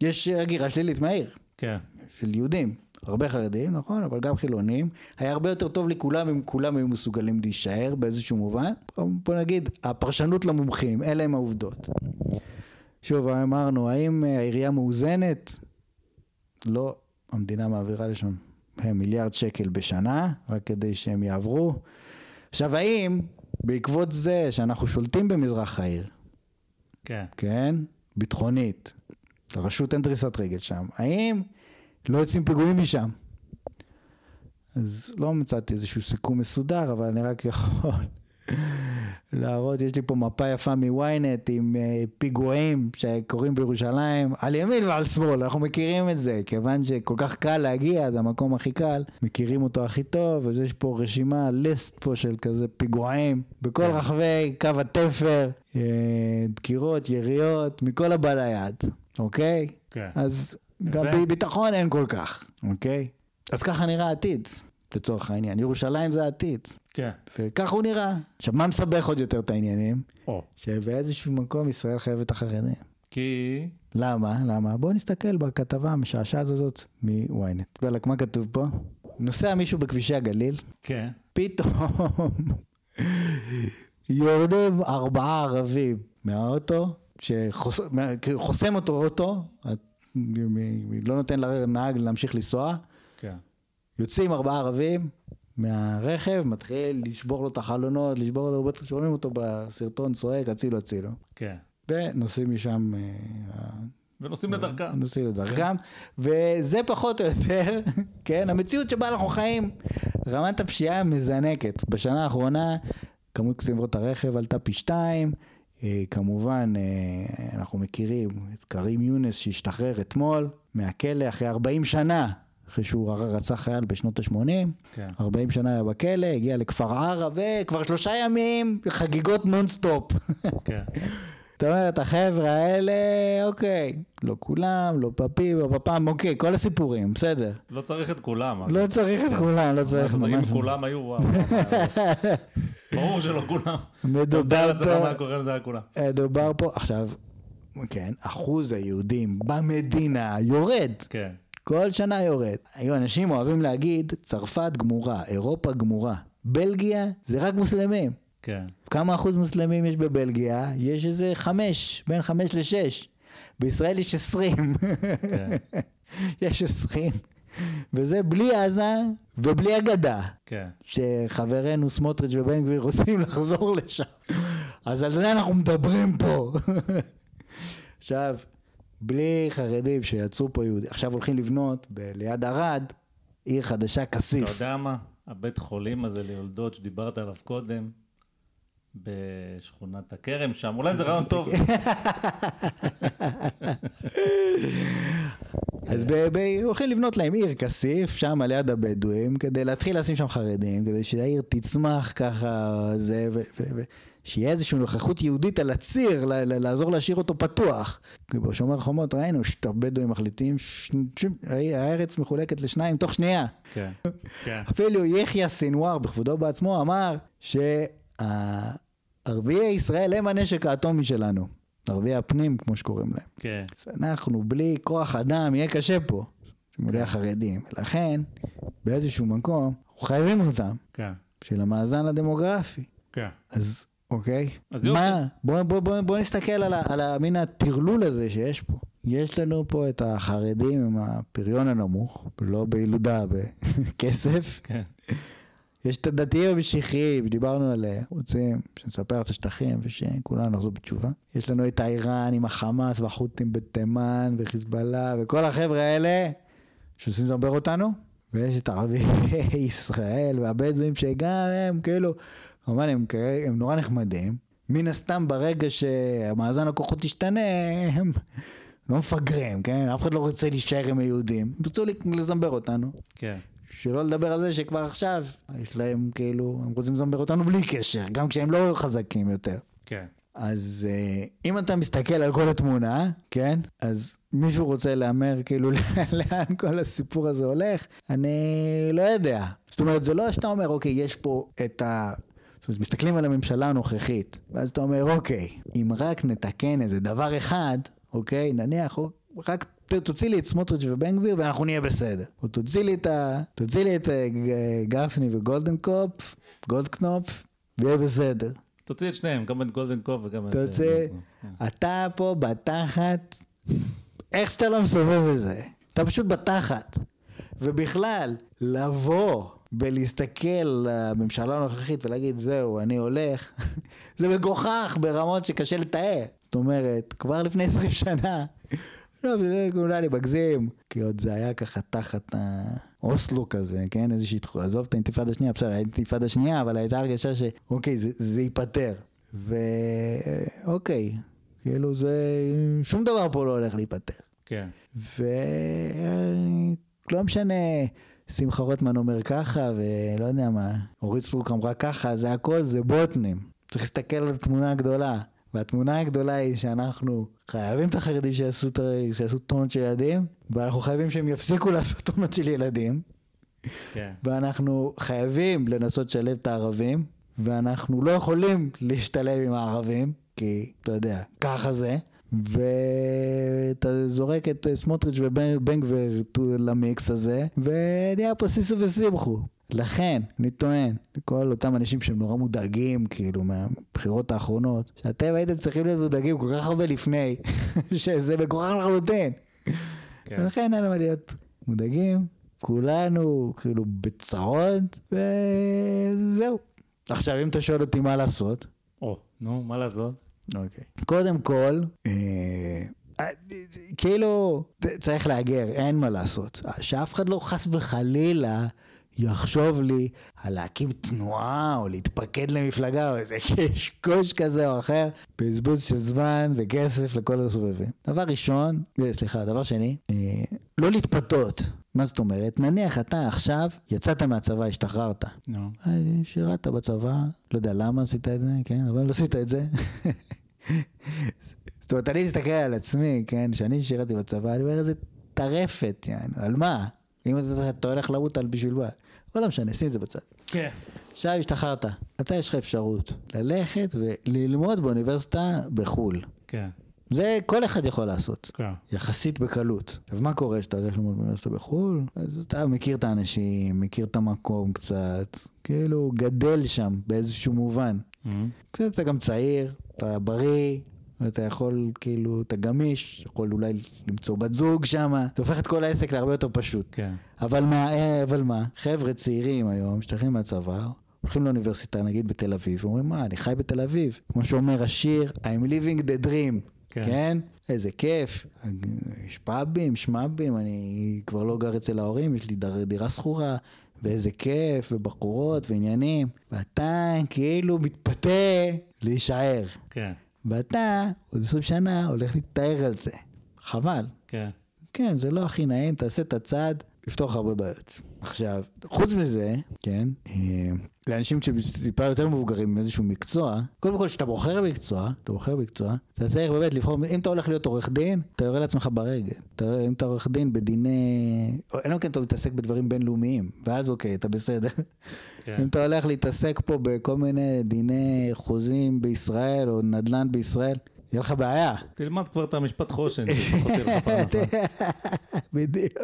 יש הגירה שלילית מהעיר. כן. של יהודים. הרבה חרדים, נכון? אבל גם חילונים. היה הרבה יותר טוב לכולם אם כולם היו מסוגלים להישאר באיזשהו מובן. בוא נגיד, הפרשנות למומחים, אלה הם העובדות. שוב, אמרנו, האם העירייה מאוזנת? לא, המדינה מעבירה לשם מיליארד שקל בשנה, רק כדי שהם יעברו. עכשיו, האם בעקבות זה שאנחנו שולטים במזרח העיר? כן. כן? ביטחונית. לרשות אין דריסת רגל שם. האם לא יוצאים פיגועים משם? אז לא מצאתי איזשהו סיכום מסודר, אבל אני רק יכול... להראות, יש לי פה מפה יפה מוויינט עם פיגועים שקורים בירושלים, על ימין ועל שמאל, אנחנו מכירים את זה, כיוון שכל כך קל להגיע, זה המקום הכי קל, מכירים אותו הכי טוב, אז יש פה רשימה, ליסט פה של כזה פיגועים, בכל רחבי קו התפר, דקירות, יריות, מכל הבא ליד, אוקיי? כן. אז גם בביטחון אין כל כך, אוקיי? אז ככה נראה העתיד. לצורך העניין, ירושלים זה העתיד. כן. וכך הוא נראה. עכשיו, מה מסבך עוד יותר את העניינים? או. שבאיזשהו מקום ישראל חייבת החרדים. כי? למה? למה? בואו נסתכל בכתבה המשעשעת הזאת מוויינט. ולק, מה כתוב פה? נוסע מישהו בכבישי הגליל. כן. פתאום יורדים ארבעה ערבים מהאוטו, שחוסם אותו אוטו, לא נותן לנהג להמשיך לנסוע, יוצאים ארבעה ערבים מהרכב, מתחיל לשבור לו את החלונות, לשבור לו, שומעים אותו בסרטון צועק, הצילו, הצילו. כן. ונוסעים משם... ונוסעים לדרכם. נוסעים לדרכם, וזה פחות או יותר, כן, המציאות שבה אנחנו חיים, רמת הפשיעה מזנקת. בשנה האחרונה, כמות כתיבות הרכב עלתה פי שתיים, כמובן, אנחנו מכירים את קרים יונס שהשתחרר אתמול, מהכלא אחרי ארבעים שנה, אחרי שהוא רצח חייל בשנות ה-שמונים, ארבעים שנה היה בכלא, הגיע לכפר ערה, וכבר שלושה ימים חגיגות נונסטופ. זאת אומרת, החבר'ה האלה, אוקיי, לא כולם, לא פפים, לא פפם, אוקיי, כל הסיפורים, בסדר. לא צריך את כולם. לא צריך את כולם, לא צריך ממש. אם כולם היו, וואו. ברור שלא כולם. מדובר פה, מדובר פה, עכשיו, כן, אחוז היהודים במדינה יורד. כן. כל שנה יורד. היו אנשים אוהבים להגיד, צרפת גמורה, אירופה גמורה, בלגיה זה רק מוסלמים. כן. כמה אחוז מוסלמים יש בבלגיה? יש איזה חמש, בין חמש לשש. בישראל יש עשרים. כן. יש עשרים. וזה בלי עזה ובלי אגדה. כן. שחברנו סמוטריץ' ובן-גביר רוצים לחזור לשם. אז על זה אנחנו מדברים פה. עכשיו... בלי חרדים שיצאו פה יהודים. עכשיו הולכים לבנות ליד ערד, עיר חדשה, כסיף. אתה יודע מה? הבית חולים הזה ליולדות שדיברת עליו קודם, בשכונת הקרם שם. אולי זה רעיון טוב. אז הולכים לבנות להם עיר כסיף, שם על יד הבדואים, כדי להתחיל לשים שם חרדים, כדי שהעיר תצמח ככה, זה ו... שיהיה איזושהי נוכחות יהודית על הציר, לעזור להשאיר אותו פתוח. בשומר חומות ראינו שהבדואים מחליטים, הארץ מחולקת לשניים תוך שנייה. אפילו יחיא סנוואר בכבודו בעצמו אמר שערביי ישראל הם הנשק האטומי שלנו. ערביי הפנים כמו שקוראים להם. אנחנו בלי כוח אדם יהיה קשה פה. שמולי החרדים. ולכן באיזשהו מקום חייבים אותם. של המאזן הדמוגרפי. אז... אוקיי? מה? בוא, בוא, בוא, בוא נסתכל על, על המין התרלול הזה שיש פה. יש לנו פה את החרדים עם הפריון הנמוך, לא בילודה, בכסף. כן. יש את הדתיים המשיחיים, דיברנו עליהם, רוצים שנספר את השטחים ושכולנו נחזור בתשובה. יש לנו את האיראן עם החמאס והחות'ים בתימן וחיזבאללה וכל החבר'ה האלה שעושים לדבר אותנו. ויש את ערבי ישראל והבדואים שגם הם כאילו... כמובן, הם, הם נורא נחמדים. מן הסתם ברגע שהמאזן הכוחות ישתנה, הם לא מפגרים, כן? אף אחד לא רוצה להישאר עם היהודים. הם רוצו לזמבר אותנו. כן. שלא לדבר על זה שכבר עכשיו, יש להם כאילו, הם רוצים לזמבר אותנו בלי קשר, גם כשהם לא חזקים יותר. כן. אז אם אתה מסתכל על כל התמונה, כן? אז מישהו רוצה לאמר כאילו לאן כל הסיפור הזה הולך? אני לא יודע. זאת אומרת, זה לא שאתה אומר, אוקיי, יש פה את ה... אז מסתכלים על הממשלה הנוכחית, ואז אתה אומר, אוקיי, אם רק נתקן איזה דבר אחד, אוקיי, נניח, רק תוציא לי את סמוטריץ' ובן גביר, ואנחנו נהיה בסדר. או תוציא לי את, ה... תוציא לי את גפני וגולדנקופ, גולדקנופ, ויהיה בסדר. תוציא את שניהם, גם את גולדנקופ וגם את... תוציא, אתה פה בתחת, איך שאתה לא מסובב את זה? אתה פשוט בתחת. ובכלל, לבוא... בלהסתכל לממשלה הנוכחית ולהגיד, זהו, אני הולך, זה מגוחך ברמות שקשה לתאר. זאת אומרת, כבר לפני עשרים שנה, לא, זה כולה אני מגזים, כי עוד זה היה ככה תחת האוסלו כזה, כן, איזושהי תחולה. עזוב את האינתיפאדה השנייה, בסדר, האינתיפאדה השנייה, אבל הייתה הרגשה שאוקיי, זה, זה ייפטר. ואוקיי, כאילו זה, שום דבר פה לא הולך להיפטר. כן. ולא משנה... שמחה רוטמן אומר ככה, ולא יודע מה, אורית סטרוק אמרה ככה, זה הכל, זה בוטנים. צריך להסתכל על התמונה הגדולה, והתמונה הגדולה היא שאנחנו חייבים את החרדים שיעשו, שיעשו טונות של ילדים, ואנחנו חייבים שהם יפסיקו לעשות טונות של ילדים, yeah. ואנחנו חייבים לנסות לשלב את הערבים, ואנחנו לא יכולים להשתלב עם הערבים, כי אתה יודע, ככה זה, ואתה זורק את סמוטריץ' ובן גביר למיקס הזה, ונהיה פה סיסו וסימחו. לכן אני טוען לכל אותם אנשים שהם נורא מודאגים כאילו מהבחירות האחרונות, שאתם הייתם צריכים להיות מודאגים כל כך הרבה לפני שזה בכוח לחלוטין. ולכן אין למה להיות מודאגים, כולנו כאילו בצרות וזהו. עכשיו אם אתה שואל אותי מה לעשות, או נו מה לעשות, אוקיי, קודם כל כאילו צריך להגר, אין מה לעשות, שאף אחד לא חס וחלילה יחשוב לי על להקים תנועה או להתפקד למפלגה או איזה קשקוש כזה או אחר, בזבוז של זמן וכסף לכל הסובבים. דבר ראשון, סליחה, דבר שני, לא להתפתות. מה זאת אומרת? נניח אתה עכשיו יצאת מהצבא, השתחררת. שירת בצבא, לא יודע למה עשית את זה, כן, אבל לא עשית את זה. זאת אומרת, אני מסתכל על עצמי, כן, שאני שירתי בצבא, אני אומר איזה טרפת, על מה? אם אתה הולך למות על בשביל מה, אבל לא משנה, שים את זה בצד. כן. עכשיו השתחררת, אתה יש לך אפשרות ללכת וללמוד באוניברסיטה בחול. כן. זה כל אחד יכול לעשות. כן. יחסית בקלות. עכשיו מה קורה שאתה הולך ללמוד באוניברסיטה בחול? אז אתה מכיר את האנשים, מכיר את המקום קצת, כאילו גדל שם באיזשהו מובן. קצת אתה גם צעיר, אתה בריא, אתה יכול, כאילו, אתה גמיש, יכול אולי למצוא בת זוג שם, אתה הופך את כל העסק להרבה יותר פשוט. כן. אבל מה, אבל מה? חבר'ה צעירים היום, משתחררים מהצבא, הולכים לאוניברסיטה, נגיד בתל אביב, ואומרים, מה, אני חי בתל אביב. כמו שאומר השיר, I'm living the dream. כן. כן? איזה כיף. יש פאבים, שמאבים, אני כבר לא גר אצל ההורים, יש לי דיר, דירה סחורה, ואיזה כיף, ובחורות, ועניינים. ואתה, כאילו, מתפתה להישאר. כן. ואתה עוד עשרים שנה הולך להתאר על זה. חבל. כן. כן, זה לא הכי נעים, תעשה את הצעד, לפתוח הרבה בעיות. עכשיו, חוץ מזה, כן, לאנשים שטיפה יותר מבוגרים עם איזשהו מקצוע, קודם כל שאתה בוחר מקצוע, אתה בוחר מקצוע, אתה צריך באמת לבחור, אם אתה הולך להיות עורך דין, אתה יורה לעצמך ברגל. אם אתה עורך דין בדיני, אין לא כן אתה מתעסק בדברים בינלאומיים, ואז אוקיי, אתה בסדר. אם אתה הולך להתעסק פה בכל מיני דיני חוזים בישראל, או נדל"ן בישראל, יהיה לך בעיה. תלמד כבר את המשפט חושן. בדיוק.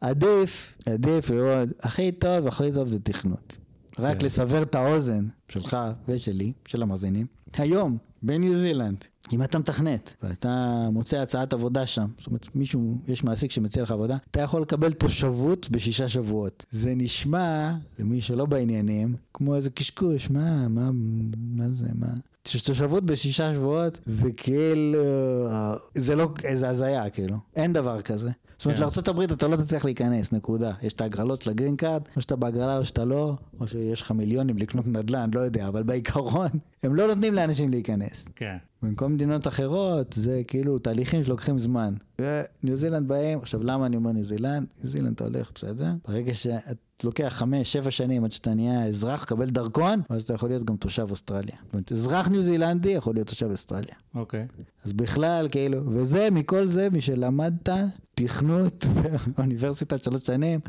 עדיף, עדיף לראות, הכי טוב, הכי טוב זה תכנות. רק לסבר את האוזן שלך ושלי, של המאזינים. היום, בניו זילנד, אם אתה מתכנת, ואתה מוצא הצעת עבודה שם, זאת אומרת, מישהו, יש מעסיק שמציע לך עבודה, אתה יכול לקבל תושבות בשישה שבועות. זה נשמע, למי שלא בעניינים, כמו איזה קשקוש, מה, מה, מה זה, מה... תושבות בשישה שבועות, וכאילו, זה לא, זה הזיה, כאילו. אין דבר כזה. זאת אומרת, לארצות הברית אתה לא תצליח להיכנס, נקודה. יש את ההגרלות של הגרין קארד, או שאתה בהגרלה או שאתה לא, או שיש לך מיליונים לקנות נדל"ן, לא יודע, אבל בעיקרון, הם לא נותנים לאנשים להיכנס. כן. במקום מדינות אחרות, זה כאילו תהליכים שלוקחים זמן. וניו זילנד באים, עכשיו למה אני אומר ניו זילנד? ניו זילנד אתה הולך, בסדר? ברגע שאת לוקח חמש, שבע שנים עד שאתה נהיה אזרח, קבל דרכון, אז אתה יכול להיות גם תושב אוסטרליה. זאת אומרת, אזרח ניו זילנדי יכול להיות תושב אוסטרליה. אוקיי. אז בכלל, כאילו, וזה, מכל זה, מי שלמדת תכנות באוניברסיטת שלוש שנים,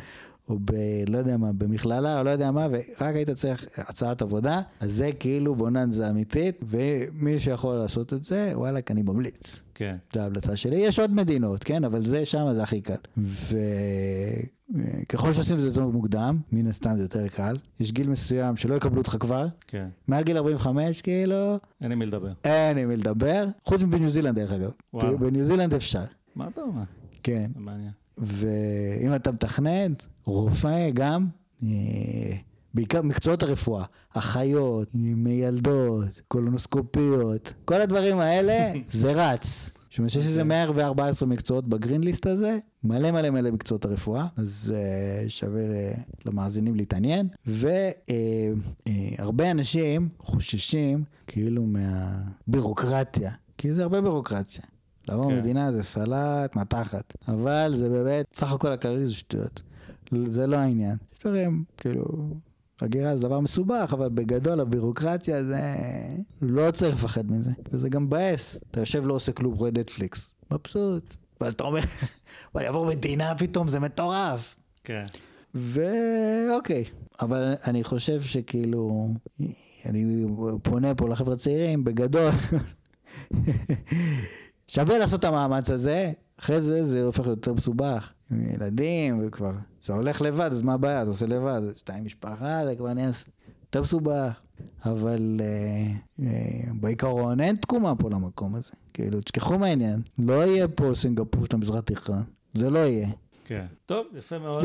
או ב, לא יודע מה, במכללה, או לא יודע מה, ורק היית צריך הצעת עבודה, אז זה כאילו בוננזה אמיתית, ומי שיכול לעשות את זה, וואלה, אני ממליץ. כן. זה ההמלצה שלי. יש עוד מדינות, כן? אבל זה שם, זה הכי קל. וככל שעושים את זה יותר מוקדם, מן הסתם זה יותר קל. יש גיל מסוים שלא יקבלו אותך כבר. כן. מעל גיל ארבעים וחמש, כאילו... אין מי לדבר. אין מי לדבר. חוץ מבניו זילנד, דרך אגב. וואו. בניו זילנד אפשר. מה אתה אומר? כן. מעניין. ואם אתה מתכנת, רופא גם, בעיקר מקצועות הרפואה, אחיות, מילדות, קולונוסקופיות, כל הדברים האלה, זה רץ. שאני חושב שזה מאה וארבע עשרה מקצועות בגרינליסט הזה, מלא מלא מלא מקצועות הרפואה, אז שווה למאזינים להתעניין, והרבה אנשים חוששים כאילו מהבירוקרטיה, כי זה הרבה בירוקרטיה. לעבור מדינה זה סלט, מתחת, אבל זה באמת, סך הכל הכללי זה שטויות, זה לא העניין. יש דברים, כאילו, הגירה זה דבר מסובך, אבל בגדול הבירוקרטיה זה, לא צריך לפחד מזה, וזה גם בעס, אתה יושב לא עושה כלום, רואה נטפליקס, מבסוט, ואז אתה אומר, אבל יעבור מדינה פתאום, זה מטורף. כן. ואוקיי, אבל אני חושב שכאילו, אני פונה פה לחבר'ה צעירים, בגדול, שווה לעשות את המאמץ הזה, אחרי זה זה הופך יותר מסובך. עם ילדים, וכבר, אתה הולך לבד, אז מה הבעיה? אתה עושה לבד, שתיים משפחה, זה כבר נס, אתה מסובך, אבל אה, אה, בעיקרון אין תקומה פה למקום הזה, כאילו, תשכחו מהעניין, לא יהיה פה סינגפור של המזרח התיכון, זה לא יהיה. כן, טוב, יפה מאוד.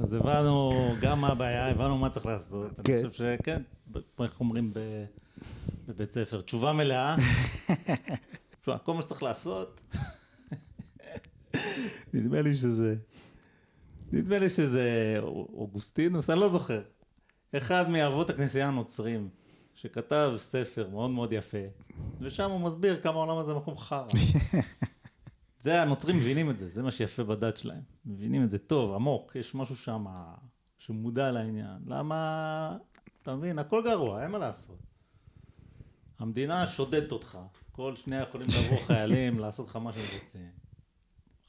אז הבנו גם מה הבעיה, הבנו מה צריך לעשות, אני חושב שכן, איך אומרים בבית ספר, תשובה מלאה, כל מה שצריך לעשות, נדמה לי שזה, נדמה לי שזה אוגוסטינוס, אני לא זוכר, אחד מאבות הכנסייה הנוצרים, שכתב ספר מאוד מאוד יפה, ושם הוא מסביר כמה העולם הזה מקום חרא. זה, הנוצרים מבינים את זה, זה מה שיפה בדת שלהם, מבינים את זה טוב, עמוק, יש משהו שם שמודע לעניין, למה, אתה מבין, הכל גרוע, אין מה לעשות. המדינה שודדת אותך, כל שנייה יכולים לבוא חיילים, לעשות לך מה שהם רוצים.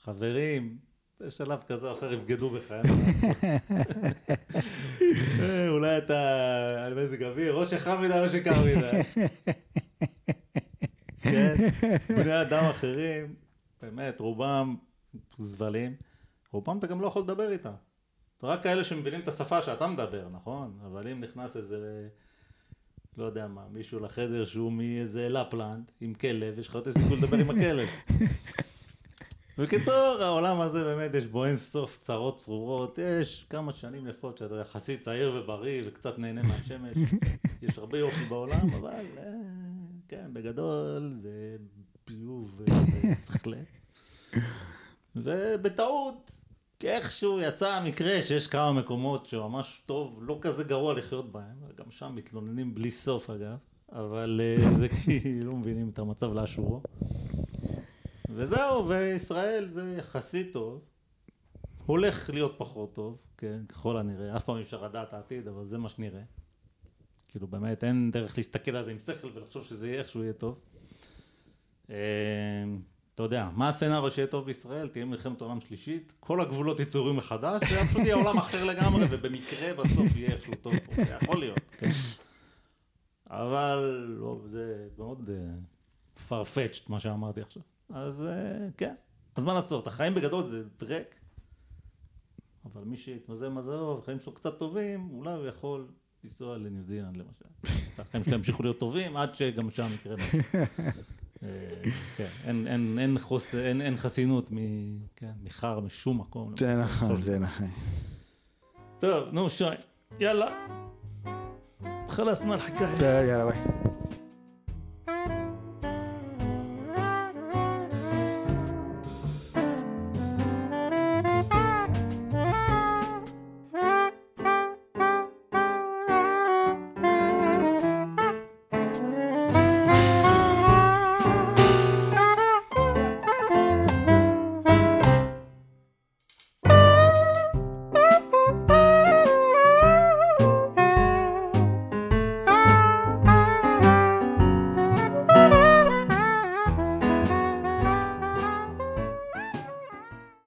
חברים, בשלב כזה או אחר יבגדו בחיילים. אולי אתה, על מזג אוויר, או שחם מדי או שקר מדי. כן, בני אדם אחרים, באמת, רובם זבלים, רובם אתה גם לא יכול לדבר איתם. רק כאלה שמבינים את השפה שאתה מדבר, נכון? אבל אם נכנס איזה, לא יודע מה, מישהו לחדר שהוא מאיזה לפלנד, עם כלב, יש לך עוד סיכוי לדבר עם הכלב. בקיצור, העולם הזה באמת יש בו אין סוף צרות צרורות, יש כמה שנים לפות שאתה יחסי צעיר ובריא וקצת נהנה מהשמש, יש הרבה יופי בעולם, אבל כן, בגדול זה ביוב ושכלה. ובטעות, איכשהו יצא המקרה שיש כמה מקומות שממש טוב, לא כזה גרוע לחיות בהם, גם שם מתלוננים בלי סוף אגב, אבל זה כאילו מבינים את המצב לאשורו. וזהו, וישראל זה יחסי טוב, הולך להיות פחות טוב, כן, ככל הנראה, אף פעם אי אפשר לדעת העתיד, אבל זה מה שנראה. כאילו באמת אין דרך להסתכל על זה עם שכל ולחשוב שזה יהיה איכשהו יהיה טוב. אתה יודע, מה הסצנריו שיהיה טוב בישראל? תהיה מלחמת עולם שלישית, כל הגבולות ייצורים מחדש, זה פשוט יהיה עולם אחר לגמרי, ובמקרה בסוף יהיה איכשהו טוב פה, זה יכול להיות, כן. אבל זה מאוד farfetched מה שאמרתי עכשיו. אז כן, אז מה לעשות? החיים בגדול זה דרק, אבל מי שיתמזל מזלו, החיים שלו קצת טובים, אולי הוא יכול לנסוע לניו זילנד למשל. החיים שלהם ימשיכו להיות טובים, עד שגם שם יקרה משהו. כן, אין חסינות מחר, משום מקום. זה נכון, זה נכון. טוב, נו שי, יאללה. חלסנו על חכאי. יאללה, ביי.